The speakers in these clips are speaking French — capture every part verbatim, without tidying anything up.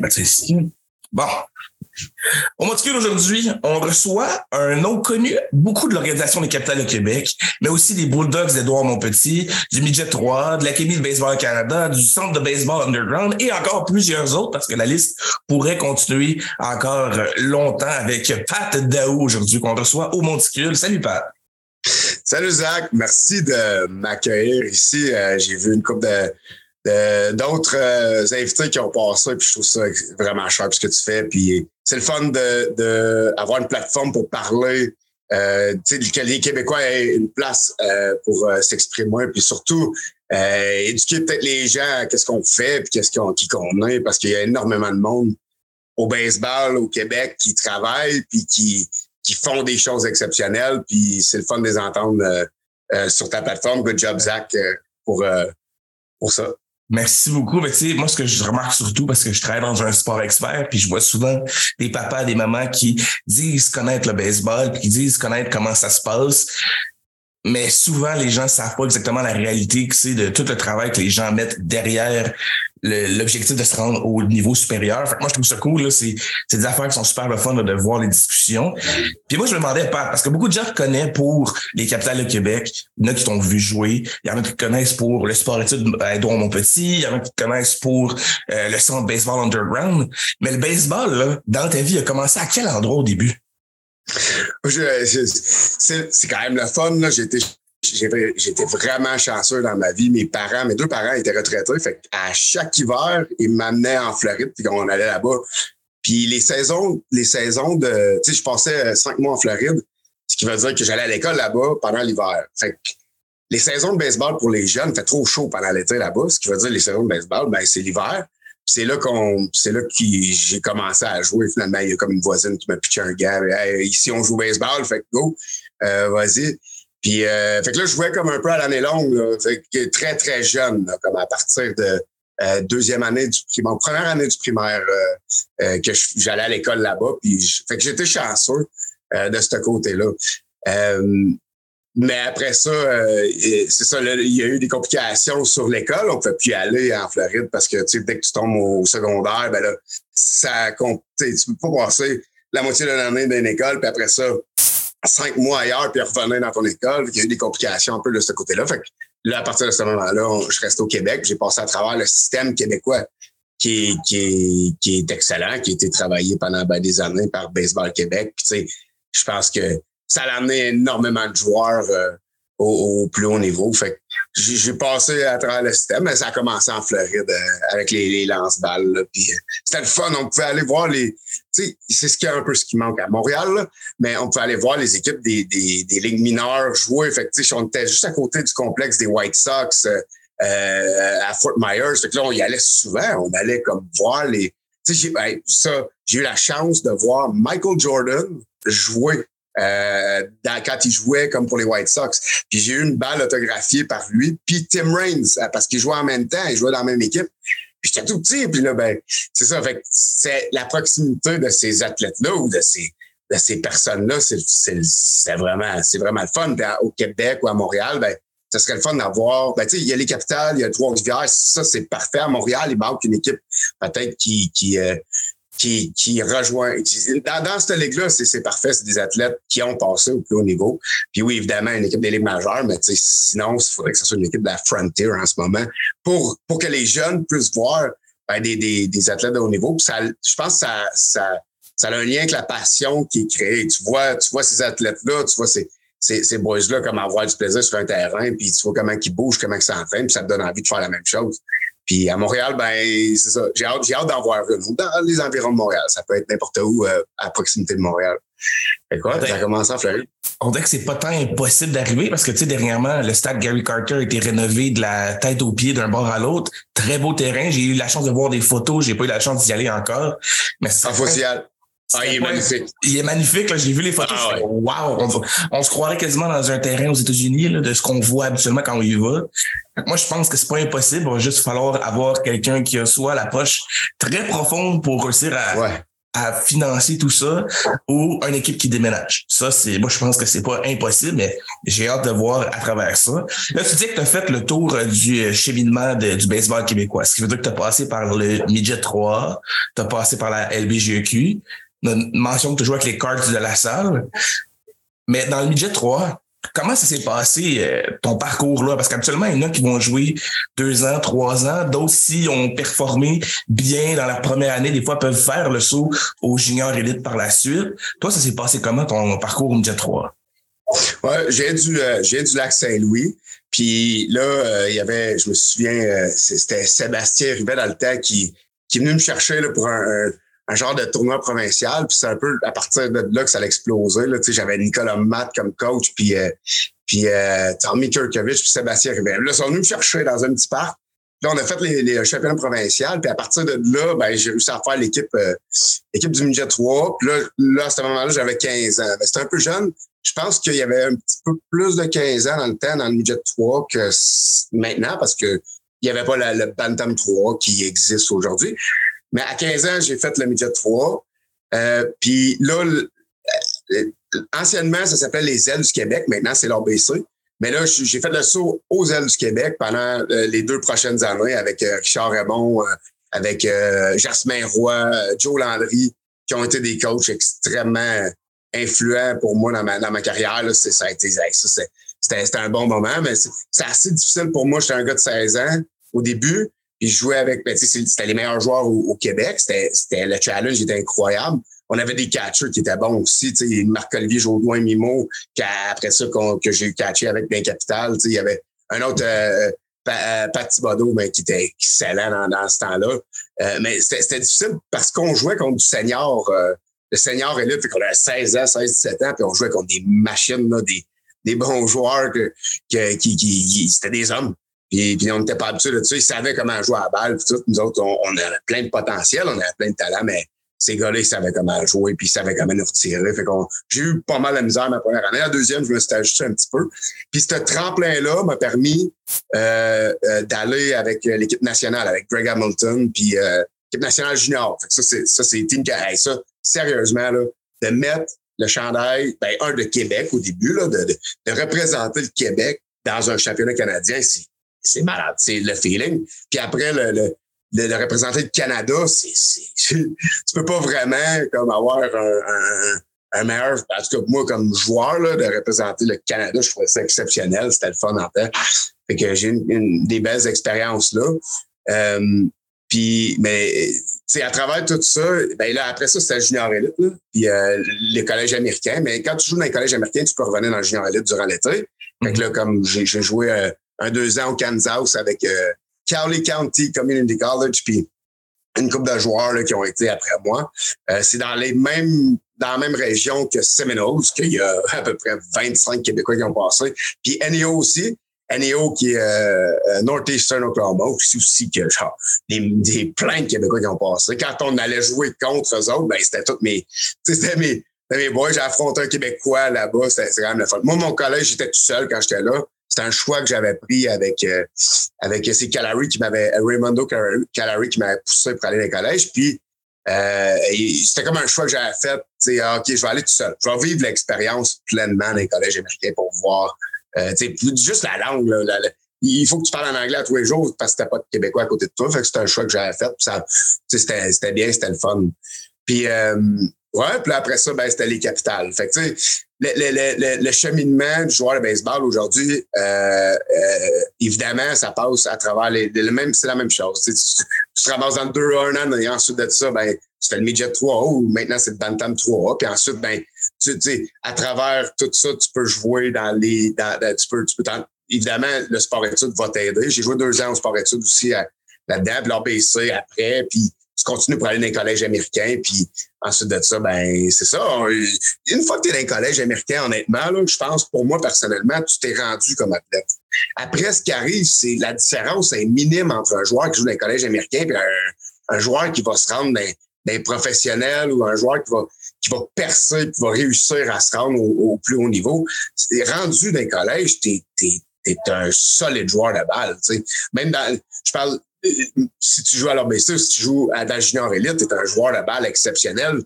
ben, tu sais, bon. Au Monticule aujourd'hui, on reçoit un nom connu beaucoup de l'Organisation des Capitales de Québec, mais aussi des Bulldogs d'Edouard Montpetit, du Midget trois, de l'Académie de baseball Canada, du Centre de baseball Underground et encore plusieurs autres parce que la liste pourrait continuer encore longtemps avec Pat Daoust aujourd'hui qu'on reçoit au Monticule. Salut Pat! Salut Zach, merci de m'accueillir ici. Euh, j'ai vu une couple de... De, d'autres euh, invités qui ont passé, puis je trouve ça vraiment cher ce que tu fais. Puis c'est le fun de, de avoir une plateforme pour parler. Euh, tu sais, que les Québécois aient une place euh, pour euh, s'exprimer, puis surtout euh, éduquer peut-être les gens à qu'est-ce qu'on fait, puis qu'est-ce qu'on qui qu'on est, parce qu'il y a énormément de monde au baseball au Québec qui travaille, puis qui qui font des choses exceptionnelles. Puis c'est le fun de les entendre euh, euh, sur ta plateforme. Good job, Zach, pour euh, pour ça. Merci beaucoup. Mais tu sais, moi, ce que je remarque surtout, parce que je travaille dans un sport expert, puis je vois souvent des papas, des mamans qui disent connaître le baseball, puis qui disent connaître comment ça se passe. Mais souvent, les gens savent pas exactement la réalité que c'est de tout le travail que les gens mettent derrière le, l'objectif de se rendre au niveau supérieur. Fait que moi, je trouve ça cool, là. C'est, c'est des affaires qui sont super le fun, là, de voir les discussions. Puis moi, je me demandais, Pat, parce que beaucoup de gens connaissent pour les Capitales de Québec. Il y en a qui t'ont vu jouer. Il y en a qui te connaissent pour le sport-études à Édouard-Montpetit. Il y en a qui te connaissent pour euh, le centre baseball underground. Mais le baseball, là, dans ta vie, a commencé à quel endroit au début? Je, je, c'est, c'est quand même le fun, là. J'étais, j'étais, j'étais vraiment chanceux dans ma vie. Mes parents, mes deux parents étaient retraités. Fait à chaque hiver, ils m'amenaient en Floride, puis on allait là-bas. Puis les saisons, les saisons de, tu sais, je passais cinq mois en Floride, ce qui veut dire que j'allais à l'école là-bas pendant l'hiver. Fait que les saisons de baseball pour les jeunes fait trop chaud pendant l'été là-bas, ce qui veut dire les saisons de baseball, ben c'est l'hiver. C'est là qu'on, c'est là que j'ai commencé à jouer. Finalement, il y a comme une voisine qui m'a pitché un gars. Hey, ici, on joue au baseball, fait que go, euh, vas-y. Puis, euh, fait que là, je jouais comme un peu à l'année longue, là. Fait que très, très jeune, là, comme à partir de euh, deuxième année du primaire, première année du primaire, euh, euh, que je, j'allais à l'école là-bas. Puis, je, fait que j'étais chanceux euh, de ce côté-là. Euh, mais après ça, euh, c'est ça, là, il y a eu des complications sur l'école. On ne pouvait plus aller en Floride parce que, tu sais, dès que tu tombes au secondaire, ben là, ça compte. Tu peux pas passer la moitié de l'année dans une école, puis après ça, cinq mois ailleurs, puis revenir dans ton école. Il y a eu des complications un peu de ce côté-là. Fait que là, à partir de ce moment-là, on, je restais au Québec, puis j'ai passé à travers le système québécois qui est, qui est, qui est excellent, qui a été travaillé pendant ben, des années par Baseball Québec. Puis, tu sais, je pense que ça a amené énormément de joueurs euh, au, au plus haut niveau. Fait que j'ai, j'ai passé à travers le système, mais ça a commencé en Floride euh, avec les, les lance-balles. Là, pis, euh, c'était le fun. On pouvait aller voir les... T'sais, c'est ce qui est un peu ce qui manque à Montréal, là, mais on pouvait aller voir les équipes des, des, des ligues mineures jouer. Fait que, t'sais, on était juste à côté du complexe des White Sox euh, à Fort Myers. Fait que là, on y allait souvent. On allait comme voir les... J'ai, ben, ça, j'ai eu la chance de voir Michael Jordan jouer Euh, dans, quand il jouait comme pour les White Sox. Puis j'ai eu une balle autographiée par lui, puis Tim Raines, parce qu'il jouait en même temps, il jouait dans la même équipe. Puis j'étais tout petit, puis là, ben, c'est ça. Fait que c'est la proximité de ces athlètes-là ou de ces, de ces personnes-là, c'est, c'est, c'est vraiment, c'est vraiment le fun. Puis au Québec ou à Montréal, ben, ça serait le fun d'avoir, ben, tu sais, il y a les Capitales, il y a Trois-Rivières, ça, c'est parfait. À Montréal, il manque une équipe, peut-être, qui, qui, euh, Qui, qui rejoint. Qui, dans, dans cette ligue-là, c'est, c'est parfait. C'est des athlètes qui ont passé au plus haut niveau. Puis oui, évidemment, une équipe des ligues majeures, mais sinon, il faudrait que ce soit une équipe de la Frontier en ce moment pour, pour que les jeunes puissent voir ben, des, des, des athlètes de haut niveau. Puis ça, je pense que ça, ça, ça a un lien avec la passion qui est créée. Tu vois, tu vois ces athlètes-là, tu vois ces, ces, ces boys-là comme avoir du plaisir sur un terrain, puis tu vois comment ils bougent, comment ils s'entraînent, puis ça te donne envie de faire la même chose. Puis à Montréal, ben c'est ça. J'ai hâte, j'ai hâte d'en voir une. Dans les environs de Montréal. Ça peut être n'importe où euh, à proximité de Montréal. Fait quoi, ça commence à fleurir. On dirait que c'est pas tant impossible d'arriver parce que, tu sais, dernièrement, le stade Gary Carter a été rénové de la tête aux pieds d'un bord à l'autre. Très beau terrain. J'ai eu la chance de voir des photos. J'ai pas eu la chance d'y aller encore. Mais c'est en social. Ah, il est magnifique. Il est magnifique, là. J'ai vu les photos. Ah, ouais. Wow! On, on se croirait quasiment dans un terrain aux États-Unis, là, de ce qu'on voit habituellement quand on y va. Moi, je pense que c'est pas impossible. Il va juste falloir avoir quelqu'un qui a soit la poche très profonde pour réussir à, ouais. à financer tout ça ou une équipe qui déménage. Ça, c'est, moi, je pense que c'est pas impossible, mais j'ai hâte de voir à travers ça. Là, tu dis que tu as fait le tour du cheminement de, du baseball québécois, ce qui veut dire que tu as passé par le Midget trois, tu as passé par la L B G E Q, mention que tu joues avec les Cards de la salle. Mais dans le Midget trois, comment ça s'est passé, euh, ton parcours-là? Parce qu'habituellement, il y en a qui vont jouer deux ans, trois ans. D'autres, si ont performé bien dans la première année, des fois, peuvent faire le saut aux juniors élites par la suite. Toi, ça s'est passé comment, ton parcours au Midget trois? Ouais, j'ai du, euh, j'ai du Lac-Saint-Louis. Puis là, euh, il y avait, je me souviens, euh, c'était Sébastien Rivet Alta qui, qui est venu me chercher là, pour un... un un genre de tournoi provincial, puis c'est un peu à partir de là que ça a explosé. Là, tu sais, j'avais Nicolas Matt comme coach, puis euh, puis euh, Tommy Kierkevich, puis Sébastien Ribel. Là, ils sont venus me chercher dans un petit parc. Là, on a fait les, les championnats provinciaux, puis à partir de là, ben j'ai réussi à faire l'équipe euh, l'équipe du Midget trois. Puis là, là, à ce moment-là, j'avais quinze ans. Ben, c'était un peu jeune. Je pense qu'il y avait un petit peu plus de quinze ans dans le temps, dans le Midget trois, que maintenant, parce que il n'y avait pas la, le Bantam trois qui existe aujourd'hui. Mais à quinze ans, j'ai fait le Midget trois. Euh, puis là, anciennement, ça s'appelait les Ailes du Québec. Maintenant, c'est l'A B C. Mais là, j'ai fait le saut aux Ailes du Québec pendant les deux prochaines années avec Richard Raymond, avec Jasmin Roy, Joe Landry, qui ont été des coachs extrêmement influents pour moi dans ma, dans ma carrière. Là, c'est, ça a été, ça, c'est, c'était, c'était un bon moment, mais c'est, c'est assez difficile pour moi. J'étais un gars de seize ans au début. Puis je jouais avec, ben, tu sais, c'était les meilleurs joueurs au, au Québec. C'était, c'était, le challenge était incroyable. On avait des catchers qui étaient bons aussi, tu sais, Marc-Olivier Jodoin, Mimo, qu'après ça, qu'on, que j'ai catché avec Bain Capital, tu sais, il y avait un autre, euh, Pat, Pat Thibodeau, mais ben, qui était excellent dans, dans ce temps-là. Euh, mais c'était, c'était difficile parce qu'on jouait contre du senior, euh, le senior élite, fait qu'on avait seize ans, seize, dix-sept ans, puis on jouait contre des machines, là, des, des bons joueurs que, que, qui, qui, qui, c'était des hommes. Puis, puis on n'était pas habitués de ça. Ils savaient comment jouer à la balle. Puis tout, nous autres, on, on avait plein de potentiel, on avait plein de talent, mais ces gars-là, ils savaient comment jouer, puis ils savaient comment nous retirer. Fait qu'on, j'ai eu pas mal de misère ma première année. La deuxième, je me suis ajusté un petit peu. Puis ce tremplin-là m'a permis euh, euh, d'aller avec l'équipe nationale, avec Greg Hamilton, puis euh, l'équipe nationale junior. Fait que ça, c'est ça, c'est team hey, ça, sérieusement, là, de mettre le chandail, ben un de Québec au début, là, de, de, de représenter le Québec dans un championnat canadien, c'est C'est malade, c'est le feeling. Puis après, le, le, le, le représenter le Canada, c'est, c'est, tu peux pas vraiment comme avoir un, un, un meilleur, en tout cas moi comme joueur, là, de représenter le Canada, je trouvais ça exceptionnel, c'était le fun en fait. Fait que j'ai une, une, des belles expériences là. Euh, puis, mais tu sais, à travers tout ça, ben là après ça c'était le junior élite, là, puis euh, les collèges américains. Mais quand tu joues dans les collèges américains, tu peux revenir dans le junior élite durant l'été. Fait que là, comme j'ai, j'ai joué euh, un deux ans au Kansas avec euh, Cowley County Community College, puis une couple de joueurs là, qui ont été après moi. Euh, c'est dans les mêmes dans la même région que Seminoles, qu'il y a à peu près vingt-cinq Québécois qui ont passé. Puis N E O aussi, N E O qui est euh, Northeastern Oklahoma, aussi, aussi que genre des, des plein de Québécois qui ont passé. Quand on allait jouer contre eux autres, ben c'était toutes mes... C'était mes, mes boys, j'ai affronté un Québécois là-bas, c'était quand même le fun. Moi, mon collège, j'étais tout seul quand j'étais là. C'était un choix que j'avais pris avec euh, avec c'est Calarie qui m'avait Raimondo Calarie qui m'avait poussé pour aller dans le collège. Puis euh, c'était comme un choix que j'avais fait. Tu sais, ok, je vais aller tout seul. Je vais vivre l'expérience pleinement dans les collèges américains pour voir. Euh, tu sais, juste la langue. Là, la, la, il faut que tu parles en anglais à tous les jours parce que t'as pas de Québécois à côté de toi. Fait que c'était un choix que j'avais fait. Puis ça, tu sais, c'était c'était bien, c'était le fun. Puis euh, ouais, puis après ça, ben c'était les capitales. Fait que tu sais. Le, le, le, le cheminement du joueur de baseball aujourd'hui, euh, euh, évidemment, ça passe à travers les, les, les mêmes, c'est la même chose. Tu, tu, tu te ramasses dans le deux A un an et ensuite de ça, ben, tu fais le Midget trois A ou maintenant c'est le Bantam trois A. Puis ensuite, ben, tu, tu sais, à travers tout ça, tu peux jouer dans les. Dans, dans, tu peux, tu peux t'en, évidemment, le sport études va t'aider. J'ai joué deux ans au sport études aussi à, là-dedans, puis l'A B C après, puis tu continues pour aller dans les collèges américains, puis ensuite de ça, ben c'est ça. Une fois que tu es dans les collèges américains, honnêtement, là, je pense, pour moi, personnellement, tu t'es rendu comme athlète. Après, ce qui arrive, c'est la différence est minime entre un joueur qui joue dans les collèges américains et un, un joueur qui va se rendre dans, dans les professionnels ou un joueur qui va, qui va percer et qui va réussir à se rendre au, au plus haut niveau. T'es rendu dans les collèges, t'es, t'es, t'es un solide joueur de balle. T'sais. Même dans... Je parle... si tu joues à l'O B C, si tu joues à la junior élite, tu es un joueur de balle exceptionnel.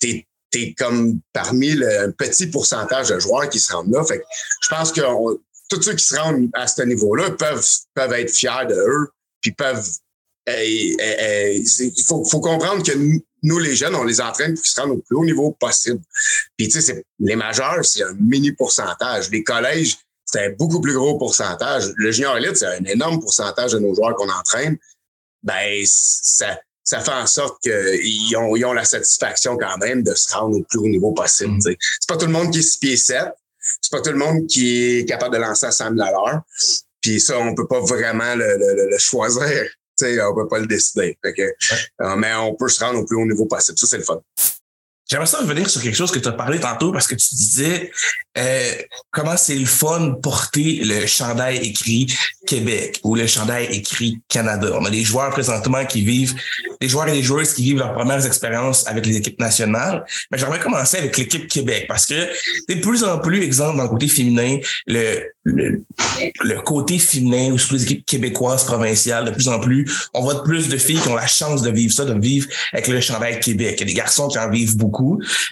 T'es, t'es comme parmi le petit pourcentage de joueurs qui se rendent là. Fait que je pense que on, tous ceux qui se rendent à ce niveau-là peuvent, peuvent être fiers de eux, puis peuvent. Il euh, euh, faut, faut comprendre que nous, nous, les jeunes, on les entraîne pour qu'ils se rendent au plus haut niveau possible. Puis, tu sais, les majeurs, c'est un mini pourcentage. Les collèges, c'est un beaucoup plus gros pourcentage. Le junior élite, c'est un énorme pourcentage de nos joueurs qu'on entraîne. Ben, ça, ça fait en sorte qu'ils ont, ils ont la satisfaction quand même de se rendre au plus haut niveau possible. T'sais. C'est pas tout le monde qui est six pieds sept. C'est pas tout le monde qui est capable de lancer à cent mille à l'heure. Puis ça, on peut pas vraiment le, le, le choisir. T'sais, on ne peut pas le décider. Fait que, euh, mais on peut se rendre au plus haut niveau possible. Ça, c'est le fun. J'aimerais ça revenir sur quelque chose que tu as parlé tantôt parce que tu disais euh, comment c'est le fun de porter le chandail écrit Québec ou le chandail écrit Canada. On a des joueurs présentement qui vivent, des joueurs et des joueuses qui vivent leurs premières expériences avec les équipes nationales. Mais j'aimerais commencer avec l'équipe Québec parce que de plus en plus, exemple, dans le côté féminin, le, le, le côté féminin ou sur les équipes québécoises provinciales, de plus en plus, on voit de plus de filles qui ont la chance de vivre ça, de vivre avec le chandail Québec. Il y a des garçons qui en vivent beaucoup.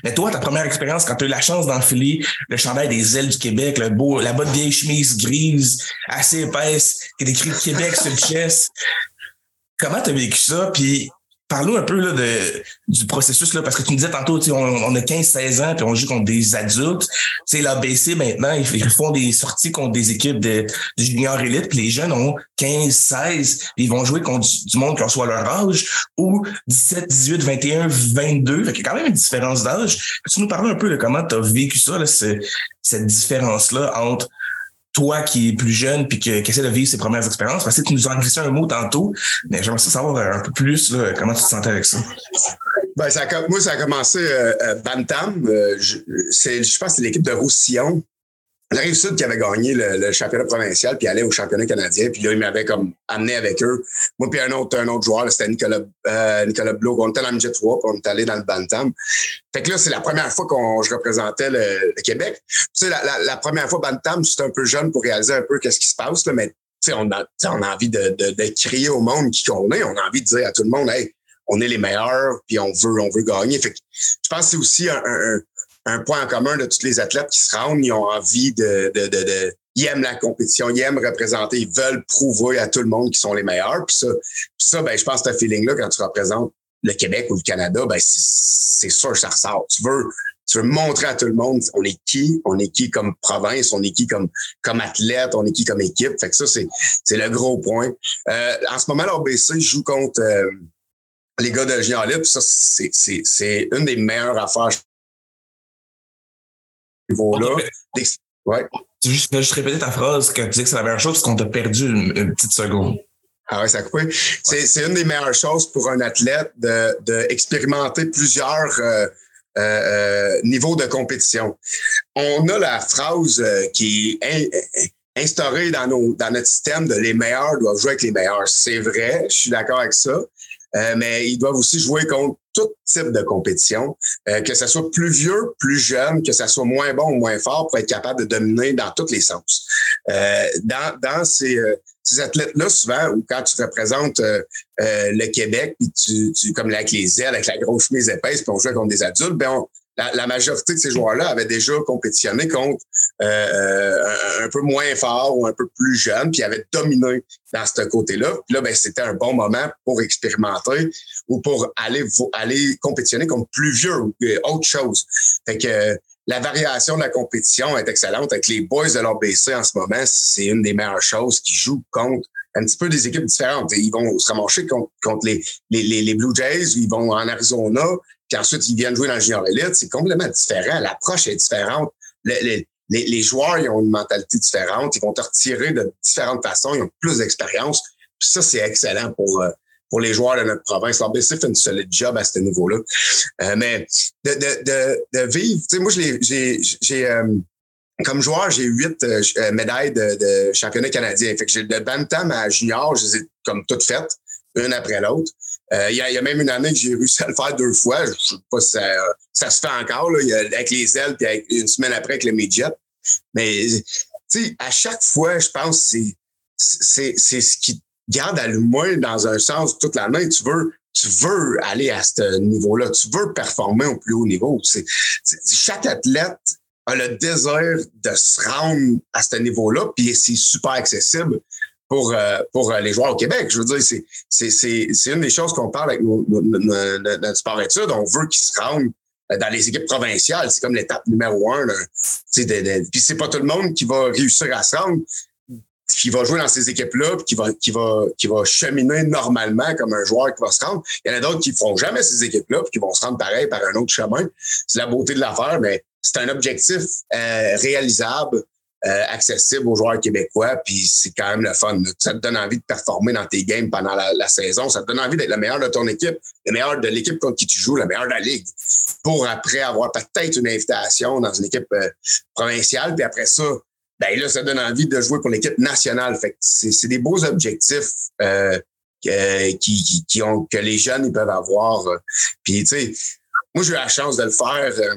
Mais toi, ta première expérience, quand tu as eu la chance d'enfiler le chandail des Ailes du Québec, le beau, la bonne vieille chemise grise, assez épaisse, qui est écrit Québec sur le chest, comment tu as vécu ça? Puis parle-nous un peu là, de, du processus, là, parce que tu me disais tantôt, on, on a quinze seize ans, puis on joue contre des adultes. T'sais, l'A B C, maintenant, ils, ils font des sorties contre des équipes de, de junior élite, puis les jeunes ont quinze seize, ils vont jouer contre du, du monde qui en soit leur âge, ou dix-sept, dix-huit, vingt et un, vingt-deux. Fait qu'il y a quand même une différence d'âge. Peux-tu nous parler un peu de comment tu as vécu ça, là, ce, cette différence-là entre toi qui es plus jeune puis que, qui essaie de vivre ses premières expériences, parce que tu nous en glissais un mot tantôt, mais j'aimerais ça savoir un peu plus là, comment tu te sentais avec ça. Ben, ça a, moi, ça a commencé euh, euh, Bantam. Euh, je, c'est, je pense que c'est l'équipe de Roussillon, la Rive-Sud qui avait gagné le, le championnat provincial puis allait au championnat canadien. Puis là, ils m'avaient comme amené avec eux. Moi puis un autre, un autre joueur, là, c'était Nicolas, euh, Nicolas Blot. On était à la M J trois puis on est allé dans le Bantam. Fait que là, c'est la première fois qu'on je représentais le, le Québec. Tu sais, la, la, la première fois, Bantam, c'était un peu jeune pour réaliser un peu qu'est-ce qui se passe, là, mais tu sais, on a, on a envie de, de, de crier au monde qui qu'on est. On a envie de dire à tout le monde, hey, on est les meilleurs puis on veut, on veut gagner. Fait que je pense que c'est aussi un, un, un un point en commun de tous les athlètes qui se rendent, ils ont envie de, de, de, de... Ils aiment la compétition, ils aiment représenter, ils veulent prouver à tout le monde qu'ils sont les meilleurs. Puis ça, puis ça ben, je pense que ce feeling-là, quand tu représentes le Québec ou le Canada, ben c'est, c'est sûr que ça ressort. Tu veux, tu veux montrer à tout le monde on est qui, on est qui comme province, on est qui comme, comme athlète, on est qui comme équipe. Fait que ça, c'est, c'est le gros point. Euh, en ce moment, l'A B C joue contre euh, les gars de Junior Libre. Ça, c'est, c'est, c'est une des meilleures affaires. Niveau-là. Ouais. Tu veux juste, juste répéter ta phrase quand tu disais que c'est la meilleure chose parce qu'on t'a perdu une, une petite seconde. Ah ouais, ça a coupé. Ouais. C'est, c'est une des meilleures choses pour un athlète de, de expérimenter plusieurs euh, euh, euh, niveaux de compétition. On a la phrase qui est in, instaurée dans, nos, dans notre système de les meilleurs doivent jouer avec les meilleurs. C'est vrai, je suis d'accord avec ça. Euh, mais ils doivent aussi jouer contre tout type de compétition, euh, que ça soit plus vieux, plus jeune, que ça soit moins bon ou moins fort pour être capable de dominer dans tous les sens. Euh, dans dans ces, euh, ces athlètes-là, souvent, ou quand tu représentes euh, euh, le Québec, puis tu, tu comme avec les ailes, avec la grosse chemise épaisse, puis on jouait contre des adultes, ben on, la, la majorité de ces joueurs-là avaient déjà compétitionné contre euh, un peu moins fort ou un peu plus jeune, puis avaient dominé dans ce côté-là. Puis là, ben c'était un bon moment pour expérimenter ou pour aller aller compétitionner contre plus vieux ou autre chose. Fait que euh, la variation de la compétition est excellente. Avec les boys de l'A B C en ce moment, c'est une des meilleures choses qui jouent contre un petit peu des équipes différentes. Ils vont se ramasser contre, contre les, les, les, les Blue Jays, ils vont en Arizona, puis ensuite ils viennent jouer dans le Junior Elite. C'est complètement différent. L'approche est différente. Le, le, les, les joueurs, ils ont une mentalité différente. Ils vont te retirer de différentes façons. Ils ont plus d'expérience. Puis ça, c'est excellent pour, pour les joueurs de notre province. L'A B C fait une solide job à ce niveau-là. Euh, mais de, de, de, de vivre, tu sais, moi, je l'ai, j'ai, j'ai, euh, comme joueur, j'ai huit euh, médailles de, de championnat canadien. Fait que j'ai de Bantam à Junior, je les ai comme toutes faites, une après l'autre. Il euh, y, y a même une année que j'ai réussi à le faire deux fois. Je ne sais pas si ça, ça se fait encore, là, y a, avec les ailes, puis avec, une semaine après avec le midget. Mais à chaque fois, je pense que c'est, c'est, c'est ce qui garde à le moins dans un sens toute l'année. Tu veux, tu veux aller à ce niveau-là. Tu veux performer au plus haut niveau. C'est, c'est, chaque athlète a le désir de se rendre à ce niveau-là, puis c'est super accessible pour euh, pour les joueurs au Québec. Je veux dire, c'est c'est c'est c'est une des choses qu'on parle avec nos, nos, nos, nos, notre sport-études. On veut qu'ils se rendent dans les équipes provinciales. C'est comme l'étape numéro un. Tu sais, puis c'est pas tout le monde qui va réussir à se rendre, qui va jouer dans ces équipes-là, puis qui va qui va qui va cheminer normalement comme un joueur qui va se rendre. Il y en a d'autres qui feront jamais ces équipes-là, puis qui vont se rendre pareil par un autre chemin. C'est la beauté de l'affaire, mais c'est un objectif euh, réalisable. Euh, accessible aux joueurs québécois, puis c'est quand même le fun. Ça te donne envie de performer dans tes games pendant la, la saison. Ça te donne envie d'être le meilleur de ton équipe, le meilleur de l'équipe contre qui tu joues, le meilleur de la ligue, pour après avoir peut-être une invitation dans une équipe euh, provinciale, puis après ça, ben là, ça te donne envie de jouer pour l'équipe nationale. Fait que c'est, c'est des beaux objectifs euh, que, qui, qui, qui ont, que les jeunes ils peuvent avoir. Puis, tu sais, moi, j'ai eu la chance de le faire euh,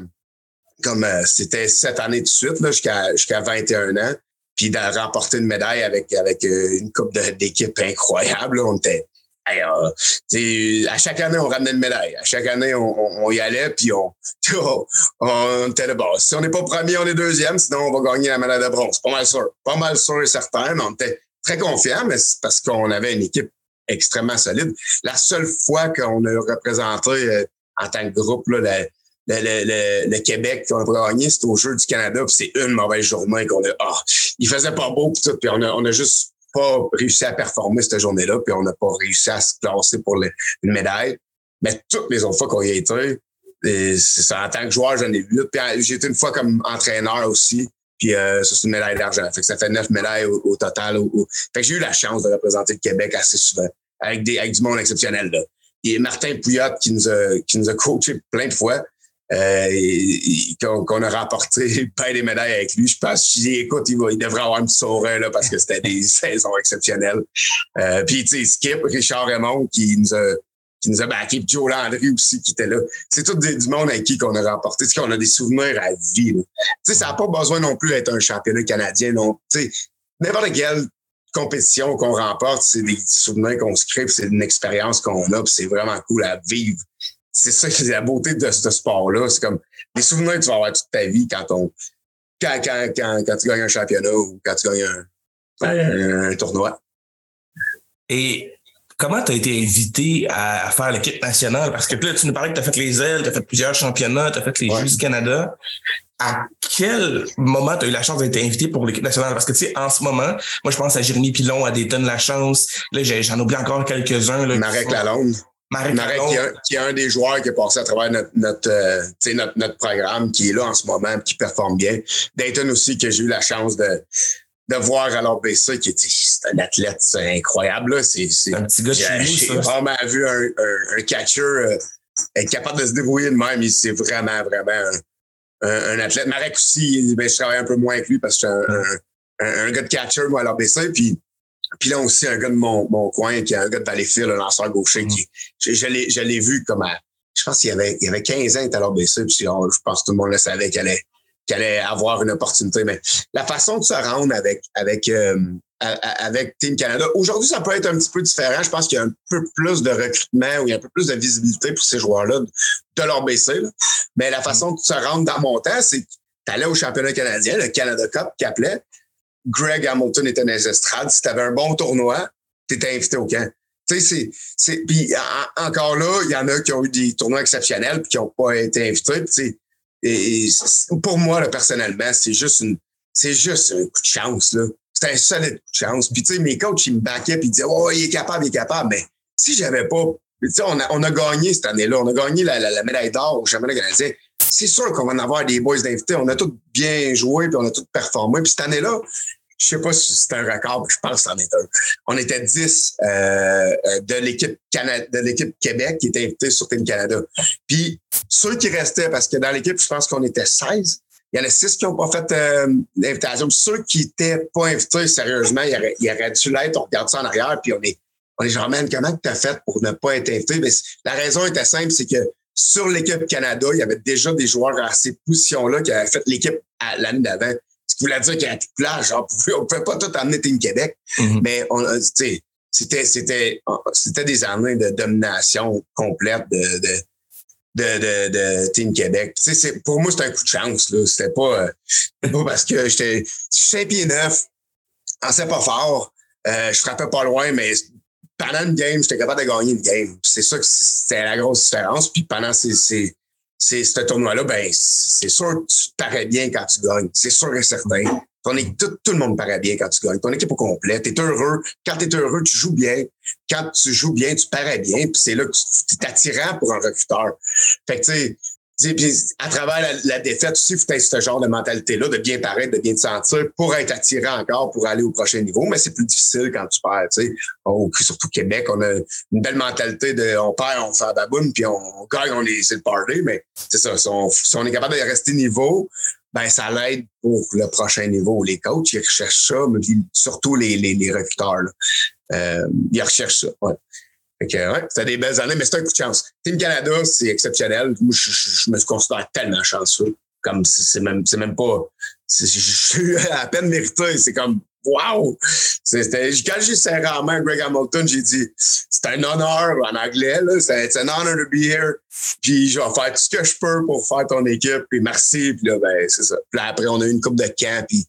comme euh, c'était sept années de suite, là, jusqu'à, jusqu'à vingt et un ans, puis de remporter une médaille avec, avec euh, une coupe de, d'équipe incroyable. Là. On était, hey, euh, à chaque année, on ramenait une médaille. À chaque année, on, on, on y allait, puis on, on, on était là. Bon, si on n'est pas premier, on est deuxième, sinon on va gagner la médaille de bronze. Pas mal sûr. Pas mal sûr et certain, mais on était très confiants, mais c'est parce qu'on avait une équipe extrêmement solide. La seule fois qu'on a représenté euh, en tant que groupe, là, la, Le, le, le, le Québec qu'on a gagné, c'était au Jeu du Canada, puis c'est une mauvaise journée qu'on a. Ah, il faisait pas beau puis tout, puis on a, on a juste pas réussi à performer cette journée-là, puis on n'a pas réussi à se classer pour le, une médaille. Mais toutes les autres fois qu'on y a été, et c'est ça, en tant que joueur, j'en ai huit. Puis j'ai été une fois comme entraîneur aussi, puis euh, ça, c'est une médaille d'argent. Fait que ça fait neuf médailles au, au total. Au, au... Fait que j'ai eu la chance de représenter le Québec assez souvent, avec des avec du monde exceptionnel là. Et Martin Pouillotte qui nous a qui nous a coaché plein de fois. Euh, et, et, qu'on, qu'on a remporté plein des médailles avec lui. Je pense que si écoute, il, va, il devrait avoir un petit sourire là, parce que c'était des saisons exceptionnelles. Euh, puis tu sais, Skip, Richard Raymond qui nous a qui nous a backé, Joe Landry aussi qui était là. C'est tout des, du monde avec qui qu'on a remporté. C'est qu'on a des souvenirs à vie. Tu sais, ça n'a pas besoin non plus d'être un championnat canadien. Non, tu sais, n'importe quelle compétition qu'on remporte, c'est des souvenirs qu'on se crée, pis c'est une expérience qu'on a, pis c'est vraiment cool à vivre. C'est ça qui est la beauté de ce sport-là. C'est comme les souvenirs que tu vas avoir toute ta vie quand on quand, quand, quand, quand tu gagnes un championnat ou quand tu gagnes un, un, un tournoi. Et comment tu as été invité à faire l'équipe nationale? Parce que là, tu nous parlais que tu as fait les ailes, tu as fait plusieurs championnats, tu as fait les ouais. Jeux du Canada. À quel moment tu as eu la chance d'être invité pour l'équipe nationale? Parce que, tu sais, en ce moment, moi, je pense à Jérémy Pilon, à Dayton Lachance. Là, j'en oublie encore quelques-uns. Là, Marek sont... Lalonde. Marek, qui est, un, qui est un des joueurs qui est passé à travers notre notre, euh, notre notre programme, qui est là en ce moment, qui performe bien. Dayton aussi, que j'ai eu la chance de, de voir à l'A B C, qui était c'est un athlète c'est incroyable. Là. C'est, c'est, un petit gars de chez nous, ça. J'ai vraiment vu un, un, un catcher euh, être capable de se débrouiller de même. Il, c'est vraiment, vraiment un, un, un athlète. Marek aussi, ben, je travaille un peu moins avec lui parce que je suis un, un, un gars de catcher, moi, à l'A B C, puis Puis là aussi, un gars de mon, mon coin, qui est un gars de Valleyfield, un lanceur gaucher, mmh. qui je, je, l'ai, je l'ai vu comme à, je pense qu'il y avait, il y avait quinze ans, il était à l'A B C, puis on, je pense que tout le monde le savait qu'il allait, qu'il allait avoir une opportunité. Mais la façon de se rendre avec avec euh, avec Team Canada, aujourd'hui, ça peut être un petit peu différent. Je pense qu'il y a un peu plus de recrutement ou il y a un peu plus de visibilité pour ces joueurs-là de l'A B C. Là. Mais la façon mmh. de se rendre dans mon temps, c'est que tu allais au championnat canadien, le Canada Cup qui appelait, Greg Hamilton était dans les estrades. Si tu avais un bon tournoi, tu étais invité au camp. Tu sais, c'est, c'est, puis en, encore là, il y en a qui ont eu des tournois exceptionnels puis qui n'ont pas été invités. Puis et, et pour moi, là, personnellement, c'est juste une, c'est juste un coup de chance là. C'est un solide coup de chance. Puis tu sais, mes coachs ils me backaient puis ils disaient oh il est capable, il est capable. Mais si j'avais pas, tu sais, on a, on a gagné cette année-là, on a gagné la, la, la médaille d'or au championnat canadien. C'est sûr qu'on va en avoir des boys d'invités. On a tous bien joué, puis on a tous performé. Puis cette année-là, je sais pas si c'est un record, mais je pense que c'en est un. On était dix euh, de l'équipe Cana- de l'équipe Québec qui étaient invités sur Team Canada. Puis ceux qui restaient, parce que dans l'équipe, je pense qu'on était seize. Il y en a six qui n'ont pas fait euh, d'invitation. Puis ceux qui n'étaient pas invités, sérieusement, il aurait, il aurait dû l'être. On regarde ça en arrière, puis on est, on est genre, man, comment tu as fait pour ne pas être invité? Mais la raison était simple, c'est que sur l'équipe Canada, il y avait déjà des joueurs à ces positions-là qui avaient fait l'équipe à l'année d'avant. Ce qui voulait dire qu'il y avait plus de place. On ne pouvait pas tout amener Team Québec. Mm-hmm. Mais on, c'était c'était c'était des années de domination complète de de de de, de Team Québec. Tu sais, c'est, pour moi, c'était un coup de chance là. C'était pas, euh, pas parce que j'étais cinq pieds neuf, en sais pas fort, euh, je frappais pas loin, mais pendant une game, j'étais capable de gagner une game. C'est ça que c'était la grosse différence. Puis pendant ces, ces, ces, ce tournoi-là, ben c'est sûr que tu parais bien quand tu gagnes. C'est sûr et certain. Ton équipe, tout, tout le monde paraît bien quand tu gagnes. Ton équipe est complète. T'es heureux. Quand t'es heureux, tu joues bien. Quand tu joues bien, tu parais bien. Puis c'est là que tu t'es attirant pour un recruteur. Fait que, tu sais, puis à travers la, la défaite aussi, il faut être ce genre de mentalité-là, de bien paraître, de bien te sentir pour être attirant encore, pour aller au prochain niveau. Mais c'est plus difficile quand tu perds, tu sais. Au, surtout au Québec, on a une belle mentalité de on perd, on fait la baboune, puis on gagne, on est, c'est le party. Mais c'est ça, si on, si on est capable de rester niveau, ben ça l'aide pour le prochain niveau. Les coachs, ils recherchent ça, mais surtout les, les, les recruteurs. Là. Euh, ils recherchent ça. Ouais. Fait que, ouais, c'était des belles années, mais c'était un coup de chance. Team Canada, c'est exceptionnel. Moi, je, je, je me considère tellement chanceux. Comme c'est, c'est même, c'est même pas. C'est, je suis à peine mérité. C'est comme wow! C'était, quand j'ai serré la main à Greg Hamilton, j'ai dit c'est un honneur en anglais, là, c'est, it's an honor to be here. Puis je vais faire tout ce que je peux pour faire ton équipe. Puis merci. Puis là, ben, c'est ça. Puis là, après, on a eu une coupe de camp. Puis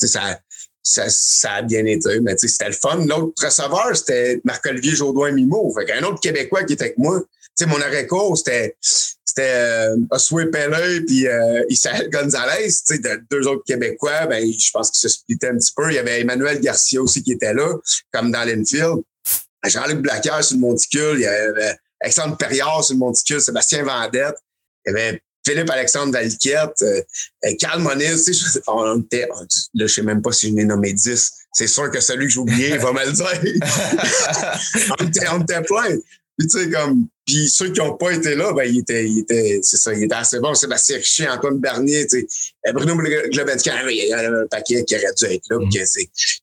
ça, ça, ça a bien été. Mais c'était le fun. L'autre receveur, c'était Marc-Olivier Jodoin Mimo. Fait qu'un autre Québécois qui était avec moi. Tu sais, mon arrêt-court, c'était, c'était euh, Oswey Pelley puis euh, Issaël Gonzalez, tu sais, de, deux autres Québécois, ben je pense qu'ils se splitaient un petit peu. Il y avait Emmanuel Garcia aussi qui était là, comme dans l'Enfield. Jean-Luc Blaquière sur le monticule, il y avait Alexandre Perriard sur le monticule, Sébastien Vendette, il y avait Philippe-Alexandre Valliquette, euh, Carl Moniz, tu sais, on était, on, là, je ne sais même pas si je n'ai nommé dix. C'est sûr que celui que j'ai oublié va me le dire. on, était, on était plein. Puis, tu sais, comme, puis ceux qui n'ont pas été là, ben, ils étaient, ils étaient, c'est ça, ils étaient assez bons. Sébastien Richer, Antoine Barnier, tu sais, Bruno Globetkin, il y en avait un paquet qui aurait dû être là, mm. puis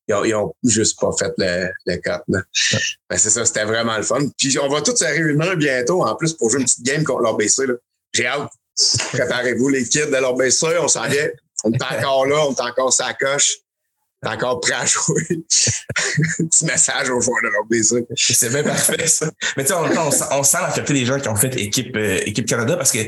ils ont, ils ont juste pas fait le, le cut, là. Mm. Ben, c'est ça, c'était vraiment le fun. Puis, on va tous se réunir bientôt, en plus, pour jouer une petite game contre l'R B C, là. J'ai hâte. Préparez-vous, les kids de l'R B C, on s'en vient. On est encore là, on est encore sur la coche. T'es encore prêt à jouer. Petit message au joueur de l'R B C. C'est bien parfait, ça. Mais tu sais, on, on, on sent la fierté des gens qui ont fait équipe, euh, équipe Canada parce que,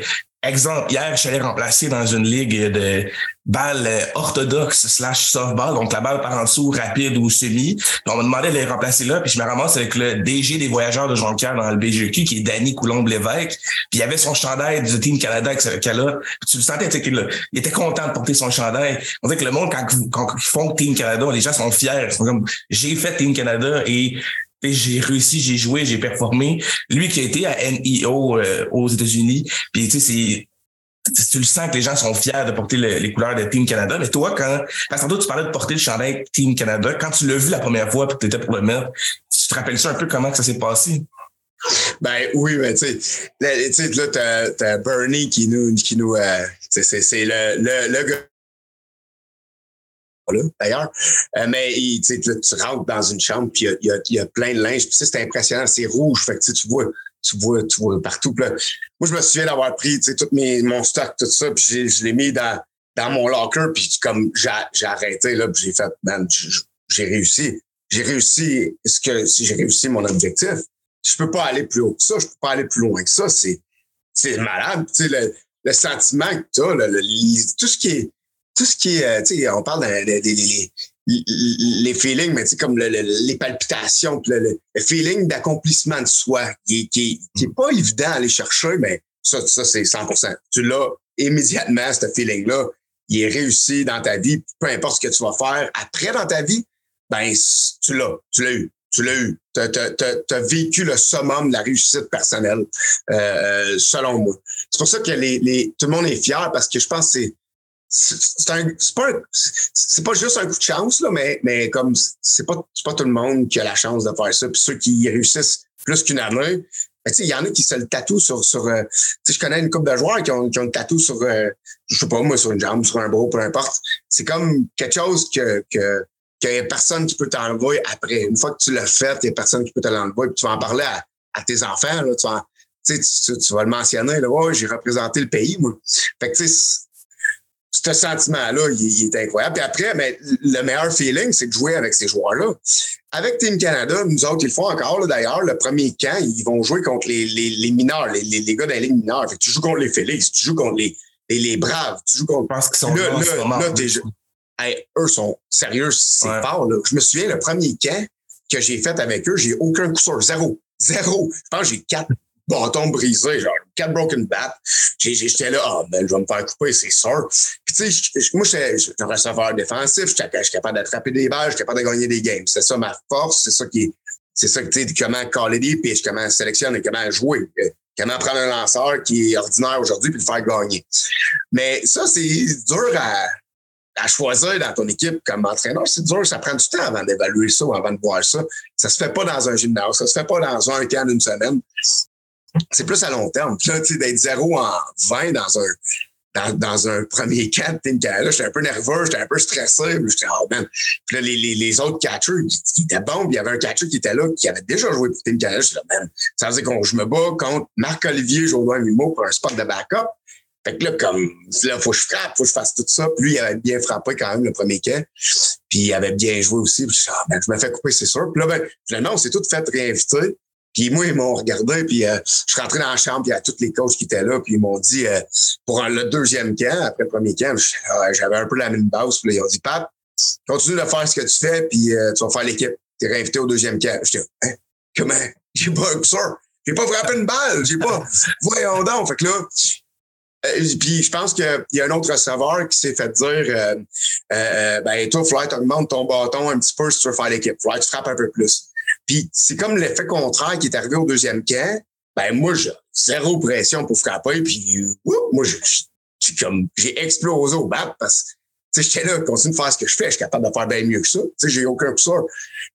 exemple, hier, je suis allé remplacer dans une ligue de balle orthodoxe slash softball, donc la balle par en dessous, rapide ou semi. Puis on m'a demandé de les remplacer là, puis je me ramasse avec le D G des voyageurs de Jonquière dans le L B G E Q, qui est Danny Coulombe-Lévesque. Puis il avait son chandail du Team Canada avec ce cas-là. Tu le sentais, tu sais, qu'il il était content de porter son chandail. On dirait que le monde, quand, quand, quand ils font Team Canada, les gens sont fiers. Ils sont comme, j'ai fait Team Canada et... j'ai réussi, j'ai joué, j'ai performé. Lui qui a été à N I O euh, aux États-Unis, puis tu sais, c'est, c'est, tu le sens que les gens sont fiers de porter le, les couleurs de Team Canada. Mais toi, quand, parce que toi, tu parlais de porter le chandail Team Canada, quand tu l'as vu la première fois puis que tu étais pour le mettre, tu te rappelles ça un peu comment que ça s'est passé? Ben oui, mais tu sais, là, là t'as, t'as Bernie qui nous, qui nous, euh, c'est, c'est le, le, le gars. Là, d'ailleurs, euh, mais il, tu, tu rentres dans une chambre puis il y a, y a plein de linge, puis ça, c'est impressionnant, c'est rouge, fait que tu vois, tu vois, tu vois partout. Là, moi, je me souviens d'avoir pris tout mes, mon stock, tout ça, puis je l'ai mis dans, dans mon locker, puis comme j'ai, j'ai arrêté là, puis j'ai fait, man, j'ai, j'ai réussi, j'ai réussi, ce que si j'ai réussi mon objectif, je peux pas aller plus haut que ça, je peux pas aller plus loin que ça, c'est, c'est malade, tu sais, le, le sentiment que t'as, le, le, tout ce qui est Tout ce qui est, tu sais, on parle des de, de, de, de, les feelings, mais tu sais, comme le, le, les palpitations, le, le, le feeling d'accomplissement de soi, qui est, qui, est, qui est pas évident à aller chercher, mais ça, ça c'est cent pour cent. Tu l'as immédiatement, ce feeling-là, il est réussi dans ta vie, peu importe ce que tu vas faire après dans ta vie, ben tu l'as, tu l'as eu. Tu l'as eu. Tu as vécu le summum de la réussite personnelle, euh, selon moi. C'est pour ça que les, les, tout le monde est fier, parce que je pense que c'est C'est, un, c'est, pas un, c'est pas juste un coup de chance, là, mais, mais comme c'est pas, c'est pas tout le monde qui a la chance de faire ça. Puis ceux qui y réussissent plus qu'une année, ben, il y en a qui se le tatouent sur. sur euh, je connais une couple de joueurs qui ont, qui ont le tatou sur, euh, je sais pas moi, sur une jambe, sur un bras, peu importe. C'est comme quelque chose que que qu'il n'y a personne qui peut t'enlever après. Une fois que tu l'as fait, il n'y a personne qui peut te l'enlever. Puis tu vas en parler à, à tes enfants. Là, tu, vas, tu, tu, tu vas le mentionner. Là, ouais, j'ai représenté le pays, moi. Fait que tu sais, ce sentiment-là, il, il est incroyable. Puis après, ben, le meilleur feeling, c'est de jouer avec ces joueurs-là. Avec Team Canada, nous autres, ils le font encore, là, d'ailleurs. Le premier camp, ils vont jouer contre les, les, les mineurs, les, les, les gars d'un ligue mineure. Fait que tu joues contre les Félix, tu joues contre les, les, les Braves, tu joues contre... Je pense qu'ils sont là, là, ce moment, là, t'es... Hey, eux sont sérieux, c'est ouais. fort. Là. Je me souviens, le premier camp que j'ai fait avec eux, j'ai aucun coup sûr. Zéro. Zéro. Je pense que j'ai quatre bâtons brisés, genre quatre broken bats. J'étais là, ah, oh, ben, je vais me faire couper, c'est sûr. Puis, tu sais, moi, j'étais un receveur défensif, j'étais, j'étais capable d'attraper des balles, j'étais capable de gagner des games. C'est ça ma force, c'est ça qui est, c'est ça, tu sais, comment caller des pitches, comment sélectionner, comment jouer, comment prendre un lanceur qui est ordinaire aujourd'hui puis le faire gagner. Mais ça, c'est dur à. à choisir dans ton équipe comme entraîneur, c'est dur, ça prend du temps avant d'évaluer ça, avant de voir ça. Ça se fait pas dans un gymnase, ça se fait pas dans un camp d'une semaine. C'est plus à long terme. Puis là, tu sais, d'être zéro en vingt dans un, dans, dans un premier camp, Team Canada, j'étais un peu nerveux, j'étais un peu stressé. Puis j'étais, oh man. Puis là, les, les, les autres catchers, ils étaient bons. Puis il y avait un catcher qui était là, qui avait déjà joué pour Team Canada. J'étais là, man, ça veut dire qu'on je me bats contre Marc-Olivier Jodoin pour un spot de backup. Fait que là, comme, là, faut que je frappe, faut que je fasse tout ça. Puis lui, il avait bien frappé quand même le premier camp. Puis il avait bien joué aussi. Puis je, ah, ben, je me fais couper, c'est sûr. Puis là, ben, finalement, on s'est tous fait réinviter. Puis moi, ils m'ont regardé. Puis euh, je suis rentré dans la chambre. Puis il y a tous les coachs qui étaient là. Puis ils m'ont dit, euh, pour un, le deuxième camp, après le premier camp, je, ah, j'avais un peu la même base. Puis là, ils ont dit, Pat, continue de faire ce que tu fais. Puis euh, tu vas faire l'équipe. T'es réinvité au deuxième camp. Je dis, hein, comment? J'ai pas, sûr. J'ai pas frappé une balle. J'ai pas. Voyons donc. Fait que là, puis je pense qu'il y a un autre receveur qui s'est fait dire euh, euh, ben toi, Flight, augmente ton bâton un petit peu si tu veux faire l'équipe. Flight, tu frappes un peu plus. Puis c'est comme l'effet contraire qui est arrivé au deuxième camp. Ben moi, j'ai zéro pression pour frapper. Puis whoop, moi, je, je, comme, j'ai explosé au bat parce que j'étais là, continue de faire ce que je fais. Je suis capable de faire bien mieux que ça. T'sais, j'ai aucun coup sûr.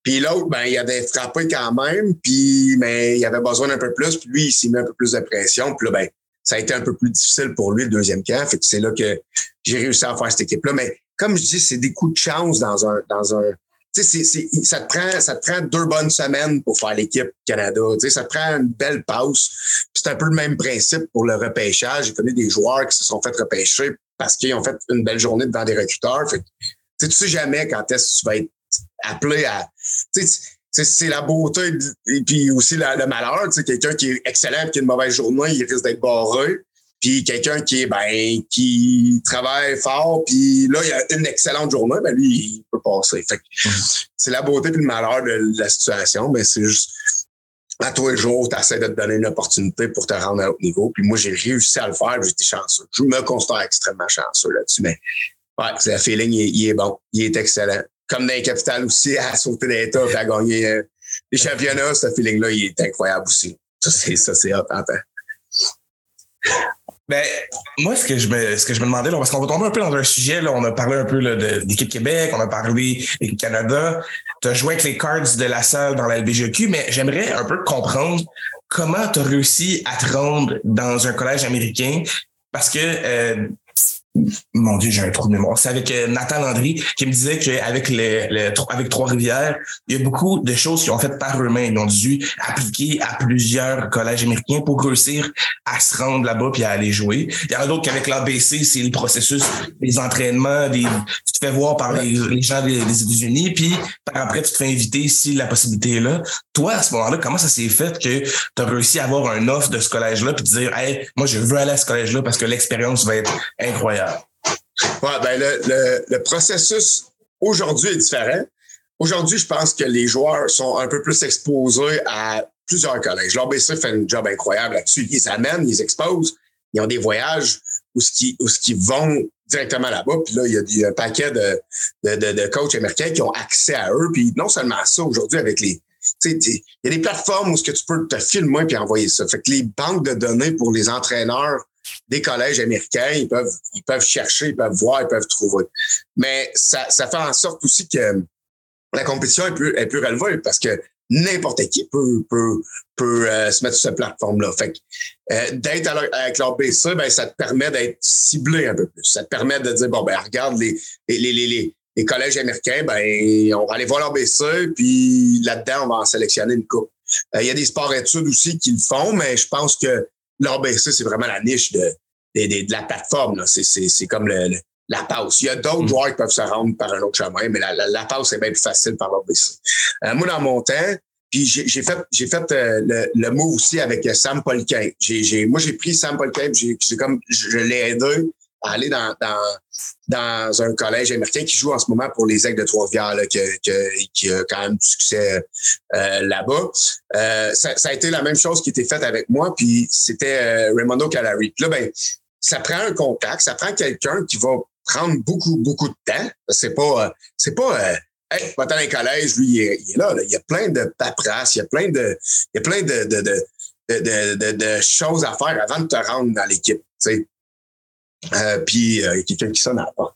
Puis l'autre, ben il avait frappé quand même. Puis ben, il avait besoin d'un peu plus. Puis lui, il s'est mis un peu plus de pression. Puis là, ben ça a été un peu plus difficile pour lui, le deuxième camp. Fait que c'est là que j'ai réussi à faire cette équipe-là. Mais comme je dis, c'est des coups de chance dans un... dans un tu sais, c'est, c'est, ça, ça te prend deux bonnes semaines pour faire l'équipe Canada. Tu sais, ça te prend une belle passe. Puis c'est un peu le même principe pour le repêchage. J'ai connu des joueurs qui se sont fait repêcher parce qu'ils ont fait une belle journée devant des recruteurs. Fait que, tu sais, tu sais jamais quand est-ce que tu vas être appelé à... Tu sais, C'est, c'est la beauté et puis aussi la, le malheur. Tu sais, quelqu'un qui est excellent et qui a une mauvaise journée, il risque d'être barré. Puis quelqu'un qui est ben qui travaille fort, puis là, il a une excellente journée, ben lui, il peut passer. Fait que, c'est la beauté et le malheur de la situation, mais c'est juste à tous les jours, tu essaies de te donner une opportunité pour te rendre à un autre niveau. Puis moi, j'ai réussi à le faire, j'étais chanceux. Je me considère extrêmement chanceux là-dessus, mais ouais, le feeling, il, il est bon, il est excellent. Comme dans les capitales aussi, à sauter des tops, à gagner euh, les championnats, ce feeling-là, il est incroyable aussi. Ça, c'est, ça, c'est hop, ben, moi, ce que je me, ce que je me demandais, là, parce qu'on va tomber un peu dans un sujet, là, on a parlé un peu là, de, d'équipe Québec, on a parlé du Canada, tu as joué avec les Cards de la salle dans la L B G E Q, mais j'aimerais un peu comprendre comment tu as réussi à te rendre dans un collège américain, parce que... Euh, mon Dieu, j'ai un trou de mémoire. C'est avec Nathan Landry qui me disait qu'avec le, le, avec Trois-Rivières, il y a beaucoup de choses qu'ils ont faites par eux-mêmes. Ils ont dû appliquer à plusieurs collèges américains pour réussir à se rendre là-bas puis à aller jouer. Il y en a d'autres qu'avec l'A B C, c'est le processus des entraînements, des, tu te fais voir par les, les gens des, des États-Unis puis par après, tu te fais inviter si la possibilité est là. Toi, à ce moment-là, comment ça s'est fait que tu as réussi à avoir un offre de ce collège-là puis te dire « Hey, moi, je veux aller à ce collège-là parce que l'expérience va être incroyable. » Ouais, ben le, le, le processus aujourd'hui est différent. Aujourd'hui, je pense que les joueurs sont un peu plus exposés à plusieurs collèges. L'A B C fait un job incroyable là-dessus. Ils amènent, ils exposent, ils ont des voyages où ils vont directement là-bas. Puis là, il y a, il y a un paquet de, de, de, de coachs américains qui ont accès à eux. Puis non seulement ça, aujourd'hui, avec les... il y a des plateformes où ce que tu peux te filmer puis envoyer ça. Fait que les banques de données pour les entraîneurs des collèges américains, ils peuvent, ils peuvent chercher, ils peuvent voir, ils peuvent trouver. Mais ça, ça fait en sorte aussi que la compétition est plus, est plus relevée parce que n'importe qui peut, peut, peut euh, se mettre sur cette plateforme-là. Fait que euh, d'être à leur, avec leur B C, ben, ça te permet d'être ciblé un peu plus. Ça te permet de dire, bon, ben regarde, les, les, les, les, les, les collèges américains, ben on va aller voir leur B C, puis là-dedans, on va en sélectionner une coupe. Il euh, y a des sports-études aussi qui le font, mais je pense que l'A B C, c'est vraiment la niche de, de, de, de la plateforme. Là. C'est, c'est, c'est comme le, le, la passe. Il y a d'autres joueurs qui peuvent se rendre par un autre chemin, mais la, la, la passe est bien plus facile par l'O B C. Euh, moi, dans mon temps, puis j'ai, j'ai fait, j'ai fait euh, le, le move aussi avec Sam Polquin. J'ai, j'ai, moi, j'ai pris Sam Polquin, puis j'ai, j'ai comme, je, je l'ai aidé à aller dans, dans, dans un collège américain qui joue en ce moment pour les Aigles de Trois-Rivières, là, qui, qui, qui a quand même du succès euh, là-bas. Euh, ça, ça a été la même chose qui était faite avec moi, puis c'était euh, Raimondo Calarie. Puis là, ben, ça prend un contact, ça prend quelqu'un qui va prendre beaucoup, beaucoup de temps. C'est pas, euh, c'est pas, euh, hey, va-t'en un collège, lui, il est, il est là, là. Il y a plein de paperasses, il y a plein de, il y a plein de, de, de, de, de, de choses à faire avant de te rendre dans l'équipe, tu sais. Euh, puis euh, quelqu'un qui sonne à la porte.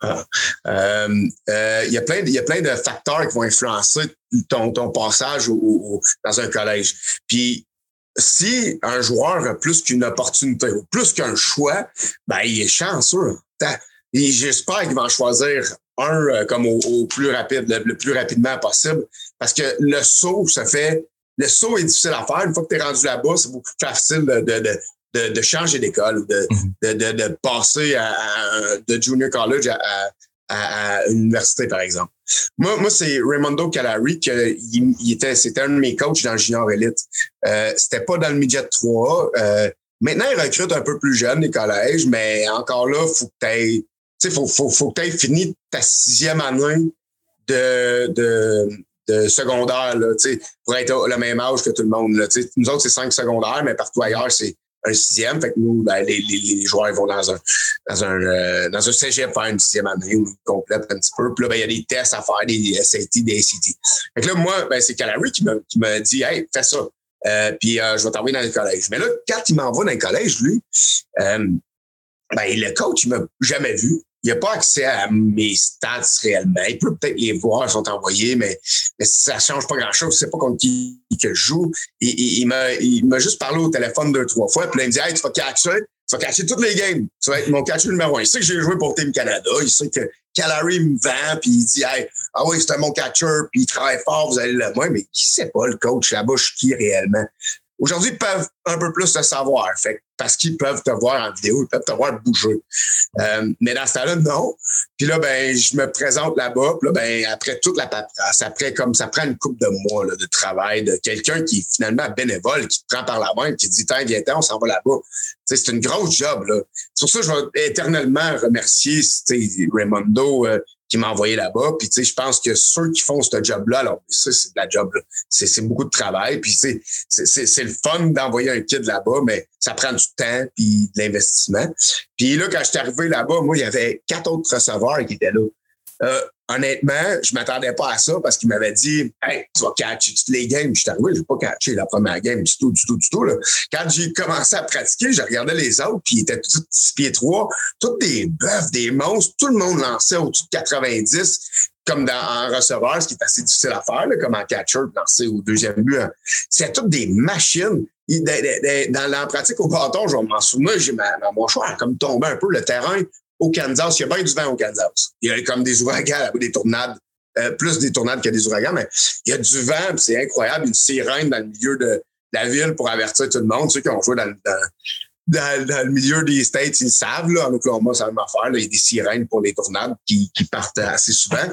Ah. Euh, euh, y a plein de, il y a plein de facteurs qui vont influencer ton, ton passage au, au, dans un collège. Puis si un joueur a plus qu'une opportunité ou plus qu'un choix, ben il est chanceux. Et j'espère qu'ils vont en choisir un euh, comme au, au plus rapide, le, le plus rapidement possible, parce que le saut se fait, le saut est difficile à faire. Une fois que t'es rendu là-bas, c'est beaucoup plus facile de, de, de De, de changer d'école, de, de, de, de passer à, à, de junior college à, à, à, à l'université, par exemple. Moi, moi c'est Raimondo Calarie, qui il, il était, c'était un de mes coachs dans le junior élite. Euh, c'était pas dans le midget trois. Euh, maintenant, il recrute un peu plus jeune les collèges, mais encore là, faut que t'aies, tu sais, faut, faut, faut que t'aies fini ta sixième année de, de, de secondaire, là, tu sais, pour être le même âge que tout le monde, là, tu sais. Nous autres, c'est cinq secondaires, mais partout ailleurs, c'est un sixième, fait que nous, ben, les, les, les joueurs vont dans un dans un euh, dans un cégep faire une sixième année ou complète un petit peu. Puis là, ben, il y a des tests à faire, des S A T, des A C T. Fait que là, moi, ben, c'est Calarie qui m'a qui m'a dit, hey, fais ça. Euh, puis euh, je vais t'envoyer dans le collège. Mais là, quand il m'envoie dans le collège, lui, euh, ben le coach, il m'a jamais vu. Il n'a pas accès à mes stats réellement. Il peut peut-être les voir, ils sont envoyés, mais, mais ça change pas grand-chose. C'est pas contre qui que je joue. Il, il, il, m'a, il m'a juste parlé au téléphone deux, trois fois. Puis là, il me dit, hey, tu vas catcher, tu vas catcher toutes les games. Tu vas être mon catcher numéro un. Il sait que j'ai joué pour Team Canada. Il sait que Calarie me vend, puis il dit, hey, ah oui, c'est un bon catcher, puis il travaille fort, vous allez le voir. Mais qui sait pas, le coach là-bas, je suis qui réellement? Aujourd'hui, ils peuvent un peu plus te savoir, fait, parce qu'ils peuvent te voir en vidéo, ils peuvent te voir bouger. Euh, mais dans ce temps-là, non. Puis là, ben, je me présente là-bas. Puis là, ben, après toute la paperasse, après comme ça prend une couple de mois là, de travail, de quelqu'un qui est finalement bénévole, qui te prend par la main, qui te dit, tiens, viens t'en, on s'en va là-bas. T'sais, c'est une grosse job, là. C'est pour ça que je vais éternellement remercier Raimondo euh, qui m'a envoyé là-bas. Puis tu sais, je pense que ceux qui font ce job-là, alors ça, c'est de la job, là. C'est, c'est beaucoup de travail. Puis c'est, c'est, c'est, c'est le fun d'envoyer un kid là-bas, mais ça prend du temps puis de l'investissement. Puis là, quand je suis arrivé là-bas, moi, il y avait quatre autres receveurs qui étaient là. Euh, honnêtement, je m'attendais pas à ça parce qu'ils m'avaient dit, hey, tu vas catcher toutes les games. Je suis arrivé, j'ai pas catché la première game du tout, du tout, du tout, là. Quand j'ai commencé à pratiquer, je regardais les autres puis ils étaient tous six pieds trois, tous des bœufs, des monstres. Tout le monde lançait au-dessus de quatre-vingt-dix comme dans, en receveur, ce qui est assez difficile à faire, là, comme en catcher, lancer au deuxième but. Hein. C'est toutes des machines. Dans la pratique au bâton, je m'en souviens, j'ai ma, mon choix comme tombé un peu le terrain. Au Kansas, il y a bien du vent au Kansas. Il y a comme des ouragans, des tornades, euh, plus des tornades que des ouragans, mais il y a du vent, pis c'est incroyable, une sirène dans le milieu de, de la ville pour avertir tout le monde. Ceux qui ont joué dans, dans, dans, dans le milieu des States, ils le savent, là, en Oklahoma, ça va m'en faire. Là, il y a des sirènes pour les tornades qui, qui partent assez souvent.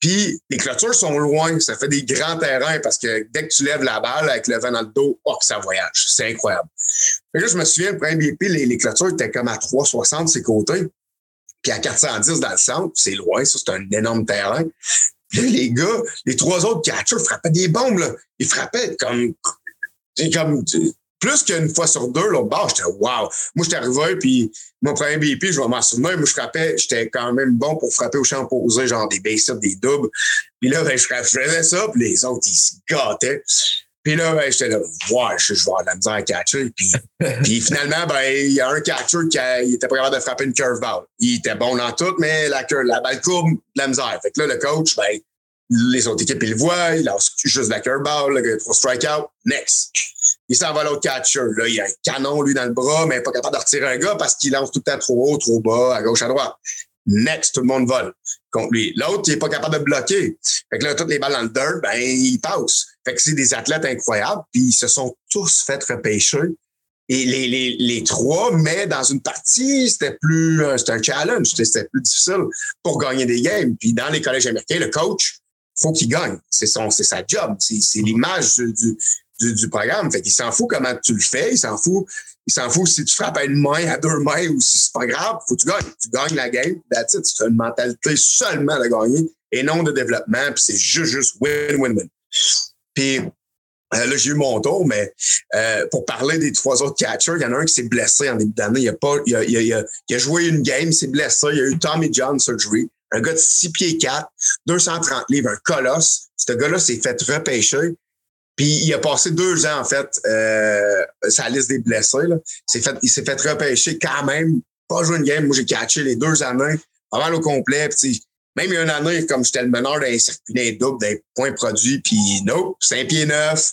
Puis les clôtures sont loin, ça fait des grands terrains parce que dès que tu lèves la balle avec le vent dans le dos, oh que ça voyage, c'est incroyable. Fait que là, je me souviens, le premier B P, les, les clôtures étaient comme à trois soixante ses côtés. Puis à quatre cent dix dans le centre, c'est loin, ça, c'est un énorme terrain. Puis les gars, les trois autres catchers frappaient des bombes, là. Ils frappaient comme, comme plus qu'une fois sur deux, l'autre bord, j'étais « wow ». Moi, j'étais arrivé, puis mon premier B P, je vais m'en souvenir, moi, je frappais, j'étais quand même bon pour frapper au champ posé, genre des base-ups, des doubles. Puis là, ben, je faisais ça, puis les autres, ils se gâtaient. Puis là, ben, j'étais là, wow, je vais avoir de la misère à catcher. Puis, puis finalement, ben, il y a un catcher qui a, il était pas capable de frapper une curveball. Il était bon dans tout, mais la, la balle courbe, de la misère. Fait que là, le coach, ben, les autres équipes, ils le voient, il lance juste la curveball, le gars, trois strikeouts, next. Il s'en va à l'autre catcher. Là, il a un canon, lui, dans le bras, mais il n'est pas capable de retirer un gars parce qu'il lance tout le temps trop haut, trop bas, à gauche, à droite. Next, tout le monde vole contre lui. L'autre, il est pas capable de bloquer. Fait que là, toutes les balles dans le dirt, ben, il passe. Fait que c'est des athlètes incroyables, puis ils se sont tous fait repêcher. les, les, les, les trois, mais dans une partie, c'était plus c'était un challenge, c'était, c'était plus difficile pour gagner des games. Puis dans les collèges américains, le coach, faut qu'il gagne. C'est son, c'est sa job. C'est, c'est l'image du, du, du, du programme. Fait qu'il s'en fout comment tu le fais. Il s'en fout. Il s'en fout si tu frappes à une main, à deux mains ou si c'est pas grave. Faut que tu gagnes. Tu gagnes la game. That's it. C'est une mentalité seulement de gagner et non de développement. Puis c'est juste, juste win, win, win. Puis euh, là, j'ai eu mon tour, mais euh, pour parler des trois autres catchers, il y en a un qui s'est blessé en début d'année. Il a pas, il a, il a, il a, il a joué une game, il s'est blessé. Il a eu Tommy John surgery. Un gars de six pieds quatre, deux cent trente livres, un colosse. Ce gars-là s'est fait repêcher. Puis il a passé deux ans, en fait, euh, sa liste des blessés. Là. C'est fait, il s'est fait repêcher quand même. Pas joué une game. Moi, j'ai catché les deux années, pas mal au complet. Puis, même il y a une année, comme j'étais le meneur d'un circuit, d'un double, d'un point produit. Puis, nope, cinq pieds neuf,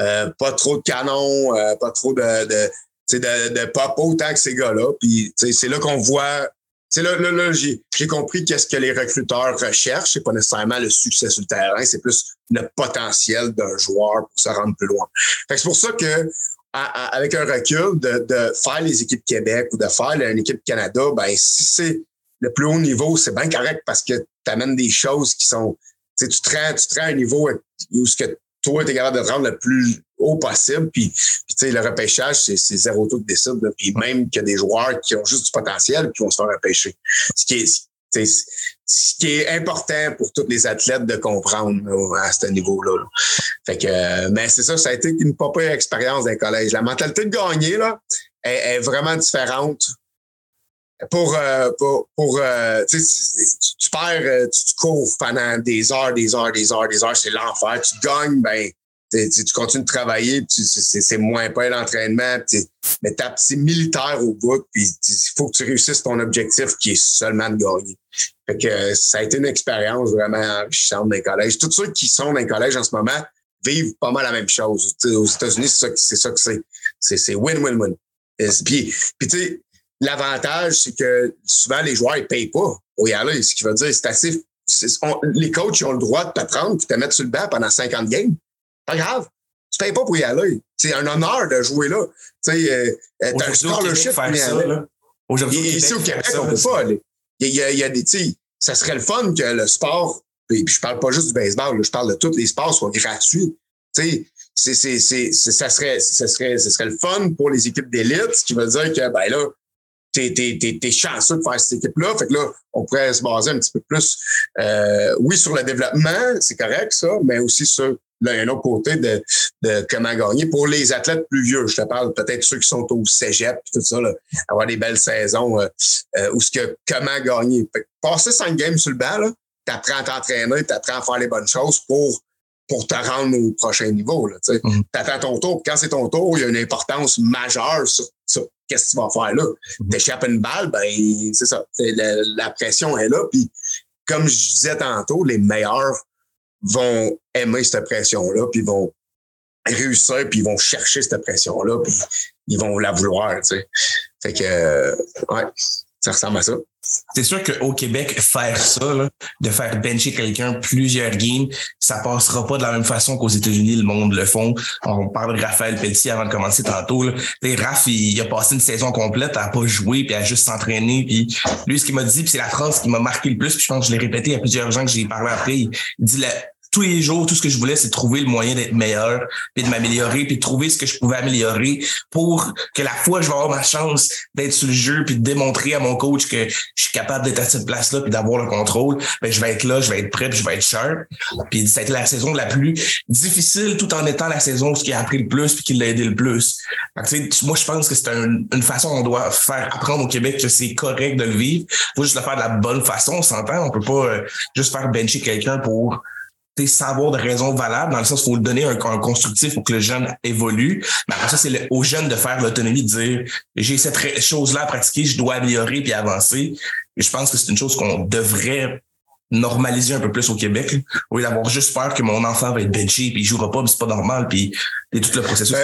euh, pas trop de canon, euh, pas trop de, de, de, de pop autant que ces gars-là. Puis, c'est là qu'on voit. C'est là, là, là, j'ai, j'ai compris qu'est-ce que les recruteurs recherchent. C'est pas nécessairement le succès sur le terrain, c'est plus le potentiel d'un joueur pour se rendre plus loin. Fait que c'est pour ça que, à, à, avec un recul, de, de faire les équipes Québec ou de faire une équipe Canada, ben, si c'est le plus haut niveau, c'est bien correct parce que t'amènes des choses qui sont, tu sais, tu te rends, tu te rends à un niveau où ce que toi, t'es capable de te rendre le plus haut possible. Puis, puis tu sais, le repêchage, c'est, c'est zéro tout qui décide. Là. Puis même qu'il y a des joueurs qui ont juste du potentiel qui vont se faire repêcher. Ce qui est, ce qui est important pour tous les athlètes de comprendre là, à ce niveau-là. Là. Fait que, euh, mais c'est ça, ça a été une pas pire expérience d'un collège. La mentalité de gagner, là, est, est vraiment différente. Pour, euh, pour, pour euh, tu, tu, tu perds, tu, tu cours pendant des heures, des heures, des heures, des heures, c'est l'enfer. Tu gagnes, ben, tu, tu continues de travailler, puis tu, c'est, c'est moins pas l'entraînement, puis mais t'as petit militaire au bout, puis il faut que tu réussisses ton objectif qui est seulement de gagner. Fait que ça a été une expérience vraiment enrichissante dans les collèges. Tous ceux qui sont dans les collèges en ce moment vivent pas mal la même chose. T'sais, aux États-Unis, c'est ça, c'est ça que c'est. C'est, c'est win, win, win. Puis, puis tu sais, l'avantage, c'est que souvent, les joueurs, ils payent pas pour y aller. Ce qui veut dire, c'est assez, c'est, on, les coachs, ils ont le droit de te prendre et de te mettre sur le banc pendant cinquante games. Pas grave. Tu payes pas pour y aller. C'est un honneur de jouer là. Tu sais, euh, t'as un scholarship pour y aller. Aujourd'hui, ici, au Québec, on peut pas aller. Il y a, il y a des, tu sais, ça serait le fun que le sport, et puis je parle pas juste du baseball, là, je parle de tous les sports, soient gratuits. Tu sais, c'est, c'est, c'est, c'est, ça serait, ça serait, ça serait le fun pour les équipes d'élite, ce qui veut dire que, ben là, T'es, t'es, t'es, t'es chanceux de faire cette équipe-là. Fait que là, on pourrait se baser un petit peu plus, euh, oui, sur le développement, c'est correct, ça, mais aussi sur, là, il y a un autre côté de, de comment gagner. Pour les athlètes plus vieux, je te parle peut-être ceux qui sont au cégep et tout ça, là, avoir des belles saisons, euh, euh, ou ce que, comment gagner. Fait que passer cinq games sur le banc, là, t'apprends à t'entraîner, t'apprends à faire les bonnes choses pour, pour te rendre au prochain niveau, là, tu sais. Mm-hmm. T'attends ton tour, puis quand c'est ton tour, il y a une importance majeure sur ça. Qu'est-ce que tu vas faire là? T'échappes une balle, ben c'est ça. C'est la, la pression est là. Puis comme je disais tantôt, les meilleurs vont aimer cette pression-là, puis vont réussir, puis ils vont chercher cette pression-là, puis ils vont la vouloir. Tu sais. Fait que euh, ouais, ça ressemble à ça. C'est sûr qu'au Québec, faire ça, là, de faire bencher quelqu'un plusieurs games, ça passera pas de la même façon qu'aux États-Unis, le monde le font. On parle de Raphaël Pelletier avant de commencer tantôt. Là. Raph, il, il a passé une saison complète à pas jouer, puis à juste s'entraîner. Puis lui, ce qu'il m'a dit, puis c'est la phrase qui m'a marqué le plus, puis je pense que je l'ai répété à plusieurs gens que j'ai parlé après, il dit la... tous les jours, tout ce que je voulais, c'est trouver le moyen d'être meilleur, puis de m'améliorer, puis de trouver ce que je pouvais améliorer pour que la fois je vais avoir ma chance d'être sur le jeu, puis de démontrer à mon coach que je suis capable d'être à cette place-là, puis d'avoir le contrôle, ben je vais être là, je vais être prêt, puis je vais être sharp. Puis ça a été la saison la plus difficile, tout en étant la saison qui a appris le plus, puis qui l'a aidé le plus. Tu sais, moi, je pense que c'est un, une façon qu'on doit faire apprendre au Québec que c'est correct de le vivre. Faut juste le faire de la bonne façon, on s'entend. On peut pas euh, juste faire bencher quelqu'un pour savoir de raisons valables, dans le sens où il faut donner un, un constructif pour que le jeune évolue. Mais après ça, c'est le, aux jeunes de faire l'autonomie, de dire « j'ai cette ra- chose-là à pratiquer, je dois améliorer puis avancer ». Je pense que c'est une chose qu'on devrait normaliser un peu plus au Québec, là, au lieu d'avoir juste peur que mon enfant va être benché puis il jouera pas, puis c'est pas normal, puis et tout le processus.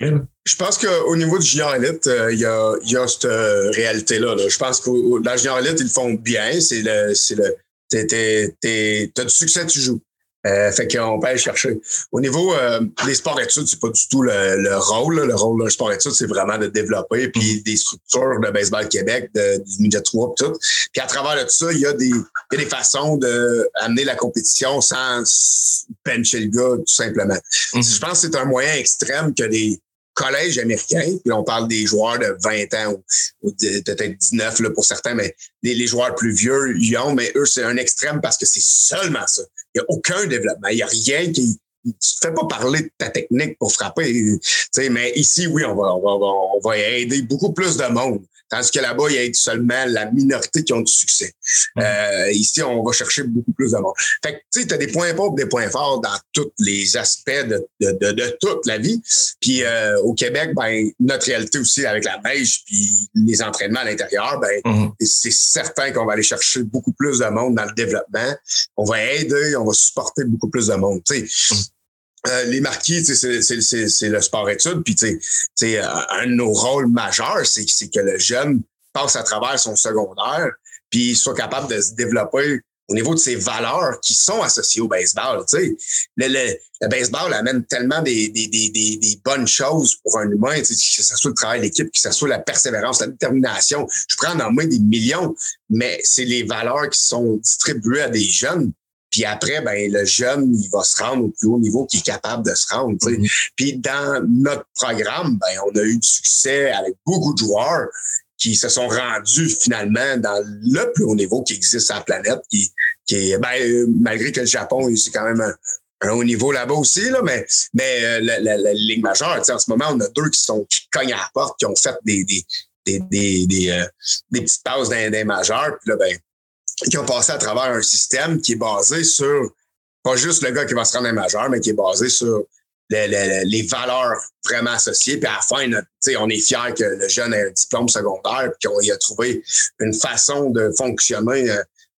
Ben, je pense qu'au niveau du junior élite, il y a, y a cette euh, réalité-là. Là. Je pense que dans le junior élite, ils le font bien. C'est le, c'est le, t'es, t'es, t'es, t'as du succès, tu joues. Euh, fait qu'on peut aller chercher. Au niveau euh, des sports-études, c'est pas du tout le, le rôle. Là. Le rôle d'un sport-études, c'est vraiment de développer puis des structures de baseball Québec, de, du milieu de trois, puis tout. Puis à travers de ça, il y a des, il y a des façons d'amener de la compétition sans bencher le gars, tout simplement. Mm-hmm. Je pense que c'est un moyen extrême que des collèges américains, puis on parle des joueurs de vingt ans ou, ou de, peut-être dix-neuf là, pour certains, mais les, les joueurs plus vieux, ils ont, mais eux, c'est un extrême parce que c'est seulement ça. Il n'y a aucun développement. Il n'y a rien qui... Tu te fais pas parler de ta technique pour frapper. T'sais, mais ici, oui, on va, on, va, on va aider beaucoup plus de monde. Tandis que là-bas, il y a seulement la minorité qui ont du succès. Mm. Euh, ici, on va chercher beaucoup plus de monde. Fait que, tu sais, tu as des points pauvres, des points forts dans tous les aspects de, de, de, de toute la vie. Puis euh, au Québec, ben notre réalité aussi avec la neige puis les entraînements à l'intérieur, ben mm. c'est certain qu'on va aller chercher beaucoup plus de monde dans le développement. On va aider, on va supporter beaucoup plus de monde. Tu sais. Mm. Euh, les marquis, c'est, c'est, c'est, c'est le sport-études. Puis, tu sais, un de nos rôles majeurs, c'est, c'est que le jeune passe à travers son secondaire, puis soit capable de se développer au niveau de ses valeurs qui sont associées au baseball. Tu sais, le, le, le baseball amène tellement des, des, des, des, des bonnes choses pour un humain, que ce soit le travail d'équipe, que ce soit la persévérance, la détermination. Je prends en main des millions, mais c'est les valeurs qui sont distribuées à des jeunes. Puis après, ben le jeune, il va se rendre au plus haut niveau qu'il est capable de se rendre. Mmh. Puis dans notre programme, ben on a eu du succès avec beaucoup de joueurs qui se sont rendus finalement dans le plus haut niveau qui existe sur la planète. Qui, qui, ben malgré que le Japon, c'est quand même un, un haut niveau là-bas aussi, là, mais mais euh, la, la, la ligue majeure, en ce moment, on a deux qui sont qui cognent à la porte, qui ont fait des des des des des, euh, des petites passes d'un d'un majeur. Puis là, ben qui ont passé à travers un système qui est basé sur, pas juste le gars qui va se rendre un majeur, mais qui est basé sur les, les, les valeurs vraiment associées. Puis à la fin, notre, on est fiers que le jeune ait un diplôme secondaire puis qu'on y a trouvé une façon de fonctionner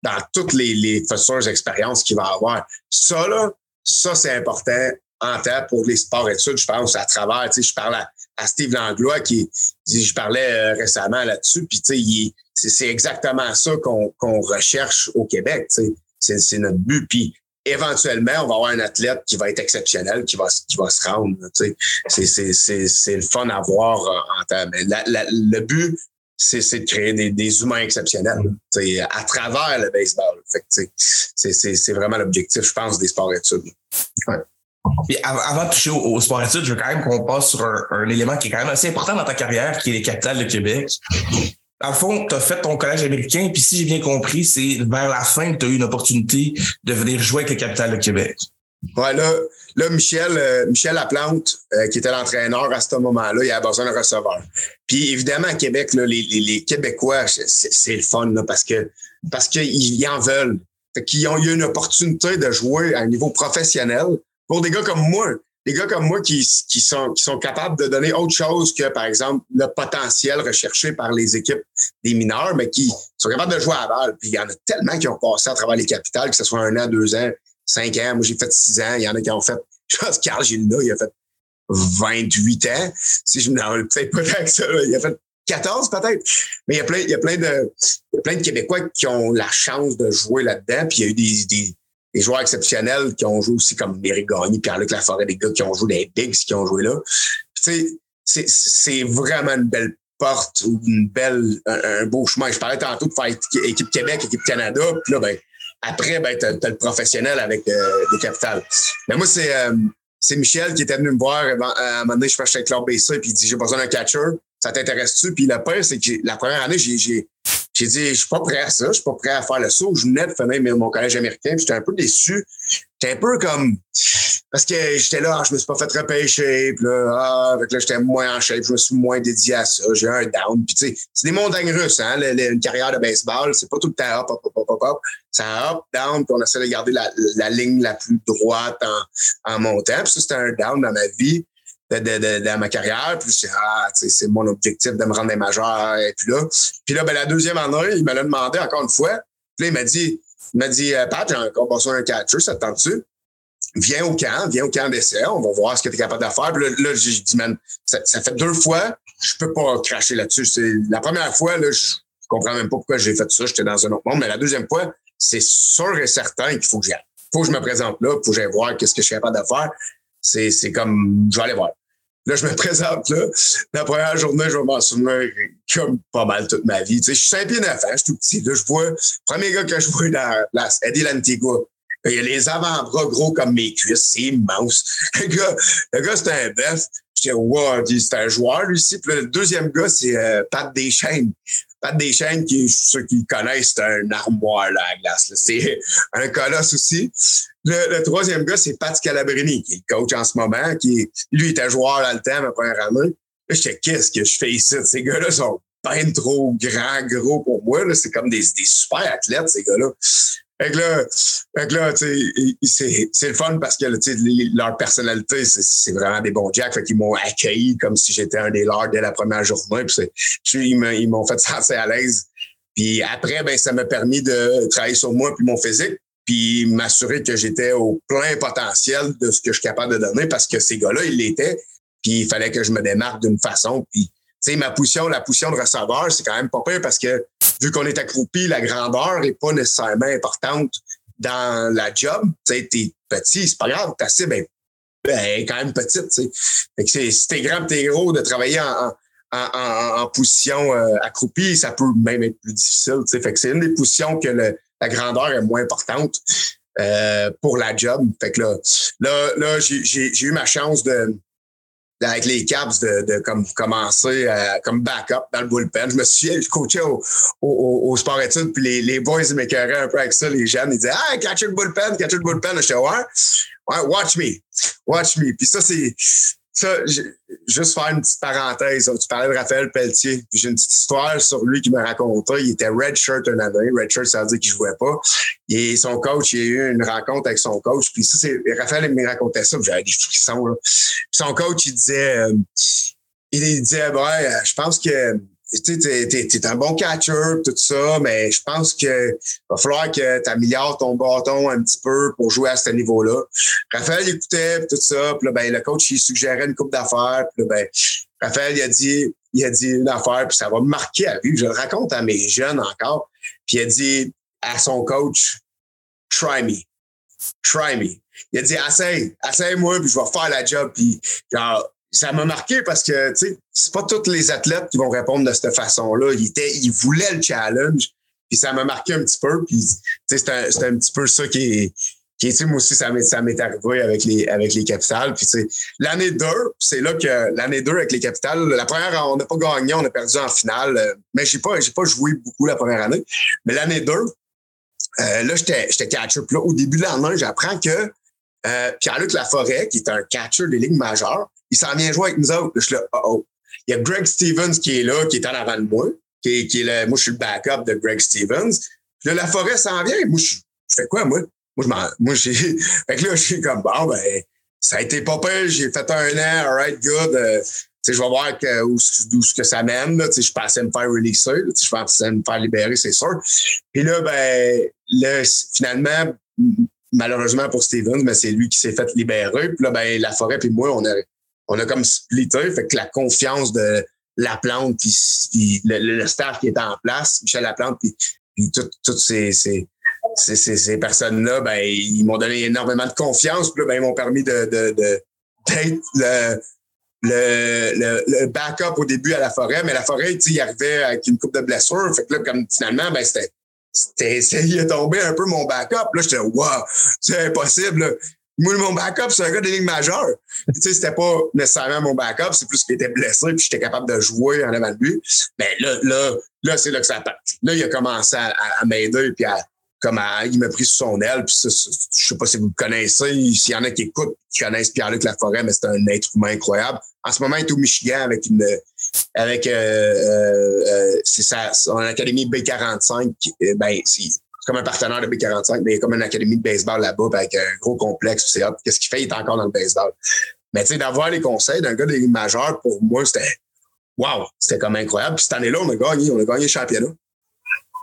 dans toutes les, les futures expériences qu'il va avoir. Ça, là, ça, c'est important en temps pour les sports-études, je pense, à travers. Je parle à, à Steve Langlois, qui je parlais récemment là-dessus, puis tu sais, il C'est, c'est exactement ça qu'on, qu'on recherche au Québec. C'est, c'est notre but. Puis éventuellement, on va avoir un athlète qui va être exceptionnel, qui va, qui va se rendre. C'est, c'est, c'est, c'est le fun à voir en temps. Mais la, la, le but, c'est, c'est de créer des, des humains exceptionnels à travers le baseball. Fait que, c'est, c'est, c'est vraiment l'objectif, je pense, des sports-études. Ouais. Puis avant de toucher au, au sport-études, je veux quand même qu'on passe sur un, un élément qui est quand même assez important dans ta carrière, qui est les capitales de Québec. À fond, tu as fait ton collège américain, puis si j'ai bien compris, c'est vers la fin que tu as eu une opportunité de venir jouer avec les capitales de Québec. Ouais, là, là Michel, euh, Michel Laplante, euh, qui était l'entraîneur à ce moment-là, il avait besoin d'un receveur. Puis évidemment, à Québec, là, les, les, les Québécois, c'est, c'est le fun là, parce que parce qu'ils en veulent. Fait qu'ils ont eu une opportunité de jouer à un niveau professionnel pour des gars comme moi. Des gars comme moi qui, qui sont, qui sont capables de donner autre chose que, par exemple, le potentiel recherché par les équipes des mineurs, mais qui sont capables de jouer à la balle. Puis il y en a tellement qui ont passé à travers les capitales, que ce soit un an, deux ans, cinq ans. Moi, j'ai fait six ans. Il y en a qui ont fait, je pense, Carl Gilda, il a fait vingt-huit ans. Si je me demande, peut-être pas tant que ça, il a fait quatorze peut-être. Mais il y a plein, il y a plein de, il y a plein de Québécois qui ont la chance de jouer là-dedans. Puis il y a eu des, des, des joueurs exceptionnels qui ont joué aussi comme Éric Gagné, Pierre-Luc Laforêt, des gars qui ont joué des bigs, qui ont joué là. Tu sais, c'est, c'est vraiment une belle porte ou une belle, un, un beau chemin. Je parlais tantôt de faire équipe Québec, équipe Canada, puis là, ben, après, ben, t'as, t'as le professionnel avec euh, des capitales. Mais moi, c'est, euh, c'est Michel qui était venu me voir à un moment donné, je suis avec Claude B C, puis il dit, j'ai besoin d'un catcher. Ça t'intéresse-tu? Puis le pire, c'est que la première année, j'ai, j'ai, j'ai dit, je suis pas prêt à ça, je suis pas prêt à faire le saut. Je venais de finir mon collège américain, puis j'étais un peu déçu. J'étais un peu comme, parce que j'étais là, ah, je me suis pas fait repêcher, puis là, ah, avec là, j'étais moins en shape, je me suis moins dédié à ça, j'ai un down. Puis tu sais, c'est des montagnes russes, hein, le, le, une carrière de baseball, c'est pas tout le temps hop, hop, hop, hop, hop, hop. Ça hop, down, puis on essaie de garder la, la ligne la plus droite en, en montant. Puis ça, c'était un down dans ma vie. De, de, de, de ma carrière, puis je dis, ah, c'est mon objectif de me rendre des majeurs, et puis là. Puis là, ben, la deuxième année, il me l'a demandé encore une fois. Puis là, il m'a dit, il m'a dit, Pat, j'ai encore besoin d'un catcher, ça te tente-tu? Viens au camp, viens au camp d'essai, on va voir ce que tu es capable de faire. Puis là, là j'ai dit, man, ça, ça fait deux fois, je peux pas cracher là-dessus. C'est, la première fois, là, je comprends même pas pourquoi j'ai fait ça, j'étais dans un autre monde, mais la deuxième fois, c'est sûr et certain qu'il faut que j'y aille. faut que je me présente là, faut que j'aille voir qu'est-ce que je suis capable de faire. C'est, c'est comme, je vais aller voir. Là, je me présente là. La première journée, je vais m'en souvenir comme pas mal toute ma vie. Tu sais, je suis cinq pieds neuf ans, je suis tout petit. Là, je vois, le premier gars que je vois dans la Eddie Lantigua. Il a les avant-bras gros comme mes cuisses, c'est immense. Le gars, le gars c'est un bœuf. Je dis, wow, c'est un joueur, lui, ici. Puis le deuxième gars, c'est euh, Pat Deschaines. Pat Deschaines, qui, ceux qui le connaissent, c'est un armoire là, à glace. Là. C'est un colosse aussi. Le, le troisième gars, c'est Pat Scalabrini, qui est le coach en ce moment. Qui, lui, il était joueur dans le temps, ma première année. Là, je dis, qu'est-ce que je fais ici? Ces gars-là sont bien trop grands, gros pour moi. Là. C'est comme des, des super athlètes, ces gars-là. Fait que là, fait que là tu sais, c'est, c'est le fun parce que les, leur personnalité, c'est, c'est vraiment des bons jacks. Fait qu'ils m'ont accueilli comme si j'étais un des leurs dès la première journée. Puis c'est, ils, m'ont, ils m'ont fait sentir à l'aise. Puis après, ben ça m'a permis de travailler sur moi puis mon physique, puis m'assurer que j'étais au plein potentiel de ce que je suis capable de donner parce que ces gars-là, ils l'étaient. Puis il fallait que je me démarque d'une façon. Puis tu sais, ma position, la position de receveur, c'est quand même pas pire parce que vu qu'on est accroupi, la grandeur n'est pas nécessairement importante dans la job. Tu sais, t'es petit, c'est pas grave, ta cible est ben, quand même petite. Tu sais. Fait que c'est, si t'es grand, t'es gros, de travailler en, en, en, en position euh, accroupie, ça peut même être plus difficile. Tu sais. Fait que c'est une des positions que le, la grandeur est moins importante euh, pour la job. Fait que là, là, là j'ai, j'ai, j'ai eu ma chance de. Avec les Caps, de, de comme, commencer euh, comme backup dans le bullpen. Je me souviens, je coachais au, au, au sport études, puis les, les boys m'écœuraient un peu avec ça, les jeunes. Ils disaient « Hey, catcher le bullpen, catcher le bullpen. » Je dis « Ouais, watch me, watch me. » Puis ça, c'est... Ça, je, juste faire une petite parenthèse. Tu parlais de Raphaël Pelletier. Puis j'ai une petite histoire sur lui qui me racontait. Il était redshirt une année. Redshirt, ça veut dire qu'il jouait pas. Et son coach, il a eu une rencontre avec son coach. Puis ça, c'est, Raphaël me racontait ça. Puis j'avais des frissons, là. Puis son coach, il disait, euh, il, il disait, ouais, je pense que, tu sais, t'es un bon catcher, tout ça, mais je pense que va falloir que t'améliores ton bâton un petit peu pour jouer à ce niveau-là. Raphaël écoutait, tout ça, puis là, ben, le coach, il suggérait une couple d'affaires, puis là, ben, Raphaël, il a dit, il a dit une affaire, puis ça va me marquer à vue. Je le raconte à mes jeunes encore, puis il a dit à son coach, try me, try me. Il a dit, essaye, essaye-moi, puis je vais faire la job, puis genre, ça m'a marqué parce que, tu sais, c'est pas tous les athlètes qui vont répondre de cette façon-là. Ils étaient, ils voulaient le challenge. Puis ça m'a marqué un petit peu. Puis, tu sais, c'est un, c'est un petit peu ça qui est, qui est, tu sais, moi aussi, ça m'est, ça m'est arrivé avec les, avec les Capitales. Puis, tu sais, l'année deux, c'est là que l'année deux avec les Capitales, la première, on n'a pas gagné, on a perdu en finale. Mais j'ai pas, j'ai pas joué beaucoup la première année. Mais l'année deux, euh, là, j'étais, j'étais catcher. Puis là, au début de l'année, j'apprends que, euh, Pierre-Luc Laforêt, qui est un catcher des ligues majeures, il s'en vient jouer avec nous autres. Je suis là, oh oh. Il y a Greg Stevens qui est là, qui est en avant de moi. Qui est, qui est le, moi, je suis le backup de Greg Stevens. Puis là, Laforêt s'en vient. Moi, je, je fais quoi, moi? Moi, je m'en. Moi, j'ai. Fait que là, je suis comme, bon, ben, ça a été pas pire. J'ai fait un an, all right, good. Euh, tu sais, je vais voir que, où, d'où ce que ça mène. Tu sais, je pensais à me faire releaser. Tu sais, je pensais à me faire libérer, c'est sûr. Puis là, ben, là, finalement, malheureusement pour Stevens, mais c'est lui qui s'est fait libérer. Puis là, ben, Laforêt, puis moi, on a. On a comme splitté, fait que la confiance de Laplante puis, puis le, le staff qui est en place, Michel Laplante puis, puis toutes tout ces, ces, ces, ces, ces personnes-là, ben ils m'ont donné énormément de confiance, puis là, ben ils m'ont permis de, de, de d'être le, le, le, le backup au début à Laforêt, mais Laforêt, tu sais, il arrivait avec une coupe de blessures, fait que là, comme finalement, ben c'était, c'était, c'était il est tombé un peu mon backup, là j'étais wow, c'est impossible. Là. Moi, mon backup, c'est un gars des ligues majeures. Tu sais, c'était pas nécessairement mon backup, c'est plus qu'il était blessé puis j'étais capable de jouer en avant de lui. Mais là, là, là, c'est là que ça part. Là, il a commencé à, à m'aider puis à, comme à, il m'a pris sous son aile puis ça, je sais pas si vous le connaissez, s'il y en a qui écoutent, qui connaissent Pierre-Luc Laforêt, mais c'est un être humain incroyable. En ce moment, il est au Michigan avec une, avec, euh, euh, c'est sa, son académie B quarante-cinc, ben, c'est, comme un partenaire de B quarante-cinq, mais comme une académie de baseball là-bas, avec un gros complexe, c'est hop, qu'est-ce qu'il fait? Il est encore dans le baseball. Mais tu sais, d'avoir les conseils d'un gars des ligues majeures, pour moi, c'était wow! C'était comme incroyable. Puis cette année-là, on a gagné, on a gagné le championnat.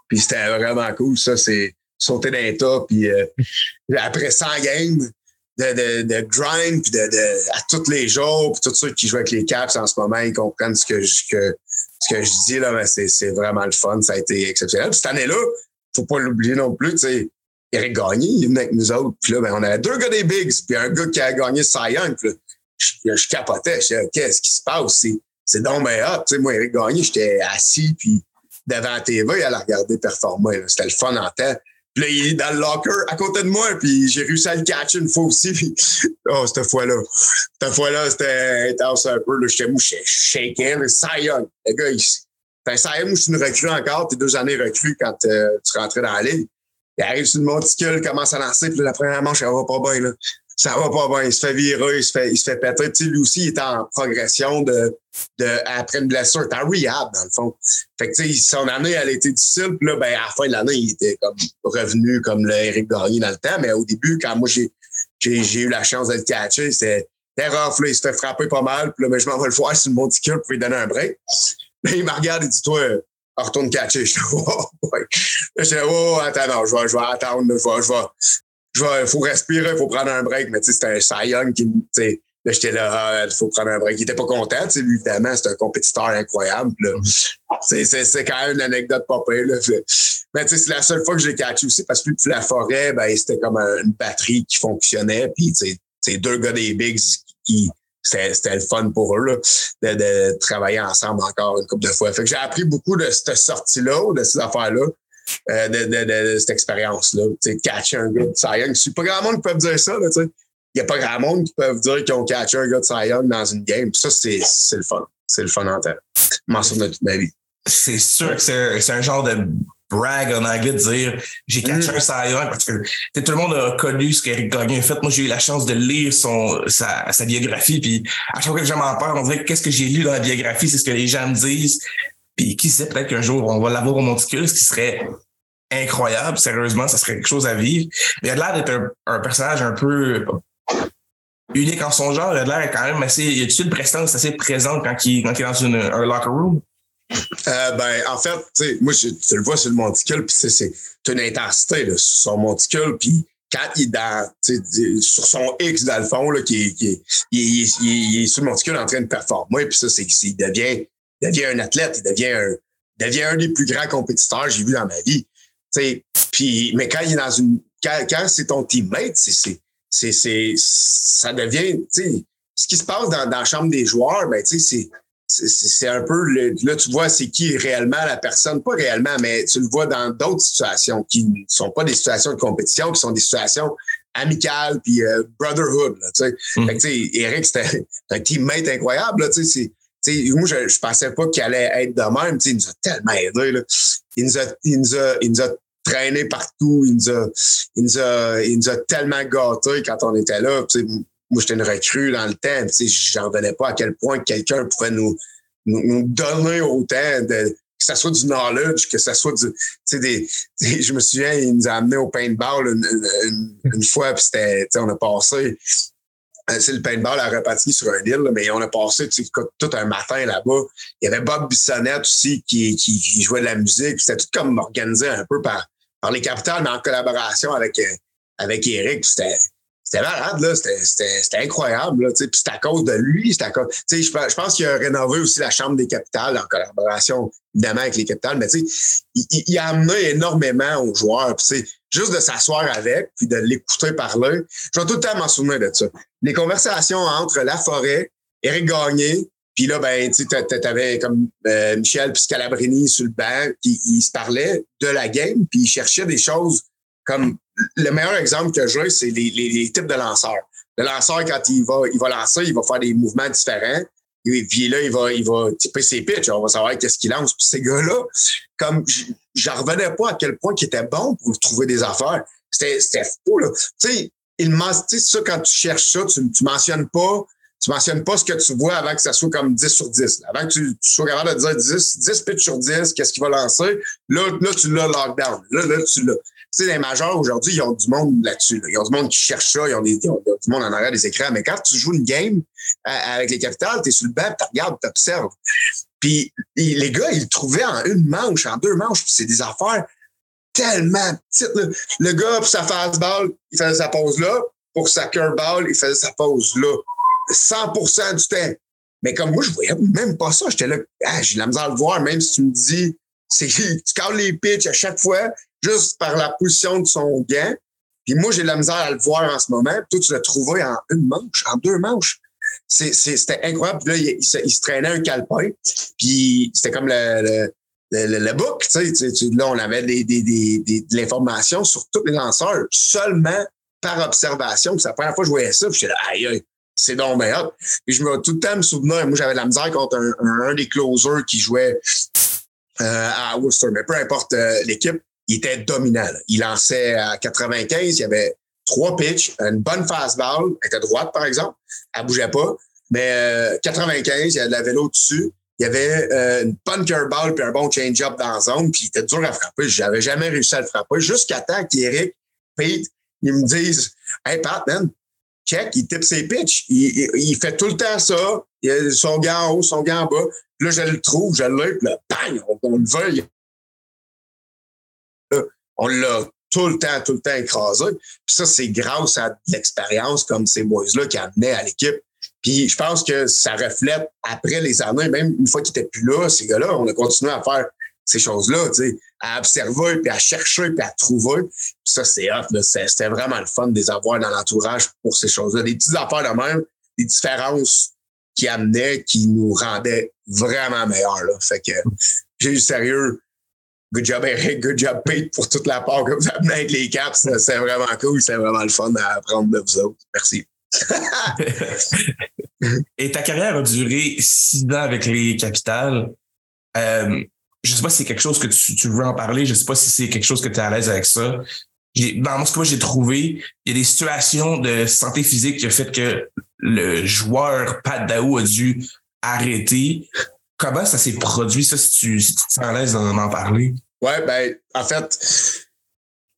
Puis c'était vraiment cool, ça, c'est sauter d'un tas, puis euh, après cent games de, de, de grind, puis de, de, à tous les jours, puis tous ceux qui jouent avec les Caps en ce moment, ils comprennent ce que je, que, ce que je dis, là, mais c'est, c'est vraiment le fun, ça a été exceptionnel. Puis cette année-là, faut pas l'oublier non plus, tu sais, Éric Gagné, il est venu avec nous autres. Puis là, ben, on avait deux gars des Bigs, puis un gars qui a gagné Cy Young. Puis là, je, je capotais. Je disais, qu'est-ce qui se passe? C'est, c'est donc ben hop. Tu sais, moi, Éric Gagné, j'étais assis, puis devant la T V, à la regarder performer. Là. C'était le fun en tête. Puis là, il est dans le locker à côté de moi, puis j'ai réussi à le catcher une fois aussi. Puis, oh, cette fois-là, cette fois-là, c'était intense un peu. Là, j'étais mou, j'étais shaké. Cy Young, le gars, il... Fait que Cy Young, je suis une recrue encore, t'es deux années recrue quand euh, tu rentrais dans la ligue. Il arrive sur le monticule, commence à lancer, puis la première manche, ça va pas bien, là. Ça va pas bien. Il se fait virer, il se fait, il se fait péter. Tu sais, lui aussi, il est en progression de, de, après une blessure. Il est en rehab, dans le fond. Fait que, tu sais, son année, elle a été difficile. Puis là, ben, à la fin de l'année, il était comme revenu comme le Éric Gagné dans le temps. Mais au début, quand moi, j'ai, j'ai, j'ai eu la chance de le catcher, c'était, c'était rough, là. Il se fait frapper pas mal. Puis là, ben, je m'en vais le voir sur le monticule pour lui donner un break. Là, il me regarde et dit, toi, retourne catcher. Je dis, oh, ouais. Là, je dis, oh, attends, non, je vais, je vais attendre, je vais, je vais, je vais, faut respirer, faut prendre un break. Mais, tu sais, c'était un Cy Young qui, tu sais, là, j'étais là, il ah, faut prendre un break. Il était pas content, tu sais, lui, évidemment, c'est un compétiteur incroyable. Là. C'est, c'est, c'est quand même une anecdote pas pire, là. Mais, tu sais, c'est la seule fois que j'ai catché aussi parce que la forêt, ben, c'était comme une batterie qui fonctionnait. Puis, tu sais, c'est deux gars des Bigs qui, C'était, c'était le fun pour eux, là, de, de travailler ensemble encore une couple de fois. Fait que j'ai appris beaucoup de cette sortie-là, ou de ces affaires-là, euh, de, de, de, de cette expérience-là. Tu sais, catcher un gars de Cy Young. C'est pas grand monde qui peut dire ça, là, tu sais. Il n'y a pas grand monde qui peut dire qu'ils ont catché un gars de Cy Young dans une game. Puis ça, c'est, c'est le fun. C'est le fun en tête. Je m'en souviens de toute ma vie. C'est sûr que c'est, c'est un genre de brag en anglais de dire j'ai catché un mm. Cy Young parce que tout le monde a connu ce qu'Éric Gagné a fait. Moi, j'ai eu la chance de lire son sa, sa biographie, puis à chaque fois que j'en m'en parle, on dirait que qu'est-ce que j'ai lu dans la biographie, c'est ce que les gens me disent. Puis qui sait, peut-être qu'un jour, on va l'avoir au monticule, ce qui serait incroyable. Sérieusement, ça serait quelque chose à vivre. Mais il a l'air d'être un, un personnage un peu unique en son genre. Il a l'air quand même assez... Il a une prestance assez présente quand il, quand il est dans une, un locker room. Euh, ben, en fait, tu sais, moi, je, tu le vois sur le monticule, puis c'est, c'est une intensité, là, sur son monticule, puis quand il est dans, tu sais, sur son X, dans le fond, là, qui, qui, il, il, il, il est sur le monticule en train de performer, puis ça, c'est, c'est, il devient, il devient un athlète, il devient un, il devient un des plus grands compétiteurs que j'ai vu dans ma vie, tu sais, puis, mais quand il est dans une, quand, quand c'est ton teammate, c'est, c'est, c'est, c'est ça devient, tu sais, ce qui se passe dans, dans la chambre des joueurs, ben, tu sais, c'est, c'est un peu, le, là, tu vois, c'est qui réellement la personne, pas réellement, mais tu le vois dans d'autres situations qui ne sont pas des situations de compétition, qui sont des situations amicales, puis euh, brotherhood, là, tu sais. Mm. Fait que, tu sais, Éric, c'était un teammate incroyable, là, tu sais, c'est, moi, je, je pensais pas qu'il allait être de même, tu sais, il nous a tellement aidés, là. Il nous a, il nous a, il nous a traînés partout, il nous a, il nous a, il nous a tellement gâtés quand on était là, tu sais. Moi, j'étais une recrue dans le temps. Tu sais, j'en revenais pas à quel point quelqu'un pouvait nous, nous, nous donner autant de, que ça soit du knowledge, que ça soit du, tu sais, des, des, je me souviens, il nous a amené au paintball une, une, une fois, puis c'était, tu sais, on a passé, c'est le paintball à Repatigny sur un île, là, mais on a passé, tu sais, tout un matin là-bas. Il y avait Bob Bissonnette aussi qui, qui, qui jouait de la musique. C'était tout comme organisé un peu par, par les capitales, mais en collaboration avec, avec Éric. C'était, C'était malade, là. C'était, c'était, c'était incroyable, là. Puis c'est à cause de lui. C'est à cause. Tu sais, je pense qu'il a rénové aussi la Chambre des capitales en collaboration, évidemment, avec les capitales. Mais tu sais, il, il a amené énormément aux joueurs. Puis tu sais, juste de s'asseoir avec, puis de l'écouter parler. Je vais tout le temps m'en souvenir de ça. Les conversations entre Laforêt, Éric Gagné, puis là, ben, tu sais, t'avais comme euh, Michel puis Scalabrini sur le banc, puis ils se parlaient de la game, puis ils cherchaient des choses comme. Le meilleur exemple que j'ai, c'est les, les, les types de lanceurs. Le lanceur, quand il va, il va lancer, il va faire des mouvements différents. Et puis là, il va, il va tiper ses pitches. On va savoir qu'est-ce qu'il lance. Puis ces gars-là, comme j'en revenais pas à quel point qu'il était bon pour trouver des affaires. C'était, c'était fou, là. Tu sais, il tu sais, ça, quand tu cherches ça, tu, tu mentionnes pas, tu mentionnes pas ce que tu vois avant que ça soit comme dix sur dix. Là. Avant que tu, tu sois capable de dire dix, dix pitches sur dix, qu'est-ce qu'il va lancer? Là, là, tu l'as lockdown. Là, là, tu l'as. Tu sais, les majeurs, aujourd'hui, ils ont du monde là-dessus. Là. Ils ont du monde qui cherche ça, ils ont, des, ils ont du monde en arrière des écrans. Mais quand tu joues une game à, avec les capitales, t'es sur le banc, tu regardes, tu observes. Puis les gars, ils le trouvaient en une manche, en deux manches. Puis c'est des affaires tellement petites. Là. Le gars, pour sa fastball, il faisait sa pause là. Pour sa curveball, il faisait sa pause là. cent pour cent du temps. Mais comme moi, je voyais même pas ça. J'étais là, ah, j'ai de la misère à le voir, même si tu me dis... C'est, il score les pitches à chaque fois, juste par la position de son gant. Puis moi, j'ai de la misère à le voir en ce moment. Puis toi, tu l'as trouvé en une manche, en deux manches. C'est, c'est, c'était incroyable. Puis là, il, il, se, il se traînait un calepin. Puis c'était comme le, le, le, le book. Tu sais, tu, là, on avait des, des, des, des, de l'information sur tous les lanceurs, seulement par observation. Puis c'est la première fois que je voyais ça. Puis j'étais là, aïe, aïe, c'est donc bien hot. Puis je me tout le temps me souvenir. Moi, j'avais de la misère contre un, un, un des closers qui jouait euh, à Worcester. Mais peu importe euh, l'équipe, il était dominant. Là. Il lançait à quatre-vingt-quinze. Il y avait trois pitches, une bonne fastball. Elle était droite, par exemple. Elle ne bougeait pas. Mais euh, quatre-vingt-quinze, il y avait de la vélo dessus. Il y avait euh, une bonne curveball puis un bon change-up dans la zone. Puis il était dur à frapper. Je n'avais jamais réussi à le frapper. Jusqu'à temps qu'Éric, Pete, ils me disent « Hey, Pat, man, check, il tape ses pitches. Il, il, il fait tout le temps ça. Il a son gant en haut, son gant en bas. Puis là, je le trouve, je l'ai. Puis là, bang, on, on le vole. On l'a tout le temps, tout le temps écrasé. Puis ça, c'est grâce à de l'expérience comme ces boys-là qui amenaient à l'équipe. Puis je pense que ça reflète après les années, même une fois qu'ils n'étaient plus là, ces gars-là, on a continué à faire ces choses-là, tu sais, à observer, puis à chercher, puis à trouver. Puis ça, c'est hot, là. C'était vraiment le fun de les avoir dans l'entourage pour ces choses-là. Des petites affaires de même, des différences qui amenaient, qui nous rendaient vraiment meilleurs, là. Fait que j'ai eu sérieux. Good job, Eric. Good job, Pete, pour toute la part que vous amenez avec les Caps. C'est vraiment cool. C'est vraiment le fun à apprendre de vous autres. Merci. Et ta carrière a duré six ans avec les Capitals. Euh, je ne sais pas si c'est quelque chose que tu, tu veux en parler. Je ne sais pas si c'est quelque chose que tu es à l'aise avec ça. J'ai, dans ce que moi, j'ai trouvé, il y a des situations de santé physique qui ont fait que le joueur Pat Daoust a dû arrêter. Comment ça s'est produit, ça, si tu, si tu te sens à l'aise d'en parler? Oui, bien, en fait,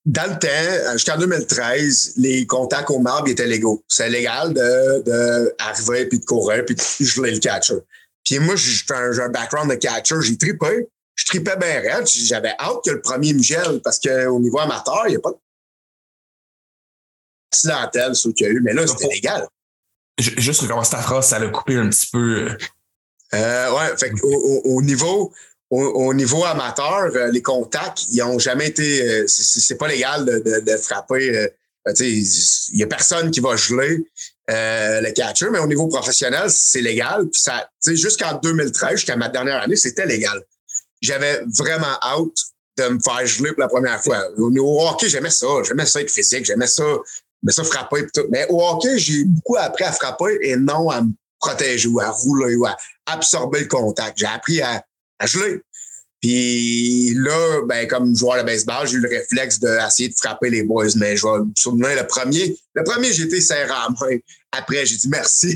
dans le temps, jusqu'en deux mille treize, les contacts au marbre étaient légaux. C'est légal de, de arriver, puis de courir, puis de geler le catcher. Puis moi, j'ai un, j'ai un background de catcher, j'ai trippé. Je trippais bien raide. J'avais hâte que le premier me gèle, parce qu'au niveau amateur, il n'y a pas de accidentel, ceux qu'il y a eu. Mais là, c'était légal. Juste recommencer ta phrase, ça l'a coupé un petit peu... Euh, ouais, fait qu'au, au, au niveau, au, au niveau amateur, euh, les contacts, ils ont jamais été, euh, c'est, c'est pas légal de, de, de frapper. Euh, tu sais, il y a personne qui va geler euh, le catcher, mais au niveau professionnel, c'est légal. Puis ça, tu sais, jusqu'en deux mille treize, jusqu'à ma dernière année, c'était légal. J'avais vraiment hâte de me faire geler pour la première fois. Au niveau hockey, j'aimais ça, j'aimais ça être physique, j'aimais ça, mais ça frapper et tout. Mais au hockey, j'ai beaucoup appris à frapper et non à me protéger ou à rouler ou à absorber le contact. J'ai appris à, à geler. Puis là, ben, comme joueur de baseball, j'ai eu le réflexe d'essayer de frapper les boys. Mais je vais me souvenir, le premier, le premier, j'ai été serré à la main. Après, j'ai dit merci.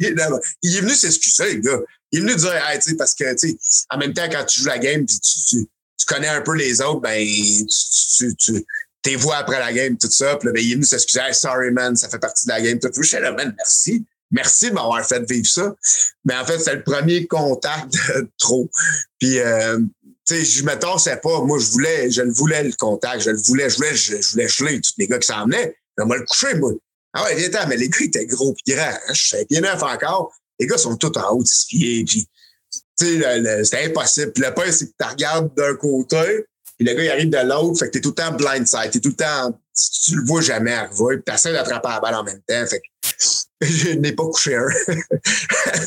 Il est venu s'excuser, gars. Il est venu dire, hey, tu sais, parce que, tu sais, en même temps, quand tu joues la game, puis tu, tu, tu connais un peu les autres, ben, tu, tu, tu t'es vois après la game, tout ça. Puis là, ben, il est venu s'excuser, hey, sorry, man, ça fait partie de la game. Tout ça. Je suis là, man, merci. Merci de m'avoir fait vivre ça. Mais en fait, c'est le premier contact de trop. Puis, euh, tu sais, je me torçais pas. Moi, je voulais, je le voulais, le contact. Je le voulais, je voulais, je, je voulais geler tous les gars qui s'en venaient. Mais on m'a le couché, moi. Ah ouais, viens-t'en, mais les gars étaient gros pis grands. Hein? Je suis bien neuf encore. Les gars sont tous en haut de six pieds. Puis, tu sais, c'était impossible. Puis le pire, c'est que tu regardes d'un côté, puis le gars, il arrive de l'autre. Fait que t'es tout le temps blindside. T'es tout le temps, tu, tu le vois jamais arriver. Puis t'essaies d'attraper la balle en même temps. Fait que, je n'ai pas couché un.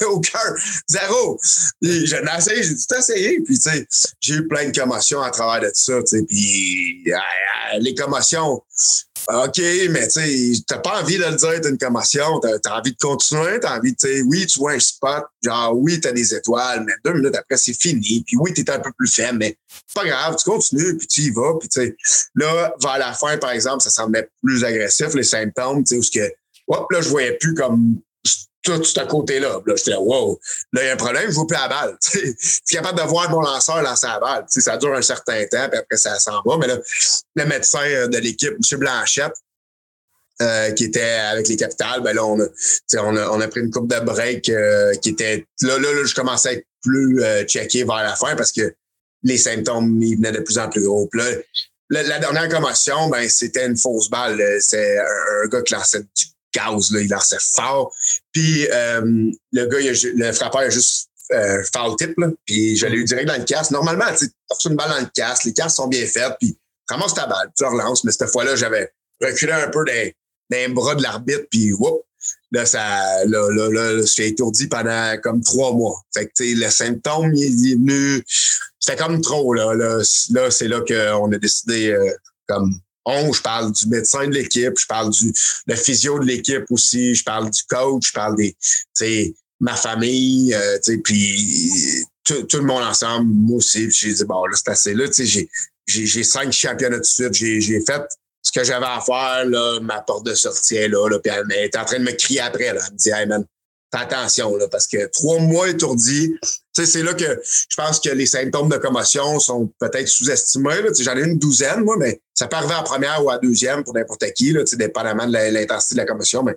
Au cœur, zéro. Puis j'en ai essayé, j'ai dû t'essayer. Puis, tu sais, j'ai eu plein de commotions à travers de ça. Tu sais, puis, les commotions, OK, mais tu sais, t'as pas envie de le dire, t'as une commotion. T'as, t'as envie de continuer, t'as envie, tu sais, oui, tu vois un spot, genre, oui, t'as des étoiles, mais deux minutes après, c'est fini. Puis, oui, t'es un peu plus faible, mais c'est pas grave, tu continues, puis tu y vas. Puis, tu sais, là, vers la fin, par exemple, ça semblait plus agressif, les symptômes, tu sais, où ce que, hop, là, je voyais plus comme tout ce côté-là. Là, j'étais là, wow, là, il y a un problème, je ne vois plus la balle. Je suis capable de voir mon lanceur lancer la balle. T'sais, ça dure un certain temps, puis après, ça s'en va. Mais là, le médecin de l'équipe, M. Blanchette, euh, qui était avec les Capitales, ben là, on a, on a, on a pris une coupe de break euh, qui était... Là, là, là, je commençais à être plus euh, checké vers la fin parce que les symptômes, ils venaient de plus en plus gros. Puis là, la, la dernière commotion, ben, c'était une fausse balle. C'est un, un gars qui lançait du gaz, là, il lançait fort. Puis euh, le gars, il a, le frappeur a juste euh, foul tip, là, puis je l'ai eu direct dans le casse. Normalement, tu reçois une balle dans le casse, les casses sont bien faites, puis commence ta balle, tu relances. Mais cette fois-là, j'avais reculé un peu dans, dans les bras de l'arbitre, puis whoop, là, ça, là, là, là, là, je suis étourdi pendant comme trois mois. Fait que, tu sais, le symptôme, il, il est venu, c'était comme trop, là. Là, là c'est là qu'on a décidé, euh, comme, on, je parle du médecin de l'équipe, je parle du le physio de l'équipe aussi, je parle du coach, je parle des, tu sais, ma famille, euh, tu sais, puis tout, tout le monde ensemble, moi aussi, j'ai dit, bon, là, c'est assez, là, tu sais, j'ai, j'ai, j'ai cinq championnats de suite, j'ai, j'ai fait ce que j'avais à faire, là, ma porte de sortie est là, là, puis elle était en train de me crier après, là, elle me dit, hey, man, fais attention, là, parce que trois mois étourdi, tu sais, c'est là que je pense que les symptômes de commotion sont peut-être sous-estimés, là, tu sais, j'en ai une douzaine, moi, mais ça peut arriver en première ou en deuxième pour n'importe qui, là, tu sais, dépendamment de la, l'intensité de la commotion, mais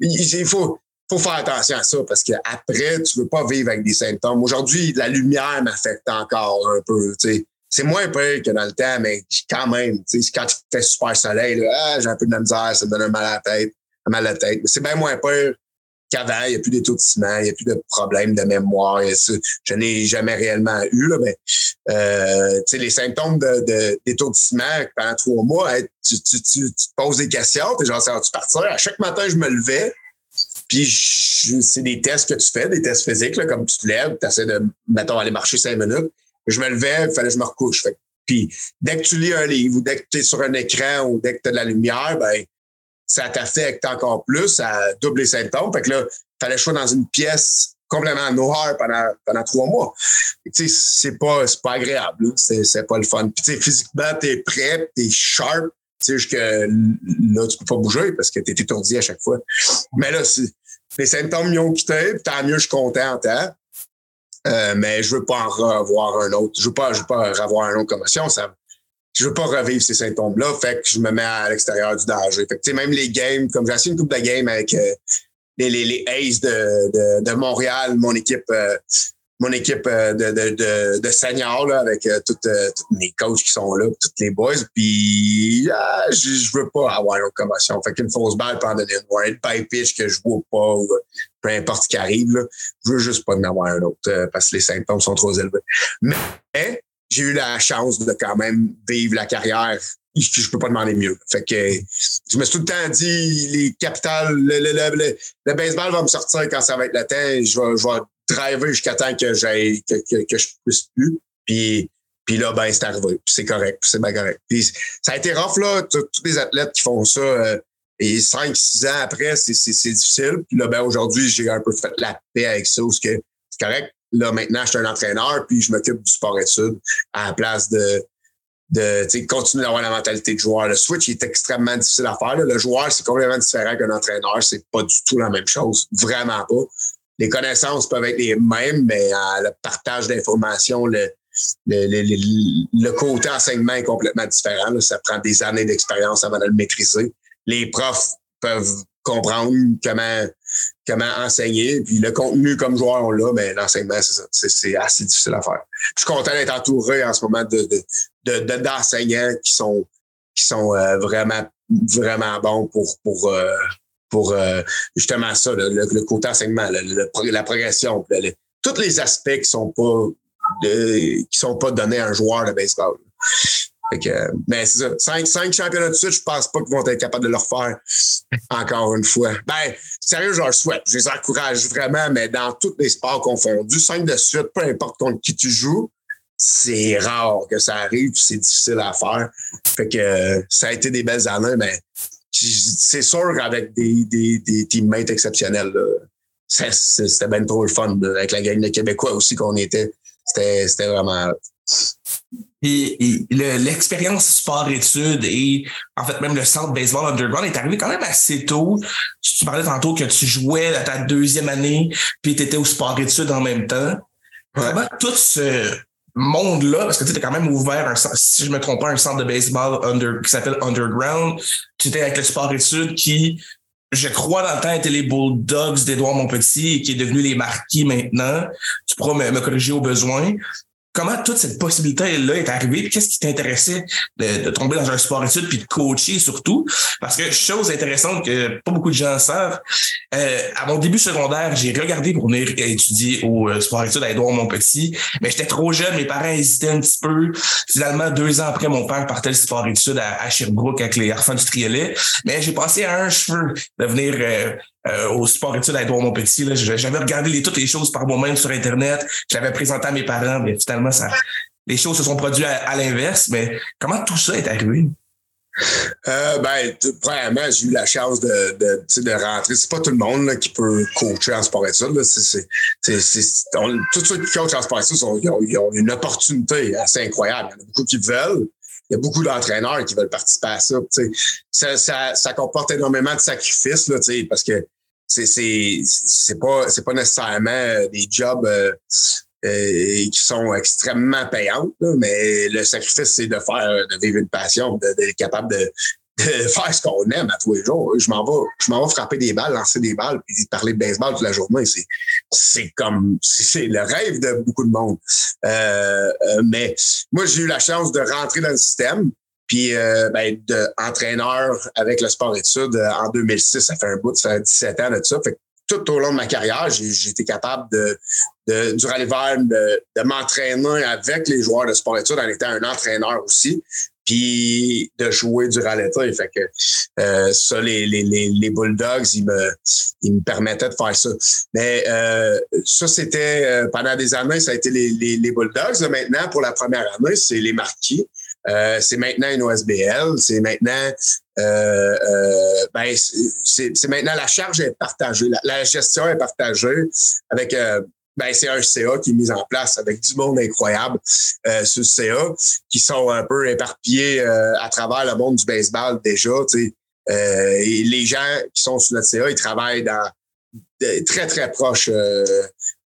il, il faut... faut faire attention à ça parce qu'après, tu ne veux pas vivre avec des symptômes. Aujourd'hui, la lumière m'affecte encore un peu. T'sais. C'est moins pire que dans le temps, mais quand même, quand il fait super soleil, là, ah, j'ai un peu de la misère, ça me donne un mal à la tête. Un mal à la tête. Mais c'est bien moins pire qu'avant. Il n'y a plus d'étourdissement, il n'y a plus de problème de mémoire. Je n'ai jamais réellement eu. Là, mais euh, les symptômes de, de, d'étourdissement pendant trois mois, hey, tu, tu, tu, tu te poses des questions, t'es genre, ça va-tu partir? À chaque matin, je me levais. Puis, je, c'est des tests que tu fais, des tests physiques, là, comme tu te lèves, tu essaies de, mettons, aller marcher cinq minutes. Je me levais, il fallait que je me recouche. Fait. Puis, dès que tu lis un livre ou dès que tu es sur un écran ou dès que tu as de la lumière, ben ça t'affecte encore plus, ça double les symptômes. Fait que là, il fallait que je sois dans une pièce complètement noire pendant, pendant trois mois. Tu sais, c'est pas, c'est pas agréable, là. C'est, c'est pas le fun. Puis, tu sais, physiquement, t'es prêt, t'es sharp. Tu sais, jusque là, tu peux pas bouger parce que t'es étourdi à chaque fois. Mais là, c'est, les symptômes m'y ont quitté, puis tant mieux, je suis content, hein? Euh, mais je veux pas en revoir un autre. Je veux pas, je veux pas revoir une autre commotion. Ça, je veux pas revivre ces symptômes-là. Fait que je me mets à l'extérieur du danger. Fait que, tu sais, même les games, comme j'ai assis une coupe de game avec euh, les, les, les Aces de, de, de Montréal, mon équipe, euh, mon équipe euh, de, de, de, de seniors, là, avec euh, tous euh, mes coachs qui sont là, tous les boys. Puis, euh, je, je veux pas avoir une autre commotion. Fait qu'une fausse balle pendant une ou un high pitch que je vois pas, ou peu importe ce qui arrive, là, je veux juste pas en avoir un autre euh, parce que les symptômes sont trop élevés. Mais j'ai eu la chance de quand même vivre la carrière. Je, je peux pas demander mieux. Fait que je me suis tout le temps dit, les capitales, le, le, le, le, le baseball va me sortir quand ça va être le temps. Je vais, je vais driver jusqu'à temps que j'aille, que, que, que je puisse plus. Puis, puis là, ben, c'est arrivé. Puis c'est correct. Puis c'est bien correct. Puis ça a été rough, là. Tous les athlètes qui font ça, euh, et cinq, six ans après, c'est, c'est, c'est difficile. Puis là, ben, aujourd'hui, j'ai un peu fait la paix avec ça. Parce que c'est correct. Là, maintenant, je suis un entraîneur, puis je m'occupe du sport études à la place de, de, tu sais, continuer d'avoir la mentalité de joueur. Le switch est extrêmement difficile à faire, là. Le joueur, c'est complètement différent qu'un entraîneur. C'est pas du tout la même chose. Vraiment pas. Les connaissances peuvent être les mêmes, mais euh, le partage d'informations, le, le, le, le, le côté enseignement est complètement différent, là. Ça prend des années d'expérience avant de le maîtriser. Les profs peuvent comprendre comment, comment enseigner. Puis le contenu, comme joueur, on l'a, mais l'enseignement, c'est, c'est, c'est assez difficile à faire. Je suis content d'être entouré en ce moment de, de, de, de, d'enseignants qui sont, qui sont euh, vraiment, vraiment bons pour... pour euh, pour euh, justement ça, le, le, le côté enseignement, le, le, la progression, le, le, tous les aspects qui sont pas de, qui sont pas donnés à un joueur de baseball. Fait que, mais c'est ça, cinq, cinq championnats de suite, je pense pas qu'ils vont être capables de le refaire encore une fois. Ben, sérieux, je leur souhaite, je les encourage vraiment, mais dans tous les sports confondus, cinq de suite, peu importe contre qui tu joues, c'est rare que ça arrive, c'est difficile à faire. Fait que ça a été des belles années, mais c'est sûr, avec des, des, des teammates exceptionnels, là. Ça, c'était bien trop le fun. Là. Avec la gang de Québécois aussi qu'on était, c'était, c'était vraiment... Et, et le, l'expérience sport-études et, en fait, même le Centre Baseball Underground est arrivé quand même assez tôt. Tu parlais tantôt que tu jouais à ta deuxième année puis tu étais au sport-études en même temps. Vraiment, ouais. Tout ce... monde-là, parce que tu étais quand même ouvert, un, si je me trompe pas, un centre de baseball under, qui s'appelle Underground. Tu étais avec le sport études qui, je crois, dans le temps, étaient les Bulldogs d'Edouard Montpetit et qui est devenu les Marquis maintenant. Tu pourras me, me corriger au besoin. comment toute cette possibilité-là est arrivée, puis qu'est-ce qui t'intéressait de, de tomber dans un sport-études, puis de coacher surtout? Parce que, chose intéressante que pas beaucoup de gens savent, euh, à mon début secondaire, j'ai regardé pour venir étudier au euh, sport-études à Édouard-Montpetit, mais j'étais trop jeune, mes parents hésitaient un petit peu. Finalement, deux ans après, mon père partait le sport-études à, à Sherbrooke avec les enfants du Triolet, mais j'ai passé à un cheveu de venir... Euh, Euh, au sport-études à Édouard-Montpetit. Là, j'avais regardé les, toutes les choses par moi-même sur Internet. Je l'avais présenté à mes parents, mais finalement, ça, les choses se sont produites à, à l'inverse. Mais comment tout ça est arrivé? Euh, ben, tout, premièrement, j'ai eu la chance de, de, de rentrer. C'est pas tout le monde là, qui peut coacher en sport-études. C'est, c'est, c'est, c'est, on, tous ceux qui coachent en sport-études, ils ont, ils ont une opportunité assez incroyable. Il y en a beaucoup qui veulent. Il y a beaucoup d'entraîneurs qui veulent participer à ça. Ça, ça, ça comporte énormément de sacrifices, là, parce que c'est, c'est, c'est pas, c'est pas nécessairement des jobs euh, euh, qui sont extrêmement payants, là, mais le sacrifice, c'est de faire, de vivre une passion, de, d'être capable de, de faire ce qu'on aime à tous les jours. Je m'en vais, je m'en vais frapper des balles, lancer des balles, puis parler de baseball toute la journée. C'est, c'est comme, c'est le rêve de beaucoup de monde. Euh, euh, mais moi, j'ai eu la chance de rentrer dans le système, puis euh, ben, d'entraîneur avec le sport-études euh, en deux mille six. Ça fait un bout, ça fait dix-sept ans de ça. Fait que tout au long de ma carrière, j'ai, j'ai été capable de, de durant l'hiver, de, de m'entraîner avec les joueurs de sport-études en étant un entraîneur aussi. Puis de jouer durant l'été. Fait que euh, ça, les, les, les Bulldogs, ils me, ils me permettaient de faire ça. Mais euh, ça, c'était euh, pendant des années, ça a été les, les, les Bulldogs. Là, maintenant, pour la première année, c'est les Marquis. Euh, c'est maintenant une O S B L. C'est maintenant euh, euh, ben c'est, c'est maintenant la charge est partagée. La, la gestion est partagée avec euh, ben, c'est un C A qui est mis en place avec du monde incroyable euh, sur le C A qui sont un peu éparpillés euh, à travers le monde du baseball déjà. Tu sais, euh, et les gens qui sont sur notre C A, ils travaillent dans de, très, très proche euh,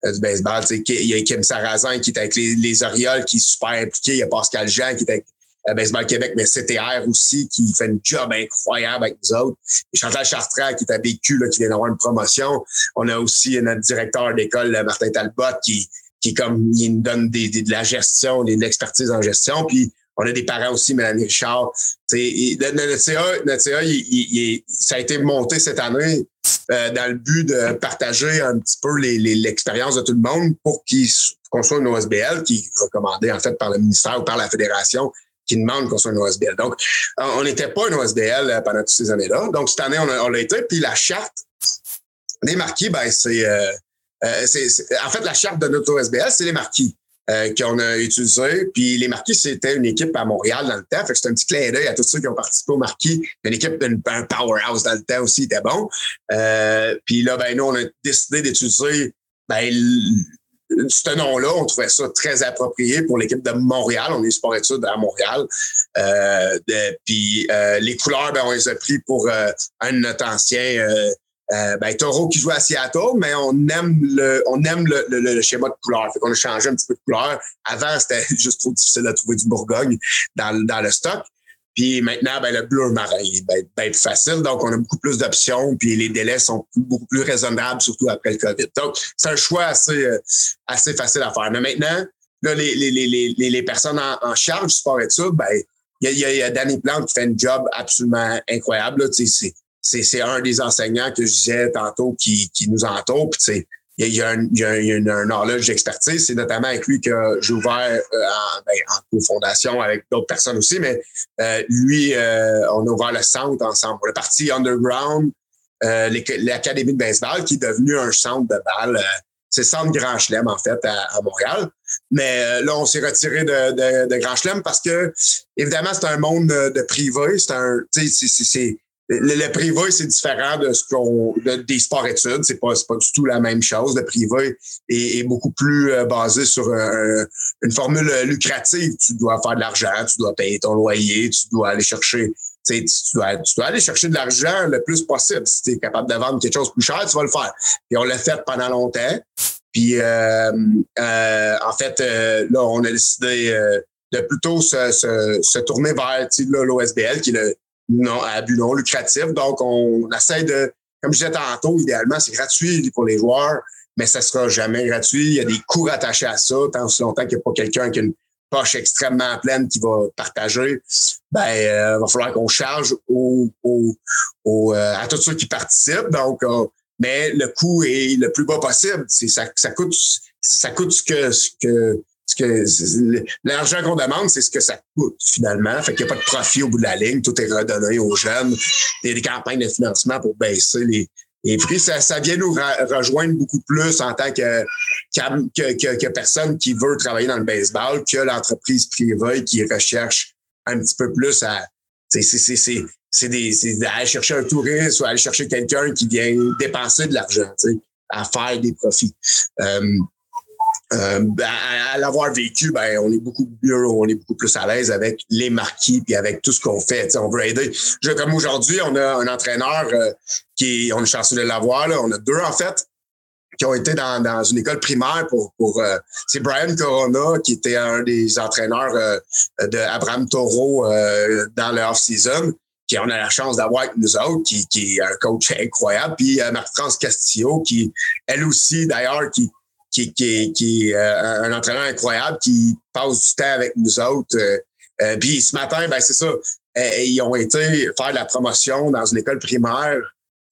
du baseball. Tu sais, il y a Kim Sarrazin qui est avec les, les Orioles qui est super impliqué. Il y a Pascal Jean qui est avec le Baseball Québec, mais C T R aussi qui fait une job incroyable avec nous autres. Et Chantal Chartrand qui est à B Q, là, qui vient d'avoir une promotion. On a aussi notre directeur d'école, Martin Talbot, qui qui comme il nous donne des, des de la gestion, de l'expertise en gestion. Puis on a des parents aussi, Mélanie Richard. Et notre C A, notre C A il, il, il, ça a été monté cette année euh, dans le but de partager un petit peu les, les, l'expérience de tout le monde pour qu'il, qu'on soit une O S B L qui est recommandée en fait par le ministère ou par la fédération qui demande qu'on soit une O S B L. Donc, on n'était pas une O S B L pendant toutes ces années-là. Donc, cette année, on, a, on l'a été. Puis la charte des Marquis, ben c'est, euh, c'est, c'est... En fait, la charte de notre O S B L, c'est les Marquis euh, qu'on a utilisés. Puis les Marquis, c'était une équipe à Montréal dans le temps. Fait que c'est un petit clin d'œil à tous ceux qui ont participé aux Marquis. Une équipe, une, un powerhouse dans le temps aussi, était bon. Euh, puis là, ben nous, on a décidé d'utiliser... ben ce nom-là, on trouvait ça très approprié pour l'équipe de Montréal. On est sport-études à Montréal. Euh, de, puis euh, les couleurs, ben, on les a pris pour euh, un de notre ancien euh, euh, ben, Taureau qui joue à Seattle, mais on aime le, on aime le, le, le schéma de couleurs. Fait qu'on a changé un petit peu de couleurs. Avant, c'était juste trop difficile de trouver du Bourgogne dans, dans le stock. Puis maintenant, ben, le bleu marin est ben, ben plus facile. Donc, on a beaucoup plus d'options. Puis les délais sont beaucoup plus raisonnables, surtout après le COVID. Donc, c'est un choix assez, assez facile à faire. Mais maintenant, là, les, les, les, les, les personnes en, en charge du sport-études, ben, il y a, y a Danny Plante qui fait un job absolument incroyable. Là. C'est, c'est, c'est un des enseignants que je disais tantôt qui, qui nous entoure. Puis, tu sais, il y a un, il y a un, il y a une, un horloge d'expertise. C'est notamment avec lui que j'ai ouvert euh, en, ben, en co-fondation avec d'autres personnes aussi. Mais euh, lui, euh, on a ouvert le centre ensemble. Le parti Underground, euh, l'Académie de baseball, qui est devenue un centre de balle. Euh, c'est le centre Grand Chelem, en fait, à, à Montréal. Mais euh, là, on s'est retiré de, de, de Grand Chelem parce que, évidemment, c'est un monde de, de privé. C'est un... tu sais, c'est, c'est, c'est Le, le privé, c'est différent de ce qu'on de, des sports-études. C'est pas, c'est pas du tout la même chose. Le privé est, est beaucoup plus euh, basé sur un, une formule lucrative. Tu dois faire de l'argent, tu dois payer ton loyer, tu dois aller chercher, tu sais, tu dois, tu dois aller chercher de l'argent le plus possible. Si tu es capable de vendre quelque chose plus cher, tu vas le faire. Puis on l'a fait pendant longtemps. Puis euh, euh, en fait, euh, là, on a décidé euh, de plutôt se, se, se tourner vers là, l'O S B L, qui est le non, à but non lucratif. Donc, on essaie de, comme je disais tantôt, idéalement, c'est gratuit pour les joueurs. mais ça sera jamais gratuit. Il y a des coûts rattachés à ça. Tant aussi longtemps qu'il n'y a pas quelqu'un qui a une poche extrêmement pleine qui va partager, ben euh, il va falloir qu'on charge au, au, au, euh, à tous ceux qui participent. Donc, euh, mais le coût est le plus bas possible. C'est, ça, ça coûte, ça coûte ce que, ce que, ce que l'argent qu'on demande, c'est ce que ça coûte finalement. Fait qu'il n'y a pas de profit au bout de la ligne. Tout est redonné aux jeunes. Il y a des campagnes de financement pour baisser les Et puis, ça, ça vient nous rejoindre beaucoup plus en tant que, que, que, que personne qui veut travailler dans le baseball que l'entreprise privée qui recherche un petit peu plus à... C'est, c'est, c'est, c'est, c'est, des, c'est d'aller chercher un touriste ou aller chercher quelqu'un qui vient dépenser de l'argent, tu sais, à faire des profits. Euh, euh, à, à l'avoir vécu, ben on est beaucoup mieux, on est beaucoup plus à l'aise avec les marquis puis avec tout ce qu'on fait. Tu sais, on veut aider. Je, comme aujourd'hui, on a un entraîneur... Euh, Qui, on est chanceux de l'avoir, là. On a deux, en fait, qui ont été dans, dans une école primaire pour, pour, euh, c'est Brian Corona, qui était un des entraîneurs, euh, de Abraham Toro, euh, dans le off-season, qui on a la chance d'avoir avec nous autres, qui, qui est un coach incroyable. Puis, euh, Marc-France Castillo, qui, elle aussi, d'ailleurs, qui, qui, qui, qui est, euh, un entraîneur incroyable, qui passe du temps avec nous autres. Euh, euh, puis, ce matin, ben, c'est ça. Euh, ils ont été faire de la promotion dans une école primaire.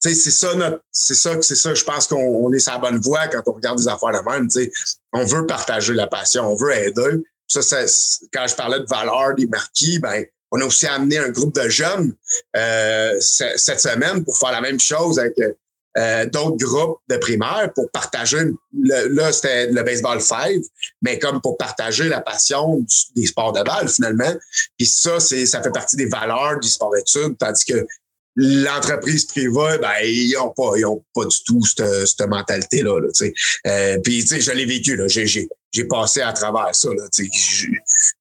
T'sais, c'est ça notre, c'est ça que c'est ça. Je pense qu'on on est sur la bonne voie quand on regarde des affaires de même. T'sais, on veut partager la passion, on veut aider. Ça, c'est, quand je parlais de valeur des marquis, ben on a aussi amené un groupe de jeunes euh, cette semaine pour faire la même chose avec euh, d'autres groupes de primaires pour partager. Le, là, c'était le baseball five, mais comme pour partager la passion du, des sports de balle finalement. Puis ça, c'est ça fait partie des valeurs du sport d'études, tandis que l'entreprise privée, ben ils ont pas, ils ont pas du tout cette, cette mentalité-là. Là, tu sais, euh, puis tu sais, je l'ai vécu. Là, j'ai, j'ai, j'ai passé à travers ça. Là, tu sais,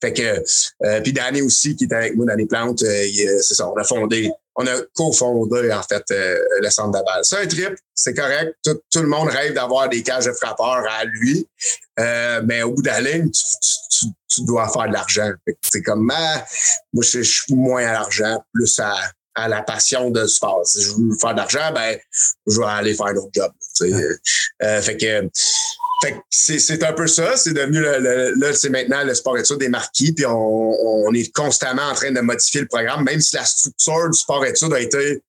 fait que euh, puis Danny aussi qui était avec moi, Danny Plante, euh, c'est ça. On a fondé, on a cofondé en fait euh, le centre de la balle. C'est un trip, c'est correct. Tout, tout le monde rêve d'avoir des cages de frappeurs à lui, euh, mais au bout de la ligne, tu, tu, tu, tu dois faire de l'argent. C'est comme ah, moi, je, je suis moins à l'argent, plus à à la passion de ce sport. Si je veux faire de l'argent, ben, je vais aller faire un autre job. Tu sais. euh, fait que, fait que c'est, c'est un peu ça. C'est devenu le, le, là, c'est maintenant le sport études des marquis. Puis on, on est constamment en train de modifier le programme, même si la structure du sport études a été,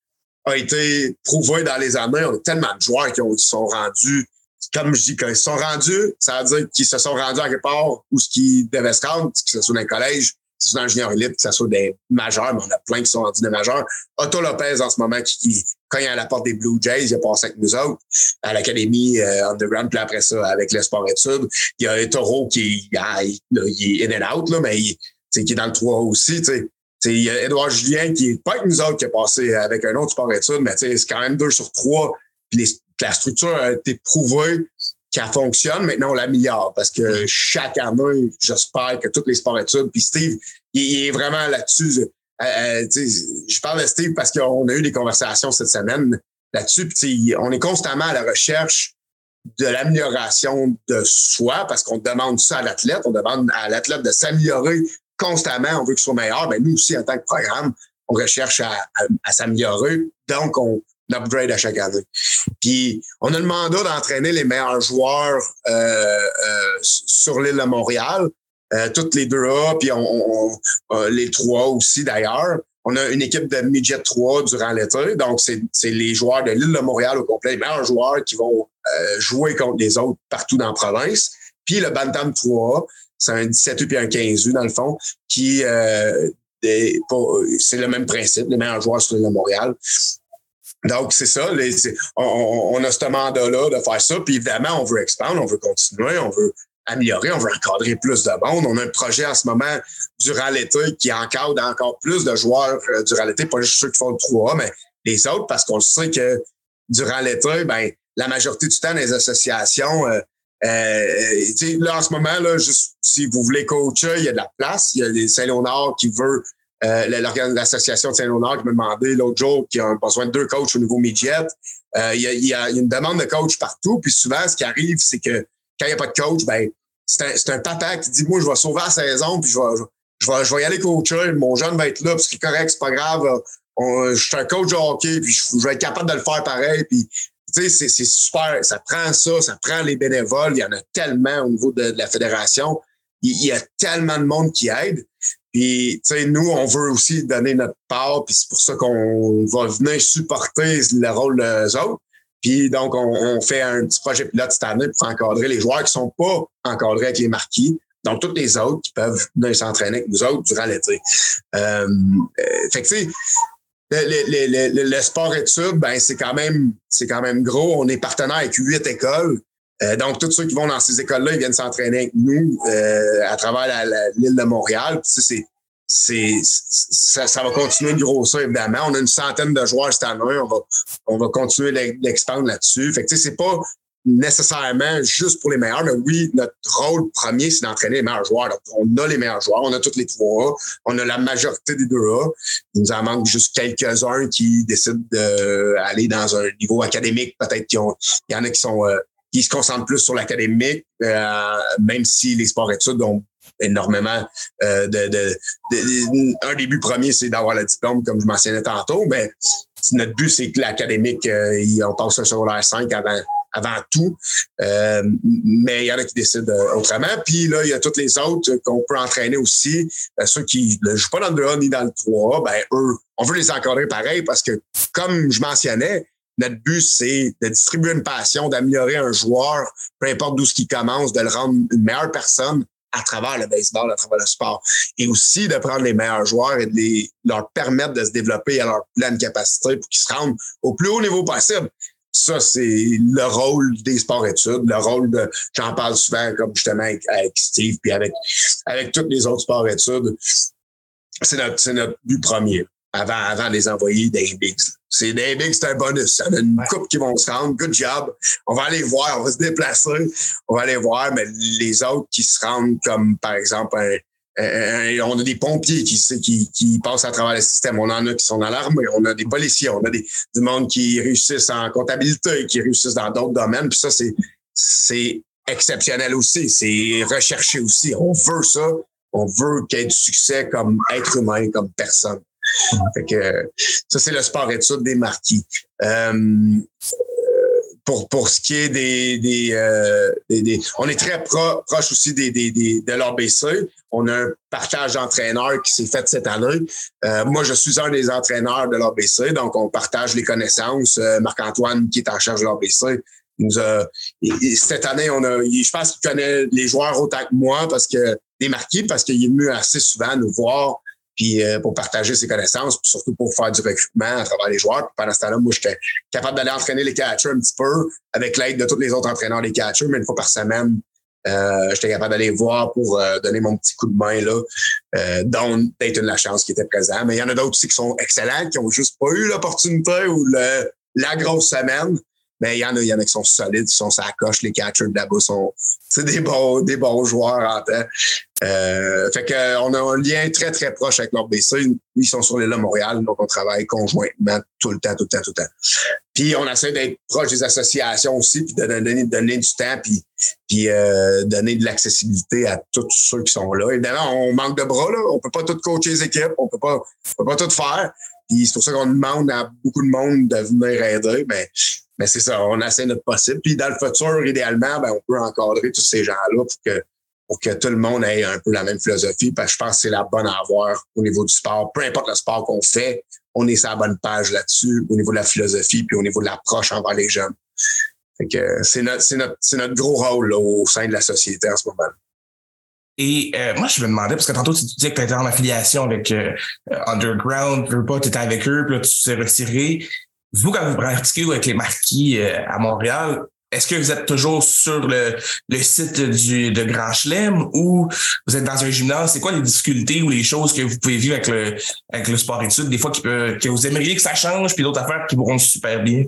a été prouvée dans les années. On a tellement de joueurs qui, ont, qui sont rendus, comme je dis, qu'ils sont rendus, ça veut dire qu'ils se sont rendus à quelque part où ce qu'ils devaient se rendre, que ce soit dans un collège, que ce soit dans le junior élite, que ce soit des majeurs, mais on a plein qui sont rendus des majeurs. Otto Lopez, en ce moment, qui, qui cogne à la porte des Blue Jays, il a passé avec nous autres à l'Académie euh, Underground, puis après ça, avec le sport études. Il y a Toro qui ah, il, là, il est in and out, là, mais il, qui est dans le trois aussi. T'sais. T'sais, il y a Édouard Julien qui n'est pas avec nous autres, qui a passé avec un autre sport études, mais c'est quand même deux sur trois. Puis les, la structure a été prouvée qu'elle fonctionne. Maintenant, on l'améliore parce que chaque année, j'espère que tous les sports études, puis Steve, il est vraiment là-dessus. Euh, je parle de Steve parce qu'on a eu des conversations cette semaine là-dessus. Puis on est constamment à la recherche de l'amélioration de soi parce qu'on demande ça à l'athlète. On demande à l'athlète de s'améliorer constamment. On veut qu'il soit meilleur. Mais nous aussi, en tant que programme, on recherche à, à, à s'améliorer. Donc, on upgrade à chaque année. Puis, on a le mandat d'entraîner les meilleurs joueurs euh, euh, sur l'île de Montréal, euh, toutes les deux A, puis on, on, euh, les trois A aussi d'ailleurs. On a une équipe de midget trois A durant l'été, donc c'est, c'est les joueurs de l'île de Montréal au complet, les meilleurs joueurs qui vont euh, jouer contre les autres partout dans la province. Puis le Bantam trois A, c'est un dix-sept U puis un quinze U dans le fond, qui euh, des, pour, c'est le même principe, les meilleurs joueurs sur l'île de Montréal. Donc, c'est ça. Les, c'est, on, on a ce mandat-là de faire ça. Puis évidemment, on veut expandre, on veut continuer, on veut améliorer, on veut encadrer plus de monde. On a un projet en ce moment durant l'été qui encadre encore plus de joueurs durant l'été, pas juste ceux qui font le trois A, mais les autres, parce qu'on sait que durant l'été, ben la majorité du temps, les associations... Euh, euh, là, en ce moment, là, juste, si vous voulez coacher, il y a de la place. Il y a les Saint-Léonard qui veut... Euh, l'association de Saint-Léonard qui m'a demandé l'autre jour qui a besoin de deux coachs au niveau midget. Euh, il, y a, il y a une demande de coach partout. Puis souvent, ce qui arrive, c'est que quand il n'y a pas de coach, ben c'est un, c'est un papa qui dit « Moi, je vais sauver la saison puis je vais, je, je, vais, je vais y aller coacher. Mon jeune va être là parce qu'il est correct, c'est pas grave. On, je suis un coach de hockey puis je, je vais être capable de le faire pareil. » Puis tu sais, c'est, c'est super. Ça prend ça, ça prend les bénévoles. Il y en a tellement au niveau de, de la fédération. Il, il y a tellement de monde qui aide. Puis, tu sais, nous, on veut aussi donner notre part. Puis c'est pour ça qu'on va venir supporter le rôle des autres. Puis donc, on, on fait un petit projet pilote cette année pour encadrer les joueurs qui sont pas encadrés avec les marquis. Donc, tous les autres qui peuvent venir s'entraîner avec nous autres durant l'été. Euh, euh, fait que, tu sais, le, le, le, le sport études, ben, c'est quand même, c'est quand même gros. On est partenaire avec huit écoles. Euh, donc, tous ceux qui vont dans ces écoles-là, ils viennent s'entraîner avec nous euh, à travers la, la, l'île de Montréal. Puis, tu sais, c'est, c'est, ça, ça va continuer de grossir, évidemment. On a une centaine de joueurs cette année. On va, on va continuer d'expandre là-dessus. Fait que, tu sais, c'est pas nécessairement juste pour les meilleurs, mais oui, notre rôle premier, c'est d'entraîner les meilleurs joueurs. Donc, on a les meilleurs joueurs, on a tous les trois A, on a la majorité des deux A. Il nous en manque juste quelques-uns qui décident d'aller dans un niveau académique. Peut-être qu'il y en a qui sont euh, qui se concentrent plus sur l'académique, euh, même si les sports études ont énormément euh, de, de, de, de... Un début premier, c'est d'avoir le diplôme, comme je mentionnais tantôt, mais notre but, c'est que l'académique, euh, on passe un secondaire cinq avant... avant tout, euh, mais il y en a qui décident autrement. Puis là, il y a toutes les autres qu'on peut entraîner aussi. Euh, ceux qui ne jouent pas dans le deux A ni dans le trois A, ben eux, on veut les encadrer pareil parce que, comme je mentionnais, notre but, c'est de distribuer une passion, d'améliorer un joueur, peu importe d'où ce qu'il commence, de le rendre une meilleure personne à travers le baseball, à travers le sport. Et aussi de prendre les meilleurs joueurs et de les, leur permettre de se développer à leur pleine capacité pour qu'ils se rendent au plus haut niveau possible. Ça, c'est le rôle des sports-études, le rôle de... J'en parle souvent, comme justement avec, avec Steve, puis avec, avec tous les autres sports-études. C'est notre, c'est notre but premier, avant, avant de les envoyer dans les bigs. C'est dans les bigs, c'est un bonus. Il y en a une couple qui vont se rendre. Good job. On va aller voir, on va se déplacer. On va aller voir, mais les autres qui se rendent comme, par exemple, un... Euh, on a des pompiers qui, qui, qui passent à travers le système. On en a qui sont dans l'armée, on a des policiers, on a des, du monde qui réussissent en comptabilité, qui réussissent dans d'autres domaines. Puis ça, c'est, c'est exceptionnel aussi. C'est recherché aussi. On veut ça. On veut qu'il y ait du succès comme être humain, comme personne. Fait que, ça, c'est le sport-études des marquis. Euh, Pour, pour ce qui est des, des, euh, des, des on est très pro, proche aussi des, des, des, de l'A B C. On a un partage d'entraîneurs qui s'est fait cette année. Euh, moi, je suis un des entraîneurs de l'A B C, donc on partage les connaissances. Euh, Marc-Antoine, qui est en charge de l'A B C, nous a, et, et cette année, on a, je pense qu'il connaît les joueurs autant que moi parce que des marquis, parce qu'il est venu assez souvent nous voir. Puis euh, pour partager ses connaissances, puis surtout pour faire du recrutement à travers les joueurs. Puis pendant ce temps-là, moi, j'étais capable d'aller entraîner les catchers un petit peu avec l'aide de tous les autres entraîneurs des catchers, mais une fois par semaine, euh, j'étais capable d'aller voir pour euh, donner mon petit coup de main, là, euh, dont Dayton Lachance qui était présent. Mais il y en a d'autres aussi qui sont excellents, qui n'ont juste pas eu l'opportunité ou le, la grosse semaine. Mais il y en a, il y en a qui sont solides, qui sont sur la coche. Les catchers de là-bas sont, c'est des bons, des bons joueurs en temps. Euh, fait qu'on a un lien très, très proche avec l'A B C. Ils sont sur l'île à Montréal, donc on travaille conjointement tout le temps, tout le temps, tout le temps. Puis on essaie d'être proche des associations aussi, puis de donner, de donner du temps, puis, puis euh, donner de l'accessibilité à tous ceux qui sont là. Évidemment, on manque de bras, là. On peut pas tout coacher les équipes, on peut pas, on peut pas tout faire. Puis c'est pour ça qu'on demande à beaucoup de monde de venir aider, mais... Mais c'est ça, on essaie notre possible. Puis dans le futur, idéalement, ben, on peut encadrer tous ces gens-là pour que, pour que tout le monde ait un peu la même philosophie. Parce que je pense que c'est la bonne à avoir au niveau du sport. Peu importe le sport qu'on fait, on est sur la bonne page là-dessus, au niveau de la philosophie, puis au niveau de l'approche envers les jeunes. Fait que c'est notre, c'est notre, c'est notre gros rôle là, au sein de la société en ce moment. Et euh, moi, je me demandais, parce que tantôt, tu disais que tu étais en affiliation avec euh, Underground, tu veux pas, tu étais avec eux, puis là, tu t'es retiré. Vous, quand vous pratiquez avec les marquis euh, à Montréal, est-ce que vous êtes toujours sur le, le site du, de Grand Chelem ou vous êtes dans un gymnase? C'est quoi les difficultés ou les choses que vous pouvez vivre avec le, avec le sport-études, des fois qui peut, que vous aimeriez que ça change, puis d'autres affaires qui vous rendent super bien?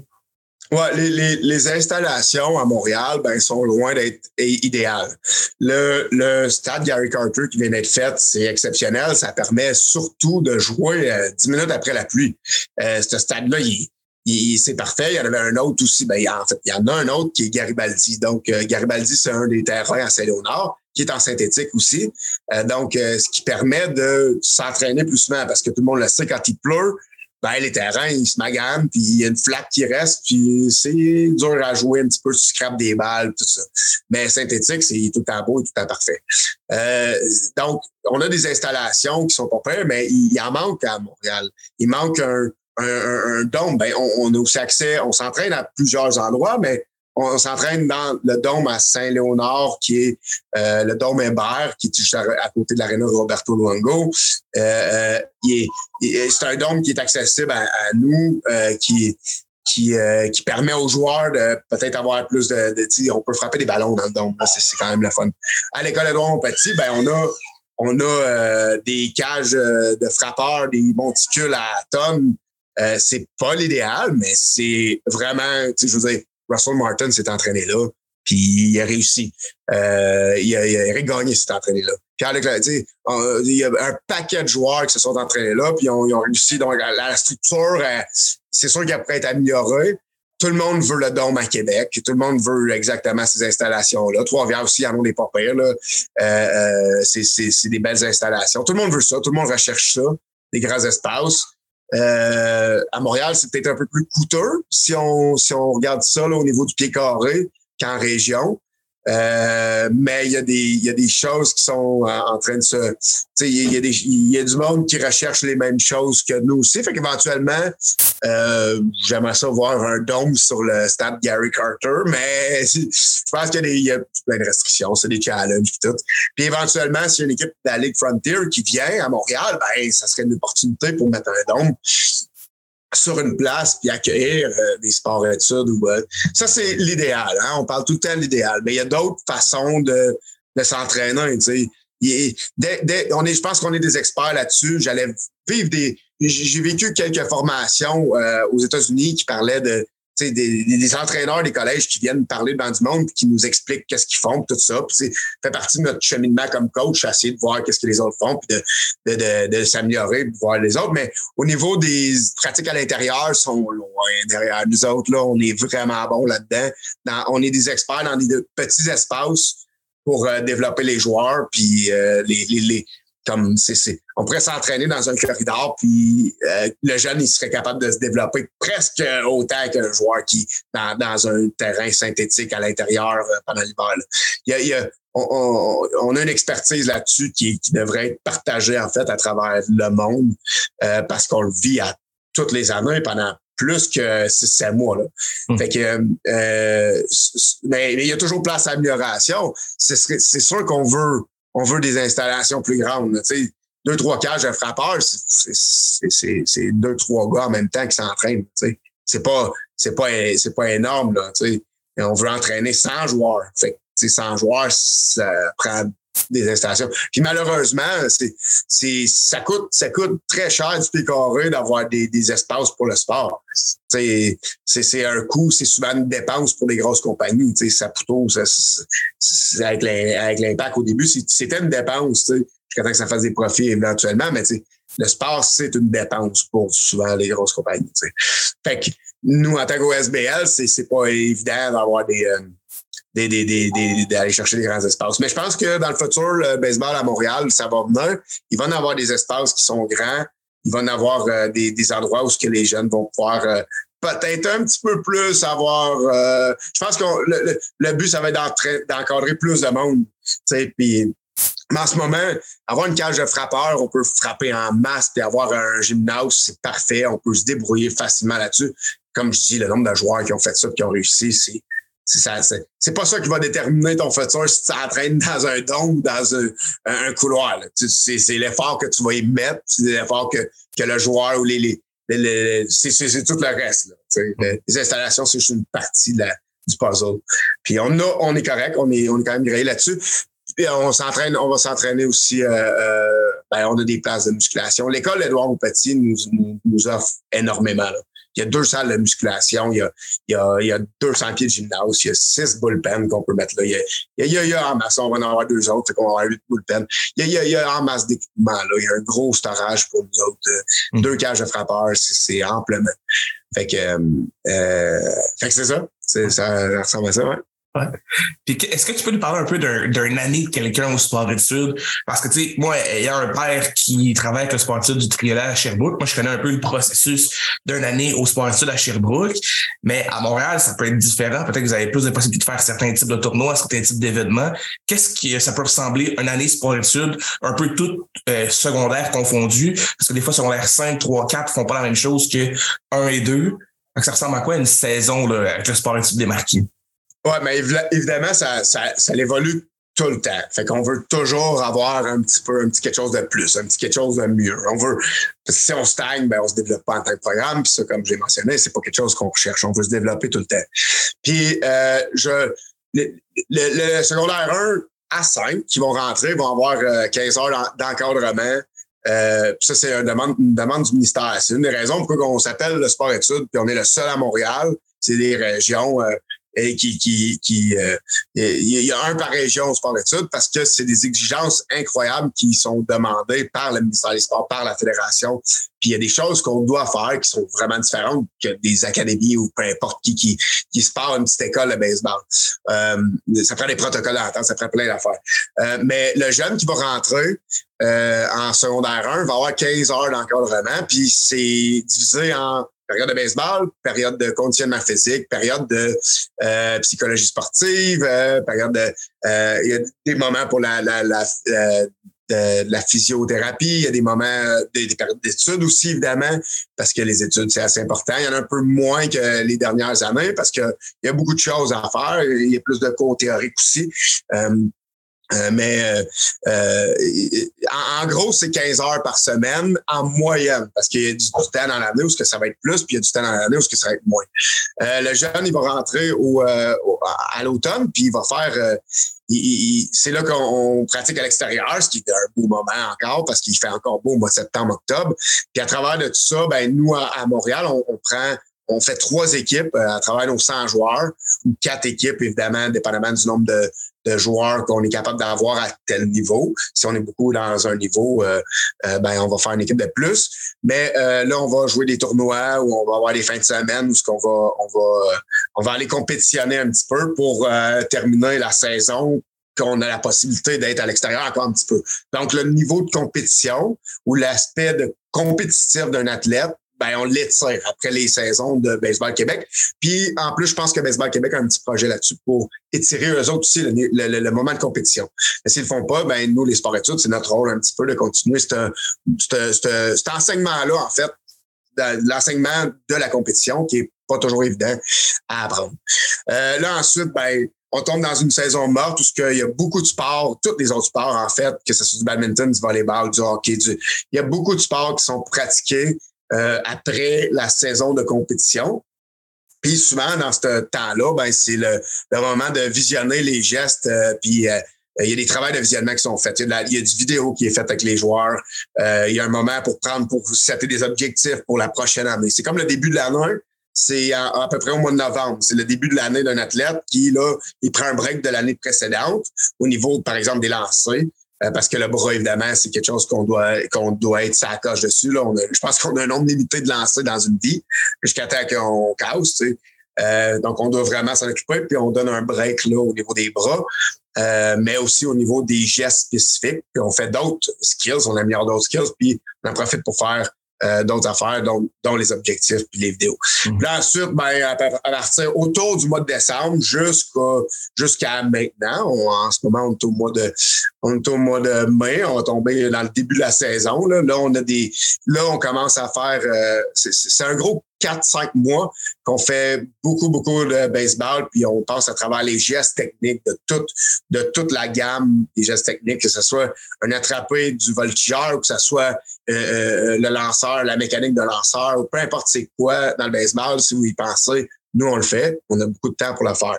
Ouais, les, les, les installations à Montréal, ben, sont loin d'être idéales. Le, le stade Gary Carter qui vient d'être fait, c'est exceptionnel. Ça permet surtout de jouer euh, dix minutes après la pluie. Euh, ce stade-là, il Il, c'est parfait. Il y en avait un autre aussi. Ben, en fait, il y en a un autre qui est Garibaldi. Donc, euh, Garibaldi, c'est un des terrains à Saint-Léonard, qui est en synthétique aussi. Euh, donc, euh, ce qui permet de s'entraîner plus souvent parce que tout le monde le sait, quand il pleut, ben, les terrains, ils se maganent, puis il y a une flatte qui reste, puis c'est dur à jouer un petit peu, tu scrapes des balles, tout ça. Mais synthétique, c'est tout à beau et tout à parfait. Euh, donc, on a des installations qui sont pas prêtes, mais il, il en manque à Montréal. Il manque un, un, un, un dôme. Ben, on, on a aussi accès, on s'entraîne à plusieurs endroits, mais on, on s'entraîne dans le dôme à Saint-Léonard, qui est euh, le dôme Hébert, qui est juste à, à côté de l'aréna Roberto Luongo. Euh, il est, il, c'est un dôme qui est accessible à, à nous, euh, qui qui euh, qui permet aux joueurs de peut-être avoir plus de, de tu sais, on peut frapper des ballons dans le dôme. Là, c'est, c'est quand même le fun. À l'école Édouard-Montpetit, ben on a on a euh, des cages euh, de frappeurs, des monticules à tonnes. Euh, c'est pas l'idéal, mais c'est vraiment, tu sais, je veux dire, Russell Martin s'est entraîné là, puis il a réussi. Euh, il a, il a Éric Gagné s'est entraîné là. Pierre-Luc, tu sais, il y a un paquet de joueurs qui se sont entraînés là, puis ils ont, ils ont réussi. Donc, la, la structure, elle, c'est sûr qu'elle pourrait être améliorée. Tout le monde veut le dôme à Québec. Tout le monde veut exactement ces installations-là. Trois-Rivières aussi, ils en ont des pas pires, là. Euh, c'est, c'est, c'est des belles installations. Tout le monde veut ça. Tout le monde recherche ça. Des grands espaces. Euh, à Montréal, c'est peut-être un peu plus coûteux si on, si on regarde ça là, au niveau du pied carré qu'en région. Euh, mais il y a des, il y a des choses qui sont en train de se, tu sais, il y a des, il y a du monde qui recherche les mêmes choses que nous aussi. Fait qu'éventuellement, euh, j'aimerais ça voir un dôme sur le stade Gary Carter, mais je pense qu'il y a des, il y a plein de restrictions, c'est des challenges et tout. Puis éventuellement, s'il y a une équipe de la Ligue Frontier qui vient à Montréal, ben, ça serait une opportunité pour mettre un dôme sur une place puis accueillir euh, des sports études. Ou, euh, ça, c'est l'idéal. Hein? On parle tout le temps de l'idéal. Mais il y a d'autres façons de, de s'entraîner. Tu sais. Dès, dès, on est, je pense qu'on est des experts là-dessus. J'allais vivre des... J'ai vécu quelques formations euh, aux États-Unis qui parlaient de... Tu sais, des, des entraîneurs des collèges qui viennent parler devant du monde puis qui nous expliquent qu'est-ce qu'ils font tout ça. Puis, tu sais, fait partie de notre cheminement comme coach, essayer de voir qu'est-ce que les autres font puis de, de, de, de s'améliorer puis voir les autres. Mais au niveau des pratiques à l'intérieur, sont loin derrière nous autres. Là, on est vraiment bons là-dedans. Dans, on est des experts dans des petits espaces pour euh, développer les joueurs puis euh, les, les, les comme c'est, c'est, on pourrait s'entraîner dans un corridor, puis euh, le jeune, il serait capable de se développer presque autant qu'un joueur qui dans, dans un terrain synthétique à l'intérieur euh, pendant l'hiver. Il y a, il y a, on, on, on a une expertise là-dessus qui, qui devrait être partagée, en fait, à travers le monde, euh, parce qu'on le vit à toutes les années pendant plus que six à sept mois. Là. Mmh. Fait que, euh, mais il y a toujours place à amélioration. C'est, c'est sûr qu'on veut on veut des installations plus grandes. Tu sais, deux, trois cages à frappeurs, c'est, c'est, c'est, c'est deux, trois gars en même temps qui s'entraînent. Tu sais, c'est pas, c'est pas, c'est pas énorme, là. Tu sais, et on veut entraîner cent joueurs. Fait que, tu sais, cent joueurs, ça prend des installations. Puis malheureusement, c'est, c'est, ça coûte, ça coûte très cher du pied carré d'avoir des, des espaces pour le sport. Tu sais, c'est, c'est un coût, c'est souvent une dépense pour les grosses compagnies. Tu sais, ça plutôt, ça, ça, avec, avec l'impact au début, c'est, c'était une dépense. Tu sais, jusqu'à temps que ça fasse des profits éventuellement, mais tu sais, le sport, c'est une dépense pour souvent les grosses compagnies. Tu sais, fait que nous en tant qu'O S B L, c'est, c'est pas évident d'avoir des euh, Des, des, des, des, d'aller chercher des grands espaces. Mais je pense que dans le futur, le baseball à Montréal, ça va venir. Il va en avoir des espaces qui sont grands. Il va en avoir euh, des, des endroits où ce que les jeunes vont pouvoir euh, peut-être un petit peu plus avoir... Euh, je pense que le, le, le but, ça va être d'entra- d'encadrer plus de monde. Puis, mais en ce moment, avoir une cage de frappeurs, on peut frapper en masse puis avoir un gymnase, c'est parfait. On peut se débrouiller facilement là-dessus. Comme je dis, le nombre de joueurs qui ont fait ça et qui ont réussi, c'est... C'est, ça, c'est, c'est pas ça qui va déterminer ton futur si tu t'entraînes dans un dôme ou dans un, un, un couloir. Tu, c'est, c'est l'effort que tu vas y mettre, c'est l'effort que, que le joueur ou les. les, les, les c'est, c'est, c'est tout le reste. Là, tu sais, les installations, c'est juste une partie de la, du puzzle. Puis on a, on est correct, on est, on est quand même grillé là-dessus. Puis on s'entraîne, on va s'entraîner aussi. Euh, euh, ben on a des places de musculation. L'école Édouard-Montpetit nous, nous, nous offre énormément. Là. Il y a deux salles de musculation, il y a, il y a, il y a deux cents pieds de gymnase, il y a six bullpens qu'on peut mettre là. Il y a, il y a, il y a en masse, on va en avoir deux autres, fait qu'on va avoir huit bullpens. Il y a, il y a en masse d'équipement, là. Il y a un gros storage pour nous autres. Mm. Deux cages de frappeurs, c'est, c'est amplement. Fait que, euh, fait que c'est ça. C'est, ça ressemble à ça, ouais. Ouais. Puis est-ce que tu peux nous parler un peu d'un, d'un année de quelqu'un au sport du Sud? Parce que, tu sais, moi, ayant un père qui travaille avec le sport du Sud du Triolet à Sherbrooke, moi, je connais un peu le processus d'un année au sport du Sud à Sherbrooke. Mais à Montréal, ça peut être différent. Peut-être que vous avez plus de possibilités de faire certains types de tournois, certains types d'événements. Qu'est-ce que ça peut ressembler une année sport du Sud, un peu toute euh, secondaire confondue? Parce que des fois, secondaire cinq, trois, quatre font pas la même chose que un et deux. Ça ressemble à quoi une saison là, avec le sport du Sud démarqué? Oui, mais évidemment, ça, ça, ça évolue tout le temps. Fait qu'on veut toujours avoir un petit peu, un petit quelque chose de plus, un petit quelque chose de mieux. On veut, parce que si on stagne, ben, on se développe pas en tant que programme. Puis ça, comme j'ai mentionné, c'est pas quelque chose qu'on recherche. On veut se développer tout le temps. Puis, euh, je, le, le, le secondaire un à cinq qui vont rentrer vont avoir euh, quinze heures d'encadrement. Euh, pis ça, c'est une demande, une demande du ministère. C'est une des raisons pourquoi on s'appelle le sport études. Puis on est le seul à Montréal. C'est des régions, euh, et qui qui qui euh, il y a un par région au sport d'études parce que c'est des exigences incroyables qui sont demandées par le ministère des Sports, par la fédération. Puis il y a des choses qu'on doit faire qui sont vraiment différentes que des académies ou peu importe qui qui qui se part une petite école de baseball. Euh, ça prend des protocoles à attendre, ça prend plein d'affaires. Euh, mais le jeune qui va rentrer euh, en secondaire un va avoir quinze heures d'encadrement, puis c'est divisé en période de baseball, période de conditionnement physique, période de euh, psychologie sportive, euh, période de... Euh, il y a des moments pour la, la, la, la, de, la physiothérapie, il y a des moments, des, des périodes d'études aussi, évidemment, parce que les études, c'est assez important. Il y en a un peu moins que les dernières années parce que il y a beaucoup de choses à faire. Il y a plus de cours théoriques aussi. Euh, Euh, mais euh, euh, en, en gros, c'est quinze heures par semaine en moyenne, parce qu'il y a du, du temps dans l'année où ce que ça va être plus, puis il y a du temps dans l'année où ce que ça va être moins. Euh, le jeune, il va rentrer au, euh, au, à l'automne, puis il va faire... Euh, Il, il, c'est là qu'on pratique à l'extérieur, ce qui est un beau moment encore parce qu'il fait encore beau au mois de septembre, octobre. Puis à travers de tout ça, ben nous, à, à Montréal, on, on prend... On fait trois équipes à travers nos cent joueurs, ou quatre équipes, évidemment, dépendamment du nombre de, de joueurs qu'on est capable d'avoir à tel niveau. Si on est beaucoup dans un niveau, euh, euh, ben on va faire une équipe de plus. Mais euh, là, on va jouer des tournois où on va avoir des fins de semaine où ce qu'on va, on va, on va aller compétitionner un petit peu pour euh, terminer la saison qu'on a la possibilité d'être à l'extérieur encore un petit peu. Donc, le niveau de compétition ou l'aspect de compétitif d'un athlète, ben on l'étire après les saisons de Baseball Québec. Puis, en plus, je pense que Baseball Québec a un petit projet là-dessus pour étirer eux autres aussi le, le, le moment de compétition. Mais s'ils le font pas, ben nous, les sports études, c'est notre rôle un petit peu de continuer cet enseignement-là, en fait, de, l'enseignement de la compétition qui est pas toujours évident à apprendre. Euh, là, ensuite, ben on tombe dans une saison morte où il y a beaucoup de sports, tous les autres sports, en fait, que ce soit du badminton, du volleyball, du hockey, du... il y a beaucoup de sports qui sont pratiqués Euh, après la saison de compétition. Puis souvent, dans ce temps-là, ben c'est le, le moment de visionner les gestes. Euh, puis euh, il y a des travaux de visionnement qui sont faits. Il y a, de la, il y a du vidéo qui est fait avec les joueurs. Euh, il y a un moment pour prendre, pour setter des objectifs pour la prochaine année. C'est comme le début de l'année. C'est à, à peu près au mois de novembre. C'est le début de l'année d'un athlète qui, là, il prend un break de l'année précédente au niveau, par exemple, des lancers. Parce que le bras, évidemment, c'est quelque chose qu'on doit qu'on doit être sur la coche dessus. Là, on a, je pense qu'on a un nombre limité de lancers dans une vie jusqu'à temps qu'on casse. Tu sais. Euh, donc, on doit vraiment s'en occuper. Puis, on donne un break là au niveau des bras, euh, mais aussi au niveau des gestes spécifiques. Puis, on fait d'autres skills, on améliore d'autres skills. Puis, on en profite pour faire euh, d'autres affaires, dont, dont les objectifs puis les vidéos. Mmh. Puis là, ensuite, ben, à, à partir autour du mois de décembre jusqu'à, jusqu'à maintenant, on, en ce moment, on est au mois de... On est au mois de mai, on va tomber dans le début de la saison. Là, là on a des, là, on commence à faire. Euh, c'est, c'est un gros quatre à cinq mois qu'on fait beaucoup, beaucoup de baseball, puis on passe à travers les gestes techniques de toute, de toute la gamme des gestes techniques, que ce soit un attrapé du voltigeur, que ce soit euh, le lanceur, la mécanique de lanceur, ou peu importe c'est quoi dans le baseball, si vous y pensez, nous on le fait. On a beaucoup de temps pour le faire.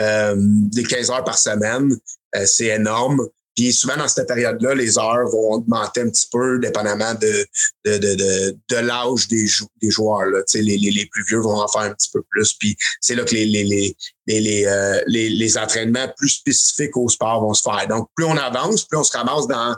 Euh, des quinze heures par semaine, euh, c'est énorme. Puis souvent, dans cette période-là, les heures vont augmenter un petit peu, dépendamment de, de, de, de, de l'âge des, jou- des joueurs. Là. Tu sais, les, les, les plus vieux vont en faire un petit peu plus. Puis c'est là que les, les, les, les, les, euh, les, les entraînements plus spécifiques au sport vont se faire. Donc, plus on avance, plus on se ramasse dans,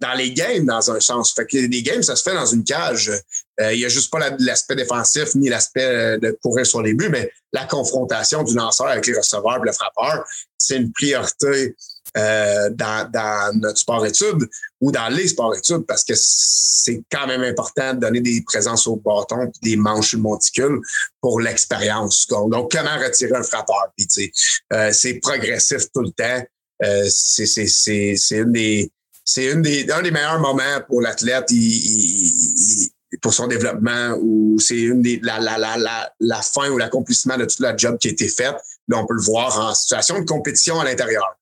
dans les games, dans un sens. Fait que les games, ça se fait dans une cage. Euh, il y a juste pas la, l'aspect défensif ni l'aspect de courir sur les buts, mais la confrontation du lanceur avec les receveurs et le frappeur, c'est une priorité euh, dans, dans notre sport-études ou dans les sports-études parce que c'est quand même important de donner des présences au bâton et des manches sur le monticule pour l'expérience. Donc, comment retirer un frappeur? Puis, tu sais, euh, c'est progressif tout le temps. Euh, c'est, c'est, c'est, c'est une des, c'est une des, un des meilleurs moments pour l'athlète. Il, il, il, pour son développement ou c'est une des, la, la, la, la, la fin ou l'accomplissement de toute la job qui a été faite. Là, on peut le voir en situation de compétition à l'intérieur.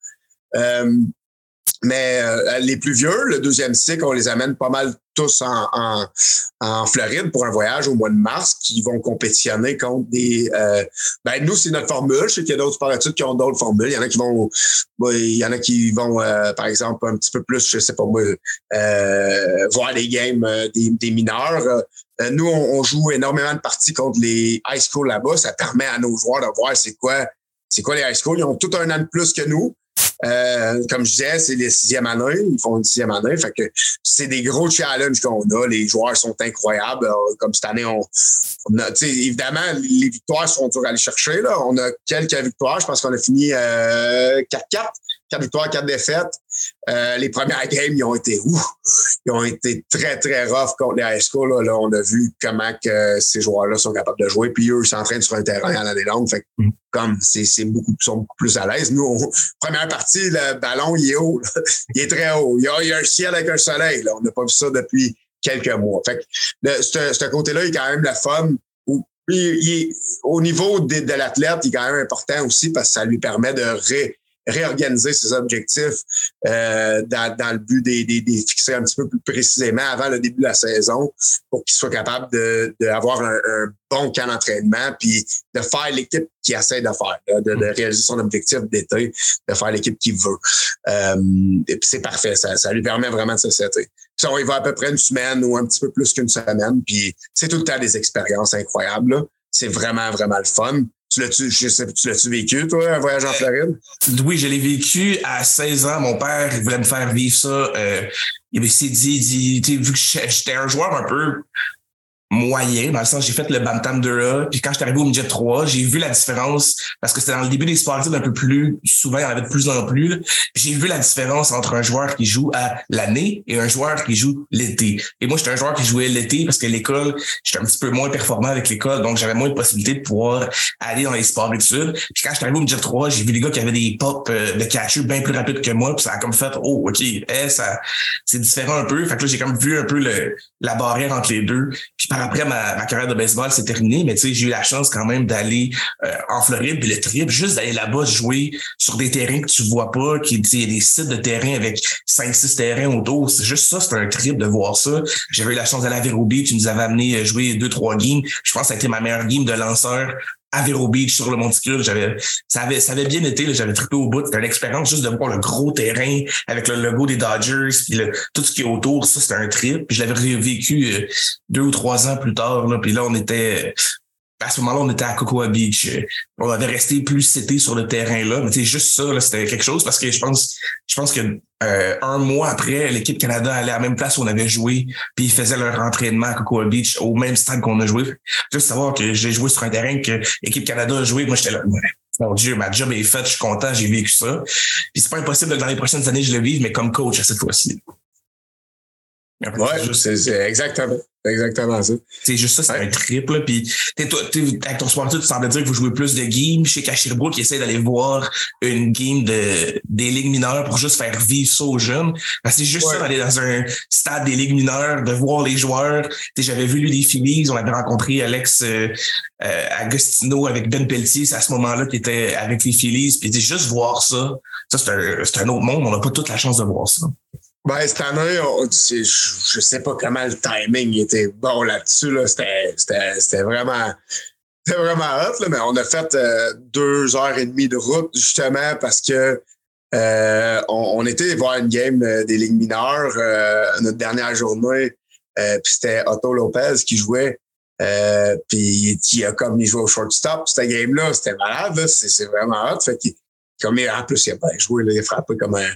Euh, mais euh, les plus vieux, le deuxième cycle, on les amène pas mal tous en, en, en Floride pour un voyage au mois de mars qui vont compétitionner contre des... Euh, ben nous, c'est notre formule. Je sais qu'il y a d'autres sports-études qui ont d'autres formules. Il y en a qui vont, il y en a qui vont euh, par exemple, un petit peu plus, je sais pas moi, euh, voir les games euh, des, des mineurs. Euh, nous, on, on joue énormément de parties contre les high school là-bas. Ça permet à nos joueurs de voir c'est quoi, c'est quoi les high school. Ils ont tout un an de plus que nous. Euh, comme je disais, c'est les sixième année. Ils font une sixième année. Fait que c'est des gros challenges qu'on a. Les joueurs sont incroyables. Alors, comme cette année, on, on a, évidemment, les victoires sont dures à aller chercher, là. On a quelques victoires. Je pense qu'on a fini, euh, quatre quatre. Quatre victoires, quatre défaites. Euh, les premières games, ils ont été ouf. Ils ont été très, très rough contre les high school, là. Là, on a vu comment que ces joueurs-là sont capables de jouer. Puis eux, ils s'entraînent sur un terrain à l'année longue. Fait que, comme, c'est, c'est beaucoup, sont beaucoup plus à l'aise. Nous, on, première partie, le ballon, il est haut, là. Il est très haut. Il y a, il y a un ciel avec un soleil, là. On n'a pas vu ça depuis quelques mois. Fait que, le, ce, ce côté-là, il est quand même le fun. Puis, il, au niveau de, de l'athlète, il est quand même important aussi parce que ça lui permet de ré, réorganiser ses objectifs euh, dans, dans le but des, des, des fixer un petit peu plus précisément avant le début de la saison pour qu'il soit capable de, de avoir un, un bon camp d'entraînement puis de faire l'équipe qu'il essaie de faire, de, de réaliser son objectif d'été, de faire l'équipe qu'il veut. Euh, et puis c'est parfait, ça, ça lui permet vraiment de se setter. Puis on y va à peu près une semaine ou un petit peu plus qu'une semaine, puis c'est tout le temps des expériences incroyables, là. C'est vraiment, vraiment le fun. Tu l'as-tu, je sais, tu l'as-tu vécu, toi, un voyage en Floride? Oui, je l'ai vécu à seize ans. Mon père, il voulait me faire vivre ça. Euh, il s'est dit, dit vu que j'étais un joueur un peu moyen, dans le sens, j'ai fait le Bantam deux A. Puis quand j'étais arrivé au Midget trois, j'ai vu la différence, parce que c'était dans le début des sportifs un peu plus, souvent, il y en avait de plus en plus, là. J'ai vu la différence entre un joueur qui joue à l'année et un joueur qui joue l'été. Et moi, j'étais un joueur qui jouait l'été parce que l'école, j'étais un petit peu moins performant avec l'école, donc j'avais moins de possibilités de pouvoir aller dans les sports d'études. Puis quand j'étais arrivé au Midget trois, j'ai vu les gars qui avaient des pops de catchers bien plus rapides que moi, puis ça a comme fait, oh, OK, hey, ça, c'est différent un peu. Fait que là, j'ai comme vu un peu le, la barrière entre les deux. Puis après, ma, ma carrière de baseball s'est terminée, mais tu sais, j'ai eu la chance quand même d'aller euh, en Floride, puis le trip, juste d'aller là-bas jouer sur des terrains que tu vois pas, qu'il y a des sites de terrain avec cinq six terrains autour. C'est juste ça, c'était un trip de voir ça. J'avais eu la chance d'aller à Vero Beach, tu nous avais amené jouer deux trois games. Je pense que ça a été ma meilleure game de lanceur à Vero Beach sur le monticule. J'avais, ça avait, ça avait bien été, là, j'avais trippé au bout. C'était une expérience juste de voir le gros terrain avec le logo des Dodgers puis le, tout ce qui est autour. Ça, c'était un trip. Puis je l'avais vécu euh, deux ou trois ans plus tard, là. Puis là, on était, à ce moment-là, on était à Cocoa Beach. On avait resté plus cité sur le terrain, là. Mais tu sais, juste ça, là, c'était quelque chose parce que je pense, je pense que, Euh, un mois après, l'équipe Canada allait à la même place où on avait joué, puis ils faisaient leur entraînement à Cocoa Beach au même stade qu'on a joué. Juste savoir que j'ai joué sur un terrain que l'équipe Canada a joué, moi j'étais là, mon Dieu, ma job est faite, je suis content, j'ai vécu ça. Puis c'est pas impossible que dans les prochaines années je le vive, mais comme coach cette fois-ci. Après, ouais, c'est, juste, c'est, c'est exactement, exactement ça. C'est juste ça, c'est ouais. Un trip, là. Puis, t'es, toi, t'es, avec ton sport, tu semblais dire que vous jouez plus de games. Je sais qu'à Sherbrooke, ils essaient d'aller voir une game de, des ligues mineures pour juste faire vivre ça aux jeunes. Parce que c'est juste ouais. ça, d'aller dans un stade des ligues mineures, de voir les joueurs. T'sais, j'avais vu, lui, des Phillies. On avait rencontré Alex, euh, euh, Agostino avec Ben Pelletier. C'est à ce moment-là qu'il était avec les Phillies. Puis, juste voir ça. Ça, c'est un, c'est un autre monde. On n'a pas toute la chance de voir ça. Ben, cette année, on, je, je sais pas comment le timing était bon là-dessus, là. C'était, c'était, c'était vraiment, c'était vraiment hot, là. Mais on a fait euh, deux heures et demie de route, justement, parce que, euh, on, on était voir une game des ligues mineures, euh, notre dernière journée, euh, puis c'était Otto Lopez qui jouait, euh, puis il a comme, il jouait au shortstop. Cette game-là, c'était malade, là. C'est, c'est vraiment hot. Fait qu'il, comme, en plus, il a bien joué, là. Il a frappé comme un,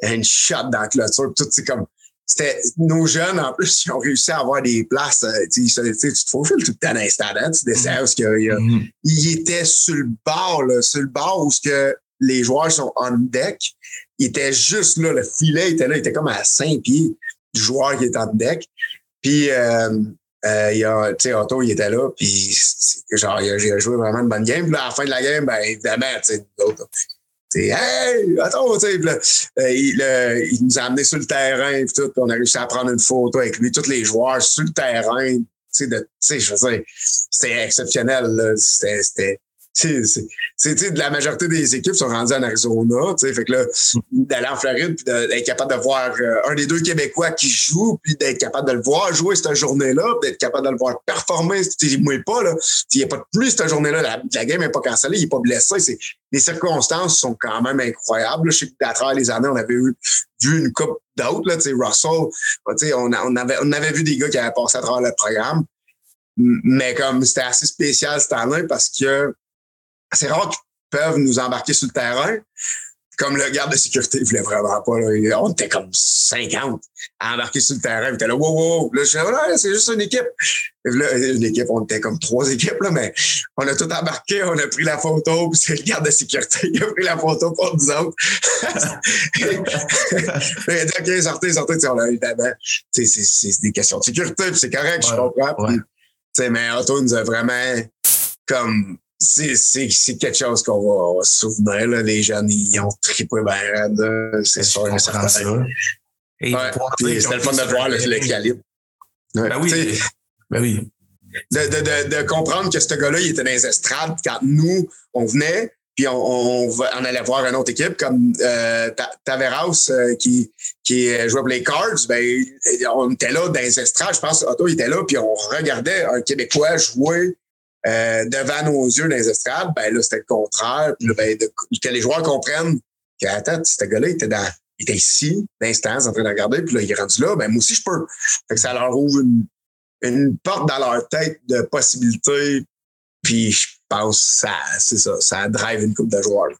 une shot dans la clôture, tout, c'est comme, c'était nos jeunes, en plus, qui ont réussi à avoir des places. Tu te faufiles tout le temps dans les stades, hein, tu décides mm-hmm. où qu'il y a, il, y a, mm-hmm. il était sur le bord, là, sur le bord où que les joueurs sont on deck. Il était juste là, le filet était là, il était comme à cinq pieds du joueur qui est en deck. Puis, euh, euh, il y a, tu sais, Otto, il était là, puis genre, il a, il a joué vraiment une bonne game. Puis là, à la fin de la game, ben évidemment, tu sais, l'autre... T'sais, hey, attends, t'sais, là, euh, il, euh, il nous a amenés sur le terrain et tout, pis on a réussi à prendre une photo avec lui, tous les joueurs sur le terrain, t'sais, de, t'sais, je veux dire, c'était exceptionnel, là, c'était, c'était, t'sais, t'sais, t'sais, t'sais, la majorité des équipes sont rendues en Arizona, t'sais, fait que là, d'aller en Floride pis d'être capable de voir euh, un des deux Québécois qui joue puis d'être capable de le voir jouer cette journée-là, pis d'être capable de le voir performer, t'sais, mouille pas, là, il n'y a pas de plus cette journée-là, la, la game n'est pas cancellée, il n'est pas blessé, c'est, les circonstances sont quand même incroyables. Je sais qu'à travers les années, on avait eu, vu une coupe d'autres. Là, Russell, t'sais, on, a, on, avait, on avait vu des gars qui avaient passé à travers le programme. Mais comme c'était assez spécial cette année parce que c'est rare qu'ils peuvent nous embarquer sur le terrain. Comme le garde de sécurité, il voulait vraiment pas. Là, on était comme cinquante à embarquer sur le terrain. On était là, wow, wow. Là, je suis là, c'est juste une équipe. Là, une équipe, on était comme trois équipes, là, mais on a tout embarqué, on a pris la photo, puis c'est le garde de sécurité qui a pris la photo pour nous autres. Il a dit, OK, sortez, sortez. Tu sais, on a évidemment, c'est, c'est, c'est des questions de sécurité, puis c'est correct, ouais, je comprends. Ouais. Puis, tu sais, mais Otto nous a vraiment comme... C'est, c'est, c'est quelque chose qu'on va, on va se souvenir, là. Les jeunes, ils ont trippé bien, là. C'est sûr, c'est certain. Ça. Et ouais, puis, c'était le fun de voir le, le calibre. Ouais, ben oui. Ben oui. De, de, de, de comprendre que ce gars-là, il était dans les estrades quand nous, on venait, puis on, on, on allait voir une autre équipe, comme euh, Taveras euh, qui, qui jouait pour les Cards. Ben, on était là dans les estrades. Je pense que Otto était là, puis on regardait un Québécois jouer. Euh, devant nos yeux dans les estrades, ben là, c'était le contraire. Puis là, ben, de, que les joueurs comprennent que, attends, ce gars-là, il était, dans, il était ici, dans l'instance, en train de regarder, puis là, il est rendu là, ben moi aussi, je peux. Fait que ça leur ouvre une, une porte dans leur tête de possibilités, puis je pense ça, c'est ça, ça drive une couple de joueurs.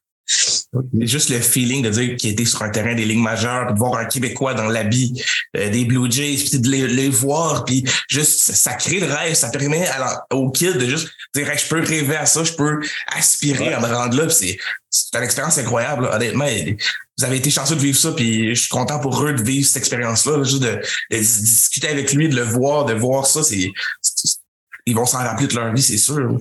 Okay. Juste le feeling de dire qu'il était sur un terrain des ligues majeures, de voir un Québécois dans l'habit euh, des Blue Jays, puis de les, les voir, puis juste ça crée le rêve, ça permet à, aux kids de juste dire hey, je peux rêver à ça, je peux aspirer ouais. à me rendre là, puis c'est, c'est une expérience incroyable, là. Honnêtement, vous avez été chanceux de vivre ça, puis je suis content pour eux de vivre cette expérience-là, juste de, de discuter avec lui, de le voir, de voir ça, c'est, c'est, ils vont s'en rappeler de leur vie, c'est sûr.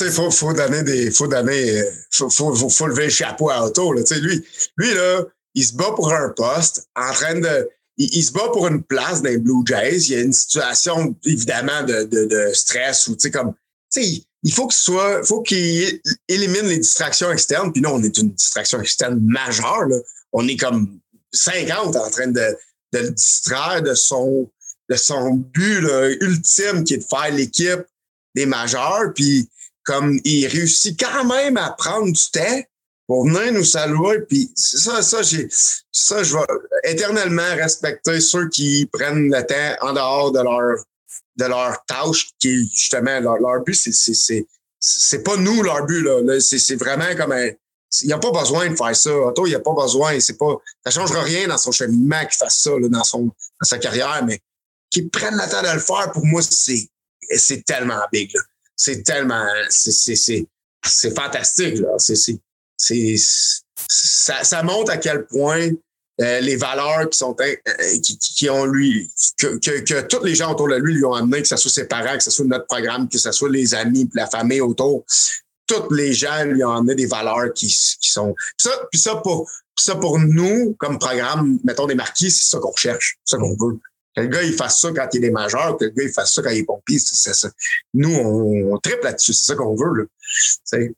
Il faut, faut donner des. Faut donner. Faut, faut, faut, faut lever le chapeau à Otto. Là. Lui, lui, là, il se bat pour un poste, en train de. Il, il se bat pour une place dans les Blue Jays. Il y a une situation, évidemment, de, de, de stress ou tu sais, comme. Tu il faut qu'il soit. Faut qu'il élimine les distractions externes. Puis là, on est une distraction externe majeure. Là. On est comme cinquante en train de, de le distraire de son, de son but là, ultime qui est de faire l'équipe des majeurs. Puis. Comme il réussit quand même à prendre du temps pour venir nous saluer. Puis ça, ça, j'ai, ça, je vais éternellement respecter ceux qui prennent le temps en dehors de leur, de leur tâche, qui justement leur, leur but, c'est, c'est, c'est, c'est pas nous leur but là. là c'est, c'est vraiment comme un, il a pas besoin de faire ça. Otto, il a pas besoin. C'est pas, ça changera rien dans son cheminement qu'il fasse ça là, dans son, dans sa carrière, mais qu'il prenne le temps de le faire. Pour moi, c'est, c'est tellement big là. C'est tellement, c'est, c'est, c'est, c'est fantastique, là. C'est, c'est, c'est, ça, ça montre à quel point euh, les valeurs qui sont, euh, qui, qui ont lui, que, que, que tous les gens autour de lui lui ont amené, que ce soit ses parents, que ce soit notre programme, que ce soit les amis, la famille autour, tous les gens lui ont amené des valeurs qui, qui sont. Puis ça, puis ça pour, puis ça pour nous, comme programme, mettons des marquis, c'est ça qu'on recherche, c'est ça qu'on veut. Que le gars, il fasse ça quand il est majeur, que le gars, il fasse ça quand il est pompier. C'est, c'est ça. Nous, on, on tripe là-dessus. C'est ça qu'on veut, là. C'est...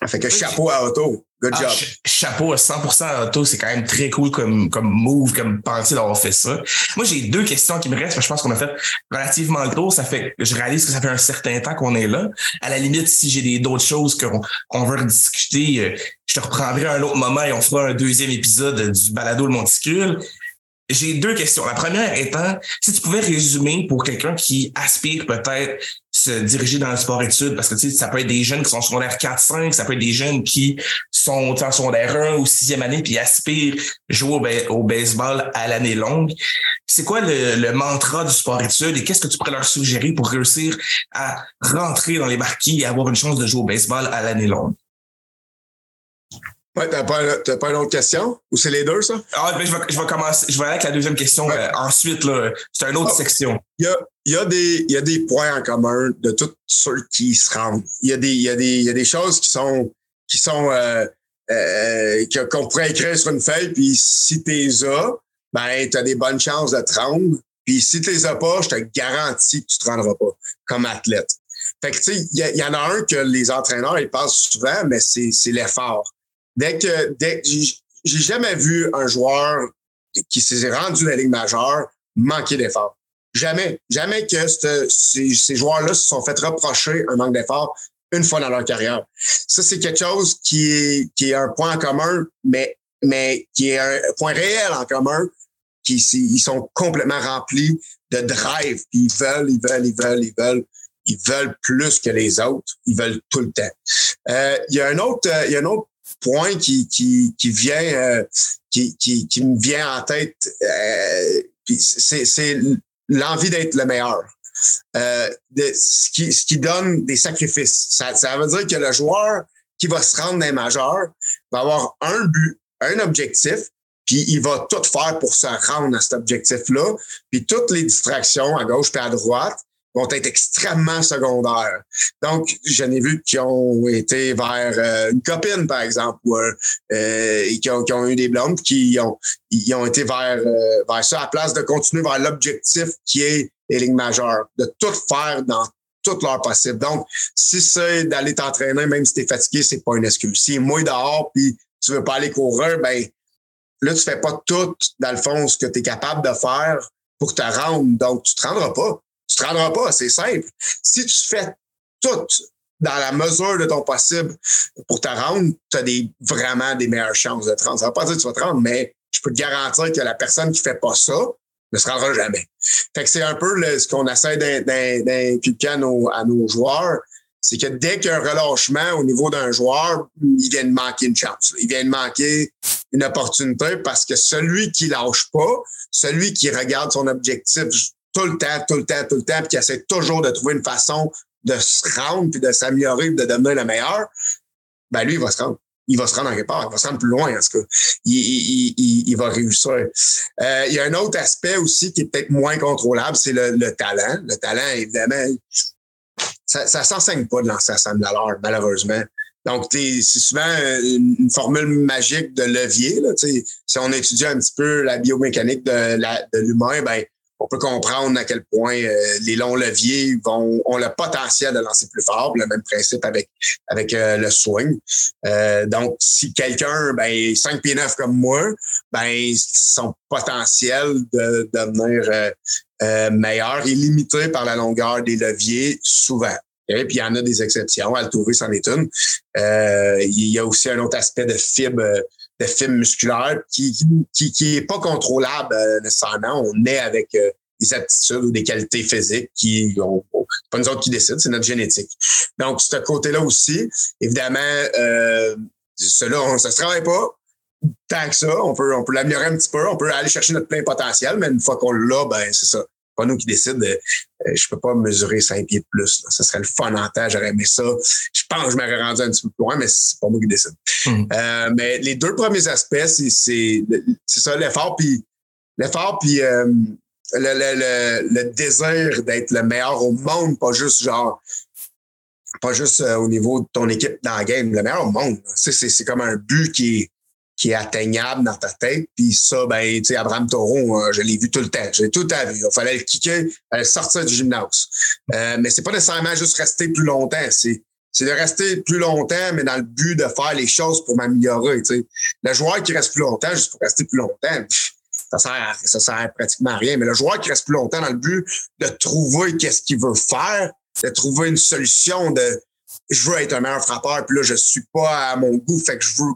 Ça fait que chapeau à Otto. Good ah, job. Ch- chapeau à cent pour cent à Otto. C'est quand même très cool comme, comme move, comme pensée d'avoir fait ça. Moi, j'ai deux questions qui me restent. Je pense qu'on a fait relativement le tour. Ça fait, je réalise que ça fait un certain temps qu'on est là. À la limite, si j'ai des, d'autres choses qu'on, qu'on veut rediscuter, je te reprendrai à un autre moment et on fera un deuxième épisode du balado Le Monticule. J'ai deux questions. La première étant, si tu pouvais résumer pour quelqu'un qui aspire peut-être se diriger dans le sport-études, parce que tu sais, ça peut être des jeunes qui sont en secondaire quatre cinq, ça peut être des jeunes qui sont en secondaire un ou sixième année puis aspirent jouer au, ba- au baseball à l'année longue. C'est quoi le, le mantra du sport-études et qu'est-ce que tu pourrais leur suggérer pour réussir à rentrer dans les marquis et avoir une chance de jouer au baseball à l'année longue? Ouais, t'as pas, t'as pas une autre question? Ou c'est les deux, ça? Ah, ben, je vais, je vais commencer. Je vais aller avec la deuxième question. Ouais. Euh, ensuite, là, c'est une autre ah, section. Il y a, y a des, il y a des points en commun de tous ceux qui se rendent. Il y a des, il y a des, il y a des choses qui sont, qui sont, euh, euh, qu'on pourrait écrire sur une feuille. Puis si t'es là, ben, t'as des bonnes chances de te rendre. Puis si t'es as pas, je te garantis que tu te rendras pas comme athlète. Fait que, tu sais, il y, y en a un que les entraîneurs, ils passent souvent, mais c'est, c'est l'effort. Dès que, dès que j'ai, j'ai jamais vu un joueur qui s'est rendu dans la Ligue majeure manquer d'effort. Jamais. Jamais que c'te, ces, ces joueurs-là se sont fait reprocher un manque d'effort une fois dans leur carrière. Ça, c'est quelque chose qui est, qui est un point en commun, mais, mais qui est un point réel en commun, qui, ils sont complètement remplis de drive. Ils veulent, ils veulent, ils veulent, ils veulent. Ils veulent plus que les autres. Ils veulent tout le temps. Euh, il y a un autre, il y a un autre point qui qui qui vient euh, qui qui qui me vient en tête, euh, puis c'est c'est l'envie d'être le meilleur, euh, de, ce qui ce qui donne des sacrifices. Ça ça veut dire que le joueur qui va se rendre dans les majeurs va avoir un but, un objectif, puis il va tout faire pour se rendre à cet objectif-là. Puis toutes les distractions à gauche et à droite vont être extrêmement secondaires. Donc, j'en ai vu qui ont été vers euh, une copine, par exemple, ou euh, et qui, ont, qui ont eu des blondes, qui ont, ils ont été vers, euh, vers ça, à la place de continuer vers l'objectif qui est les ligues majeures, de tout faire dans toute l'heure possible. Donc, si c'est d'aller t'entraîner, même si t'es fatigué, c'est pas une excuse. Si il mouille dehors, puis tu veux pas aller courir, ben là, tu fais pas tout, dans le fond, ce que t'es capable de faire pour te rendre. Donc, tu te rendras pas. Tu te rendras pas, c'est simple. Si tu fais tout dans la mesure de ton possible pour te rendre, tu as des, vraiment des meilleures chances de te rendre. Ça ne veut pas dire que tu vas te rendre, mais je peux te garantir que la personne qui fait pas ça ne se rendra jamais. Fait que c'est un peu le, ce qu'on essaie d'inculquer à nos, à nos joueurs, c'est que dès qu'il y a un relâchement au niveau d'un joueur, il vient de manquer une chance. Il vient de manquer une opportunité parce que celui qui lâche pas, celui qui regarde son objectif tout le temps, tout le temps, tout le temps, puis qui essaie toujours de trouver une façon de se rendre, puis de s'améliorer, puis de devenir le meilleur, ben lui, il va se rendre. Il va se rendre en quelque part. Il va se rendre plus loin, en tout cas. Il, il, il, il va réussir. Euh, il y a un autre aspect aussi qui est peut-être moins contrôlable, c'est le, le talent. Le talent, évidemment, ça ne s'enseigne pas de lancer à cent mille à l'heure, malheureusement. Donc, c'est souvent une, une formule magique de levier. Là, si on étudie un petit peu la biomécanique de, la, de l'humain, ben on peut comprendre à quel point euh, les longs leviers vont, ont le potentiel de lancer plus fort. Le même principe avec avec euh, le swing. Euh, donc, si quelqu'un ben cinq pieds neuf comme moi, ben son potentiel de, de devenir euh, euh, meilleur est limité par la longueur des leviers souvent. Et puis, il y en a des exceptions. Altuve, c'en est une. Euh, il y a aussi un autre aspect de fibre de fibre musculaire qui qui qui est pas contrôlable euh, nécessairement. On est avec euh, des aptitudes ou des qualités physiques qui ont pas nous autres qui décident, c'est notre génétique. Donc, ce côté-là aussi, évidemment, euh, cela, on ça se travaille pas tant que ça. On peut on peut l'améliorer un petit peu, on peut aller chercher notre plein potentiel, mais une fois qu'on l'a, ben c'est ça. Pas nous qui décide. Euh, je peux pas mesurer cinq pieds de plus. Là. Ça serait le fun en temps. J'aurais aimé ça. Je pense que je m'aurais rendu un petit peu plus loin, mais c'est pas moi qui décide. Mmh. Euh, mais les deux premiers aspects, c'est, c'est, c'est ça, l'effort puis l'effort puis euh, le, le, le, le désir d'être le meilleur au monde, pas juste genre pas juste euh, au niveau de ton équipe dans la game, le meilleur au monde. C'est, c'est, c'est comme un but qui est qui est atteignable dans ta tête. Puis ça, ben tu sais, Abraham Taureau, euh, je l'ai vu tout le temps. Je l'ai tout le temps vu. Il fallait le kicker, fallait sortir du gymnase. Euh, mais c'est pas nécessairement juste rester plus longtemps. C'est, c'est de rester plus longtemps, mais dans le but de faire les choses pour m'améliorer. Tu sais. Le joueur qui reste plus longtemps, juste pour rester plus longtemps, ça sert à, ça sert pratiquement à rien. Mais le joueur qui reste plus longtemps dans le but de trouver qu'est-ce qu'il veut faire, de trouver une solution de « je veux être un meilleur frappeur, puis là, je suis pas à mon goût, fait que je veux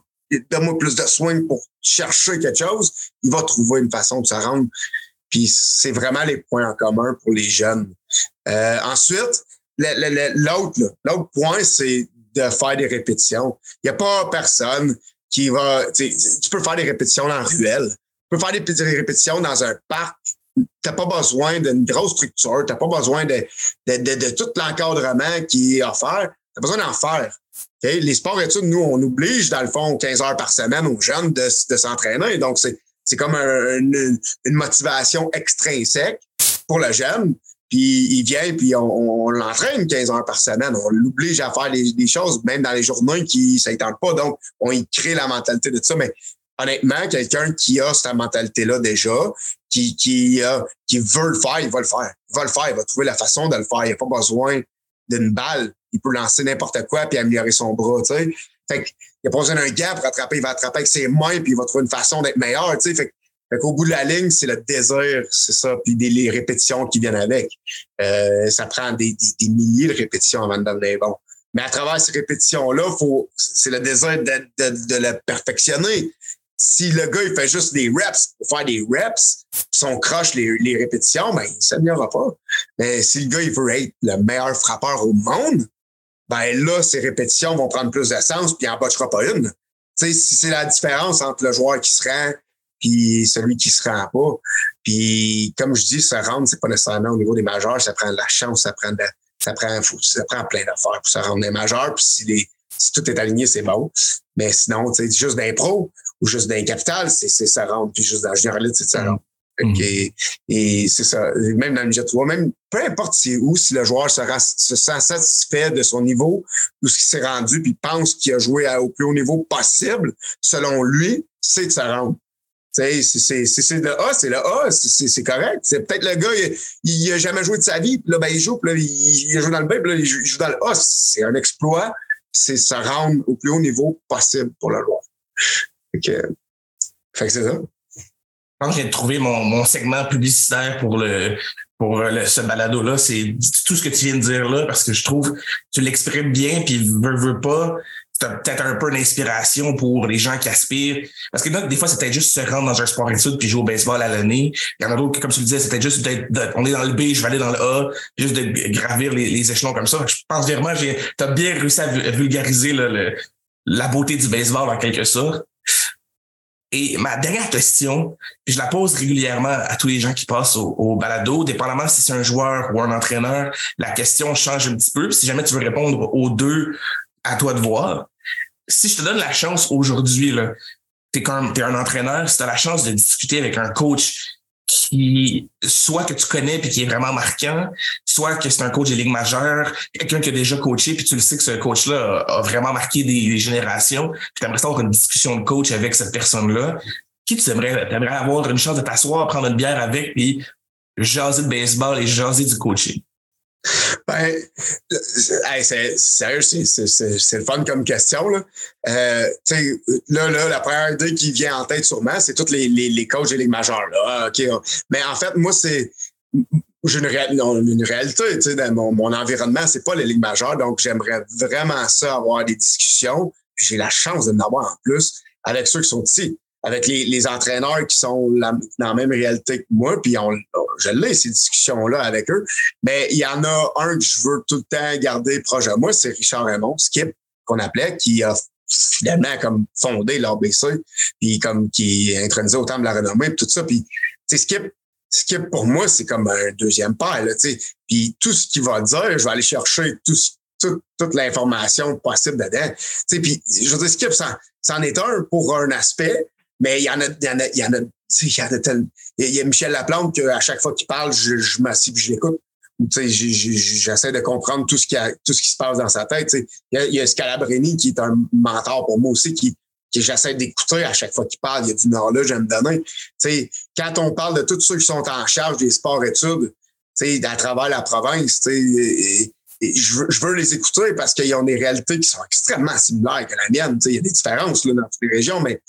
donne-moi plus de swing pour chercher quelque chose », il va trouver une façon de se rendre. Puis c'est vraiment les points en commun pour les jeunes. Euh, ensuite, le, le, l'autre, là, l'autre point, c'est de faire des répétitions. Il n'y a pas personne qui va... Tu peux faire des répétitions dans la ruelle. Tu peux faire des, des répétitions dans un parc. Tu n'as pas besoin d'une grosse structure. Tu n'as pas besoin de, de, de, de tout l'encadrement qui est offert. Tu as besoin d'en faire. Okay? Les sports-études, nous, on oblige, dans le fond, quinze heures par semaine aux jeunes de, de s'entraîner. Donc, c'est, c'est comme un, une, une motivation extrinsèque pour le jeune. Puis il vient, puis on, on l'entraîne quinze heures par semaine. On l'oblige à faire des choses, même dans les journées qui ça ne tente pas. Donc, on y crée la mentalité de tout ça. Mais honnêtement, quelqu'un qui a cette mentalité-là déjà, qui qui, euh, qui veut le faire, il va le faire. Il va le faire, il va trouver la façon de le faire. Il n'a pas besoin d'une balle. Il peut lancer n'importe quoi puis améliorer son bras, tu sais. Fait qu'il n'a pas besoin d'un gars pour attraper. Il va attraper avec ses mains puis il va trouver une façon d'être meilleur, tu sais. Fait, fait qu'au bout de la ligne, c'est le désir, c'est ça, puis des, les répétitions qui viennent avec. Euh, ça prend des, des, des milliers de répétitions avant de devenir bon. Mais à travers ces répétitions-là, faut, c'est le désir de, de, de le perfectionner. Si le gars, il fait juste des reps pour faire des reps, si on croche les, les répétitions, ben, il s'améliorera pas. Mais si le gars, il veut être le meilleur frappeur au monde, ben là, ses répétitions vont prendre plus de sens puis il n'en botchera pas une. Tu sais, c'est la différence entre le joueur qui se rend puis celui qui se rend pas. Puis, comme je dis, se rendre, c'est pas nécessairement au niveau des majeurs, ça prend de la chance, ça prend de, ça prend, ça prend plein d'affaires pour se rendre des majeurs. Puis si les, si tout est aligné, c'est bon. Mais sinon, tu sais, juste d'un pro ou juste d'un capital, c'est, c'est se rendre. Puis juste dans le junior elite, c'est se rendre. Mm-hmm. Et, et c'est ça. Même dans le midget trois, même peu importe si, où, si le joueur se, rend, se sent satisfait de son niveau, de ce qu'il s'est rendu, puis pense qu'il a joué au plus haut niveau possible, selon lui, c'est de se rendre. C'est, c'est, c'est, c'est le A, c'est le A, c'est, c'est, c'est correct. C'est peut-être le gars, il n'a jamais joué de sa vie, puis là, ben, il joue, puis là, il, il joue dans le B, puis là, il joue, il joue dans le A. C'est un exploit, c'est se rendre au plus haut niveau possible pour le joueur. Fait que, fait que c'est ça. Je pense que j'ai trouvé mon, mon segment publicitaire pour le pour le, ce balado-là. C'est tout ce que tu viens de dire là, parce que je trouve tu l'exprimes bien, puis veux, veux pas. T'as peut-être un peu d'inspiration pour les gens qui aspirent. Parce que donc, des fois, c'est peut-être juste se rendre dans un sport étude puis jouer au baseball à l'année. Il y en a d'autres, comme tu le disais, c'est peut-être juste d'être, de, on est dans le B, je vais aller dans le A, juste de gravir les, les échelons comme ça. Je pense vraiment que t'as bien réussi à vulgariser là, le, la beauté du baseball en quelque sorte. Et ma dernière question, je la pose régulièrement à tous les gens qui passent au, au balado, dépendamment si c'est un joueur ou un entraîneur, la question change un petit peu. Si jamais tu veux répondre aux deux, à toi de voir. Si je te donne la chance aujourd'hui, là, t'es quand t'es un entraîneur, si t'as la chance de discuter avec un coach qui, soit que tu connais puis qui est vraiment marquant, soit que c'est un coach des ligues majeures, quelqu'un qui a déjà coaché puis tu le sais que ce coach-là a, a vraiment marqué des, des générations, puis t'aimerais avoir une discussion de coach avec cette personne-là, qui tu aimerais, t'aimerais avoir une chance de t'asseoir, prendre une bière avec puis jaser de baseball et jaser du coaching? Ben, hey, c'est, sérieux, c'est, c'est, c'est, c'est le fun comme question, là. Euh, tu sais, là, là, la première idée qui vient en tête sûrement, c'est tous les, les, les coachs et les majeurs, là. Ah, OK. On... Mais en fait, moi, c'est, j'ai une, ré... non, une réalité, tu sais, dans mon, mon environnement, c'est pas les ligues majeures, donc j'aimerais vraiment ça, avoir des discussions, puis j'ai la chance de en avoir en plus avec ceux qui sont ici, avec les, les entraîneurs qui sont la, dans la même réalité que moi, puis on, je l'ai, ces discussions-là avec eux. Mais il y en a un que je veux tout le temps garder proche de moi, c'est Richard Raymond, Skip, qu'on appelait, qui a finalement comme fondé l'A B C, puis comme qui est intronisé au Temple de la Renommée, puis tout ça. Puis, tu sais, Skip, Skip, pour moi, c'est comme un deuxième père, là, tu sais. Puis tout ce qu'il va dire, je vais aller chercher tout ce Toute, toute l'information possible dedans. Tu sais, puis je veux dire, Skip, c'en, c'en est un pour un aspect, mais il y en a, il y en a, il y en a, tu sais, il y en a tel. Il y a Michel Laplante qu'à chaque fois qu'il parle, je, je m'assieds et je l'écoute. Tu sais, j'essaie de comprendre tout ce qui a, tout ce qui se passe dans sa tête. Tu sais, il y a, il y a Scalabrini qui est un mentor pour moi aussi, qui, qui j'essaie d'écouter à chaque fois qu'il parle. Il y a du knowledge à me donner. Tu sais, quand on parle de tous ceux qui sont en charge des sports-études, tu sais, à travers la province, tu sais, et, Et je, veux, je veux les écouter parce qu'ils ont des réalités qui sont extrêmement similaires que la mienne. T'sais, il y a des différences là, dans toutes les régions, mais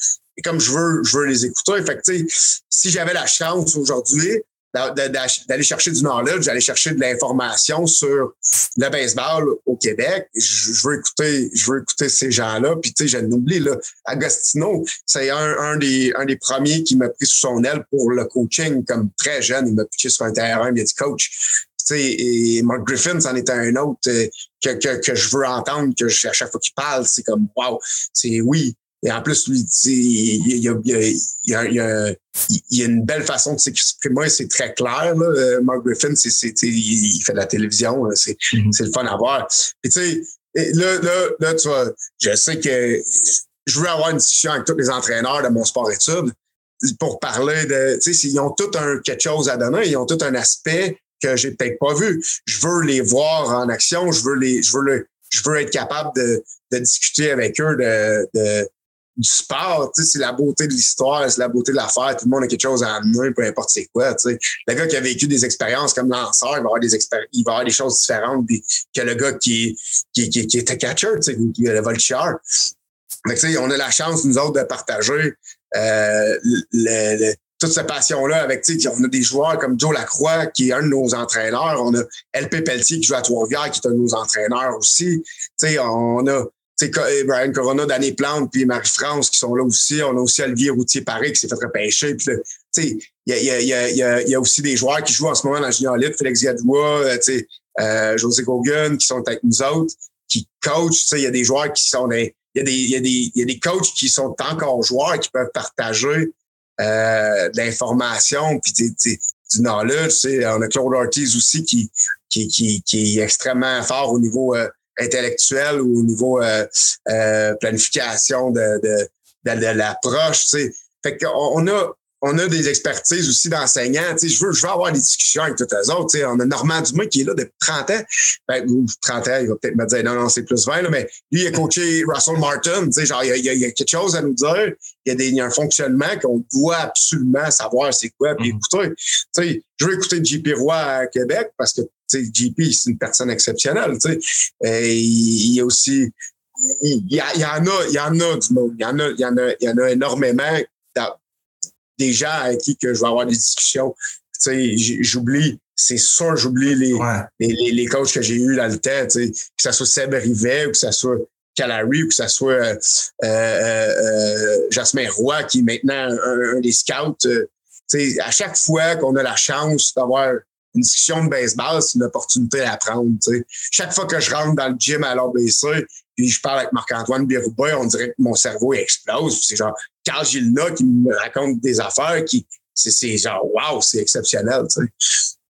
comme je veux, je veux les écouter. Fait que, si j'avais la chance aujourd'hui d'a, d'a, d'aller chercher du knowledge, d'aller chercher de l'information sur le baseball au Québec, je, je veux écouter, je veux écouter ces gens-là. Puis je n'oublie là, Agostino, c'est un, un, des, un des premiers qui m'a pris sous son aile pour le coaching comme très jeune. Il m'a pitché sur un terrain, il m'a dit coach. Et Mark Griffin, c'en était un autre euh, que, que, que je veux entendre, que je, à chaque fois qu'il parle, c'est comme « wow ». C'est oui. Et en plus, lui, il y a, il y a, il y a, il y a, il y a une belle façon de s'exprimer. C'est très clair, là. Mark Griffin, c'est, c'est, il fait de la télévision. Là. C'est, mm-hmm. c'est le fun à voir. Puis, tu sais, là, là, là, tu vois, je sais que je veux avoir une discussion avec tous les entraîneurs de mon sport études pour parler de, tu sais, ils ont tout un quelque chose à donner. Ils ont tout un aspect que j'ai peut-être pas vu. Je veux les voir en action. Je veux les, je veux le, je veux être capable de, de discuter avec eux de, de, du sport, tu sais, c'est la beauté de l'histoire, c'est la beauté de l'affaire. Tout le monde a quelque chose à amener, peu importe c'est quoi, tu sais. Le gars qui a vécu des expériences comme lanceur, il va avoir des expéri- il va avoir des choses différentes des, que le gars qui, qui, qui, qui était catcher, tu sais, qui est le voltigeur. Donc, tu sais, on a la chance, nous autres, de partager, euh, le, le, toute cette passion-là avec, tu sais, on a des joueurs comme Joe Lacroix, qui est un de nos entraîneurs. On a L P Pelletier, qui joue à Trois-Rivières, qui est un de nos entraîneurs aussi. Tu sais, on a, c'est Brian Corona, Danny Plante, puis Marie-France qui sont là aussi. On a aussi Olivier Routier-Paré qui s'est fait repêcher. Puis, tu sais, il y a, y, a, y, a, y, a, y a aussi des joueurs qui jouent en ce moment dans la Junior League, Félix Gadoua, tu sais, euh, José Gauguin, qui sont avec nous autres, qui coachent. Tu sais, il y a des joueurs qui sont des, il y a des, il y a des, il y a des coachs qui sont encore joueurs et qui peuvent partager euh, de l'information, puis tu sais, du knowledge. Tu sais, on a Claude Ortiz aussi qui, qui, qui, qui est extrêmement fort au niveau euh, intellectuel ou au niveau euh, euh, planification de, de, de, de l'approche, tu sais. Fait qu'on a, on a des expertises aussi d'enseignants, tu sais. Je veux, je veux avoir des discussions avec toutes les autres, tu sais. On a Normand Dumas qui est là depuis trente ans. Ben, ou trente ans, il va peut-être me dire non, non, c'est plus vingt, là, mais lui, il a coaché Russell Martin, tu sais. Genre, il y, a, il y a quelque chose à nous dire. Il y a des, il y a un fonctionnement qu'on doit absolument savoir c'est quoi, puis écouter. Tu sais, je veux écouter J P Roy à Québec parce que tu sais, J P, c'est une personne exceptionnelle, tu sais. Et il y a aussi, il y, a, il y en a, il y en a du monde. Il y en a, il y en a, il y en a énormément des gens avec qui que je vais avoir des discussions. Tu sais, j'oublie, c'est sûr, j'oublie les, ouais. les, les, les coachs que j'ai eus dans le temps, tu sais, que ça soit Seb Rivet ou que ça soit Calarie ou que ça soit, euh, euh, euh, Jasmin Roy, qui est maintenant un, un des scouts. Tu sais, à chaque fois qu'on a la chance d'avoir une discussion de baseball, c'est une opportunité à prendre. T'sais. Chaque fois que je rentre dans le gym à l'A B C puis je parle avec Marc-Antoine Birouba, on dirait que mon cerveau explose. C'est genre Carl Gilna qui me raconte des affaires qui c'est, c'est genre wow, c'est exceptionnel. T'sais.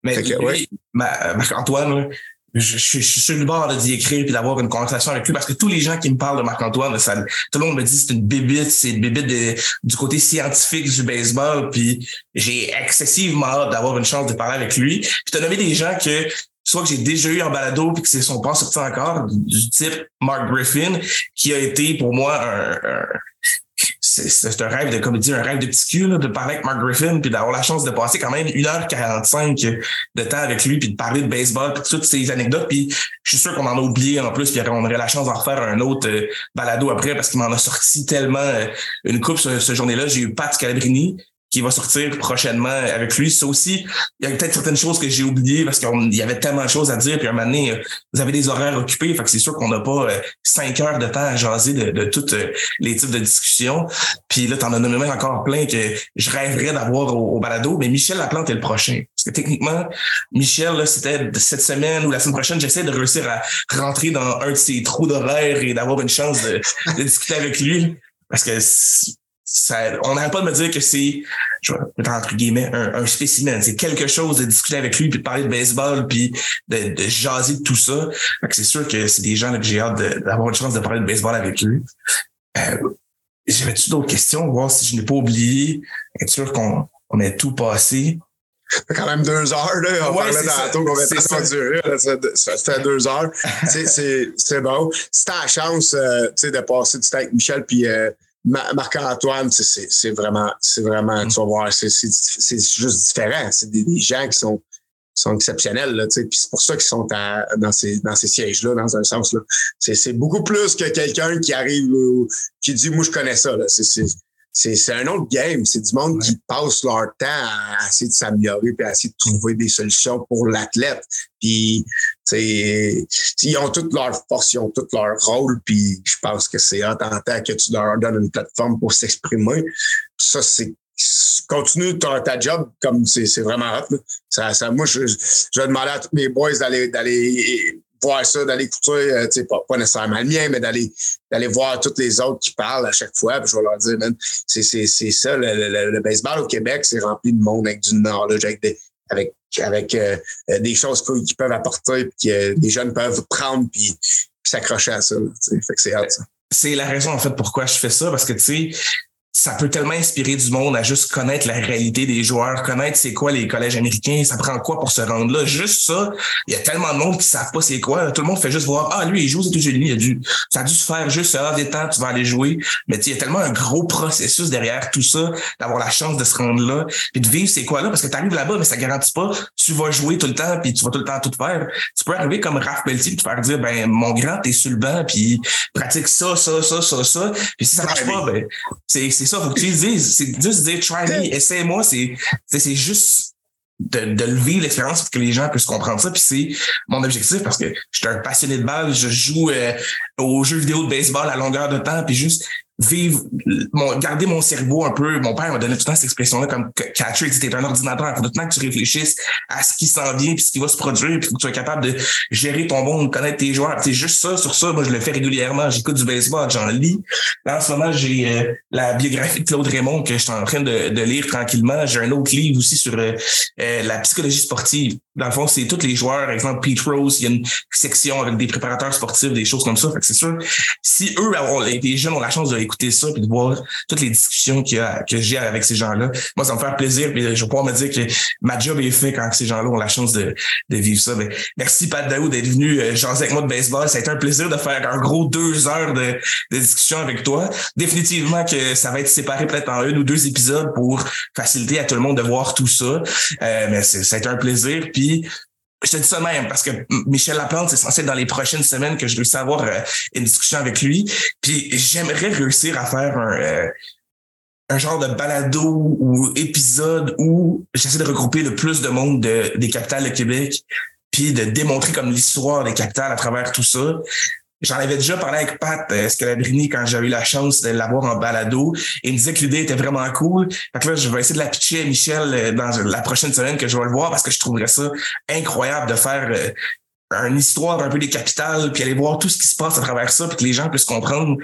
Mais que, lui, ouais. ma, Marc-Antoine, je, je, je suis sur le bord d'y écrire puis d'avoir une conversation avec lui parce que tous les gens qui me parlent de Marc-Antoine, ça, tout le monde me dit c'est une bébite, c'est une bébite de, du côté scientifique du baseball, puis j'ai excessivement hâte d'avoir une chance de parler avec lui. Puis t'as nommé des gens que soit que j'ai déjà eu en balado puis que c'est son pas sorti encore, du type Mark Griffin, qui a été pour moi un... un C'est, c'est un rêve de comédie, un rêve de petit cul, là, de parler avec Mark Griffin puis d'avoir la chance de passer quand même une heure quarante-cinq de temps avec lui puis de parler de baseball puis toutes ces anecdotes. Puis je suis sûr qu'on en a oublié en plus puis on aurait la chance d'en refaire un autre euh, balado après parce qu'il m'en a sorti tellement euh, une coupe ce, ce journée-là. J'ai eu Pat Scalabrini qui va sortir prochainement avec lui. Ça aussi, il y a peut-être certaines choses que j'ai oubliées parce qu'il y avait tellement de choses à dire. Puis à un moment donné, vous avez des horaires occupés. Fait que c'est sûr qu'on n'a pas euh, cinq heures de temps à jaser de, de tous euh, les types de discussions. Puis là, t'en as nommé encore plein que je rêverais d'avoir au, au balado. Mais Michel Laplante est le prochain. Parce que techniquement, Michel, là, c'était cette semaine ou la semaine prochaine, j'essaie de réussir à rentrer dans un de ses trous d'horaire et d'avoir une chance de, de discuter avec lui. Parce que... Ça, on n'arrête pas de me dire que c'est, je vais mettre entre guillemets, un, un spécimen. C'est quelque chose de discuter avec lui, puis de parler de baseball, puis de, de jaser de tout ça. Fait que c'est sûr que c'est des gens là, que j'ai hâte de, d'avoir une chance de parler de baseball avec lui. Euh, j'avais-tu d'autres questions? Voir si je n'ai pas oublié. Être sûr qu'on on a tout passé. C'est quand même deux heures, là. On ouais, parlait tantôt qu'on va pas durer. C'était deux heures. c'est, c'est, c'est bon. Si t'as la chance, euh, tu sais, de passer du temps avec Michel, puis... Euh, Marc-Antoine, c'est, c'est vraiment, c'est vraiment, mm. tu vas voir, c'est, c'est, c'est juste différent. C'est des, des gens qui sont, qui sont exceptionnels, là, tu sais. Puis c'est pour ça qu'ils sont à, dans ces, dans ces sièges-là, dans un sens, là. C'est, c'est beaucoup plus que quelqu'un qui arrive, euh, qui dit, moi, je connais ça, là. C'est, c'est, c'est, c'est un autre game. C'est du monde ouais. qui passe leur temps à essayer de s'améliorer puis à essayer de trouver des solutions pour l'athlète. Puis, c'est, ils ont toutes leurs forces, ils ont tous leurs rôles, puis je pense que c'est en tant que tu leur donnes une plateforme pour s'exprimer. Ça, c'est continue ta, ta job comme c'est, c'est vraiment hot. Ça, ça, moi, je, je demandais à tous mes boys d'aller, d'aller voir ça, d'aller écouter, euh, pas, pas nécessairement le mien, mais d'aller, d'aller voir tous les autres qui parlent à chaque fois. Puis je vais leur dire, man, c'est, c'est, c'est ça, le, le, le baseball au Québec, c'est rempli de monde avec du knowledge, avec des, avec, avec euh, des choses qu'ils peuvent apporter, puis que les jeunes peuvent prendre, puis, puis s'accrocher à ça. Là, fait que c'est hot, ça. C'est la raison, en fait, pourquoi je fais ça, parce que, tu sais, ça peut tellement inspirer du monde à juste connaître la réalité des joueurs, connaître c'est quoi les collèges américains, ça prend quoi pour se rendre là. Juste ça, il y a tellement de monde qui savent pas c'est quoi. Tout le monde fait juste voir, ah, lui, il joue aux États-Unis, il a dû, ça a dû se faire juste, ah, des temps, tu vas aller jouer. Mais tu il y a tellement un gros processus derrière tout ça, d'avoir la chance de se rendre là, puis de vivre c'est quoi là, parce que t'arrives là-bas, mais ça garantit pas, tu vas jouer tout le temps, puis tu vas tout le temps tout faire. Tu peux arriver comme Raph Pelletier, puis te faire dire, ben, mon grand, t'es sur le banc, puis pratique ça, ça, ça, ça, ça. Puis si ça marche pas, ben, c'est, c'est ça, faut que tu le dises. C'est juste dire, try me, essaie-moi. C'est, c'est, c'est juste de, de lever l'expérience pour que les gens puissent comprendre ça. Puis c'est mon objectif parce que je suis un passionné de balle. Je joue euh, aux jeux vidéo de baseball à longueur de temps. Puis juste vivre, mon, garder mon cerveau un peu. Mon père m'a donné tout le temps cette expression-là comme catcher. T'es un ordinateur. Il faut tout le temps que tu réfléchisses à ce qui s'en vient puis ce qui va se produire. Puis faut que tu sois capable de gérer ton bon, de connaître tes joueurs. C'est juste ça, sur ça. Moi, je le fais régulièrement. J'écoute du baseball, j'en lis. Là, en ce moment, j'ai euh, la biographie de Claude Raymond que je suis en train de, de lire tranquillement. J'ai un autre livre aussi sur euh, euh, la psychologie sportive. Dans le fond, c'est tous les joueurs. Par exemple, Pete Rose, il y a une section avec des préparateurs sportifs, des choses comme ça. Fait que c'est sûr, si eux, on, les jeunes ont la chance de écouter ça puis de voir toutes les discussions qu'il y a, que j'ai avec ces gens-là. Moi, ça me fait plaisir puis je vais pouvoir me dire que ma job est faite quand ces gens-là ont la chance de, de vivre ça. Mais merci, Pat Daoust, d'être venu jaser avec moi de baseball. Ça a été un plaisir de faire un gros deux heures de, de discussion avec toi. Définitivement que ça va être séparé peut-être en une ou deux épisodes pour faciliter à tout le monde de voir tout ça. Euh, mais c'est, ça a été un plaisir. Puis je te dis ça même, parce que Michel Laplante, c'est censé être dans les prochaines semaines que je réussis à avoir euh, une discussion avec lui. Puis j'aimerais réussir à faire un, euh, un genre de balado ou épisode où j'essaie de regrouper le plus de monde de, des capitales de Québec, puis de démontrer comme l'histoire des capitales à travers tout ça. J'en avais déjà parlé avec Pat euh, Scalabrini quand j'avais eu la chance de l'avoir en balado. Il me disait que l'idée était vraiment cool. Fait que là, je vais essayer de la pitcher à Michel euh, dans la prochaine semaine que je vais le voir parce que je trouverais ça incroyable de faire euh, une histoire un peu des capitales puis aller voir tout ce qui se passe à travers ça puis que les gens puissent comprendre.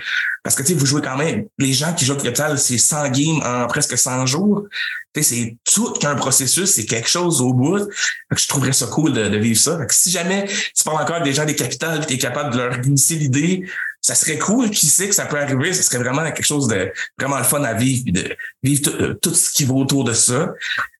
Parce que, tu sais, vous jouez quand même... Les gens qui jouent aux capitales, c'est cent games en presque cent jours. Tu sais, c'est tout un processus, c'est quelque chose au bout. Fait que je trouverais ça cool de, de vivre ça. Fait que si jamais tu parles encore des gens des capitales et tu es capable de leur initier l'idée, ça serait cool. Qui sait que ça peut arriver? Ça serait vraiment quelque chose de vraiment le fun à vivre puis de vivre tout, euh, tout ce qui va autour de ça.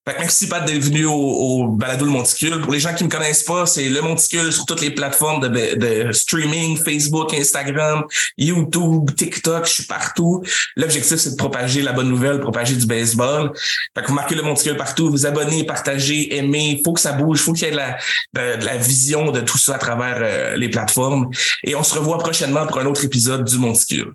Fait que merci, Pat, d'être venu au, au balado Le Monticule. Pour les gens qui me connaissent pas, c'est Le Monticule sur toutes les plateformes de, de streaming, Facebook, Instagram, YouTube, TikTok, je suis partout. L'objectif, c'est de propager la bonne nouvelle, propager du baseball. Fait que vous marquez Le Monticule partout, vous abonnez, partagez, aimez. Faut que ça bouge, faut qu'il y ait de la, de, de la vision de tout ça à travers euh, les plateformes. Et on se revoit prochainement pour un autre épisode du Monticule.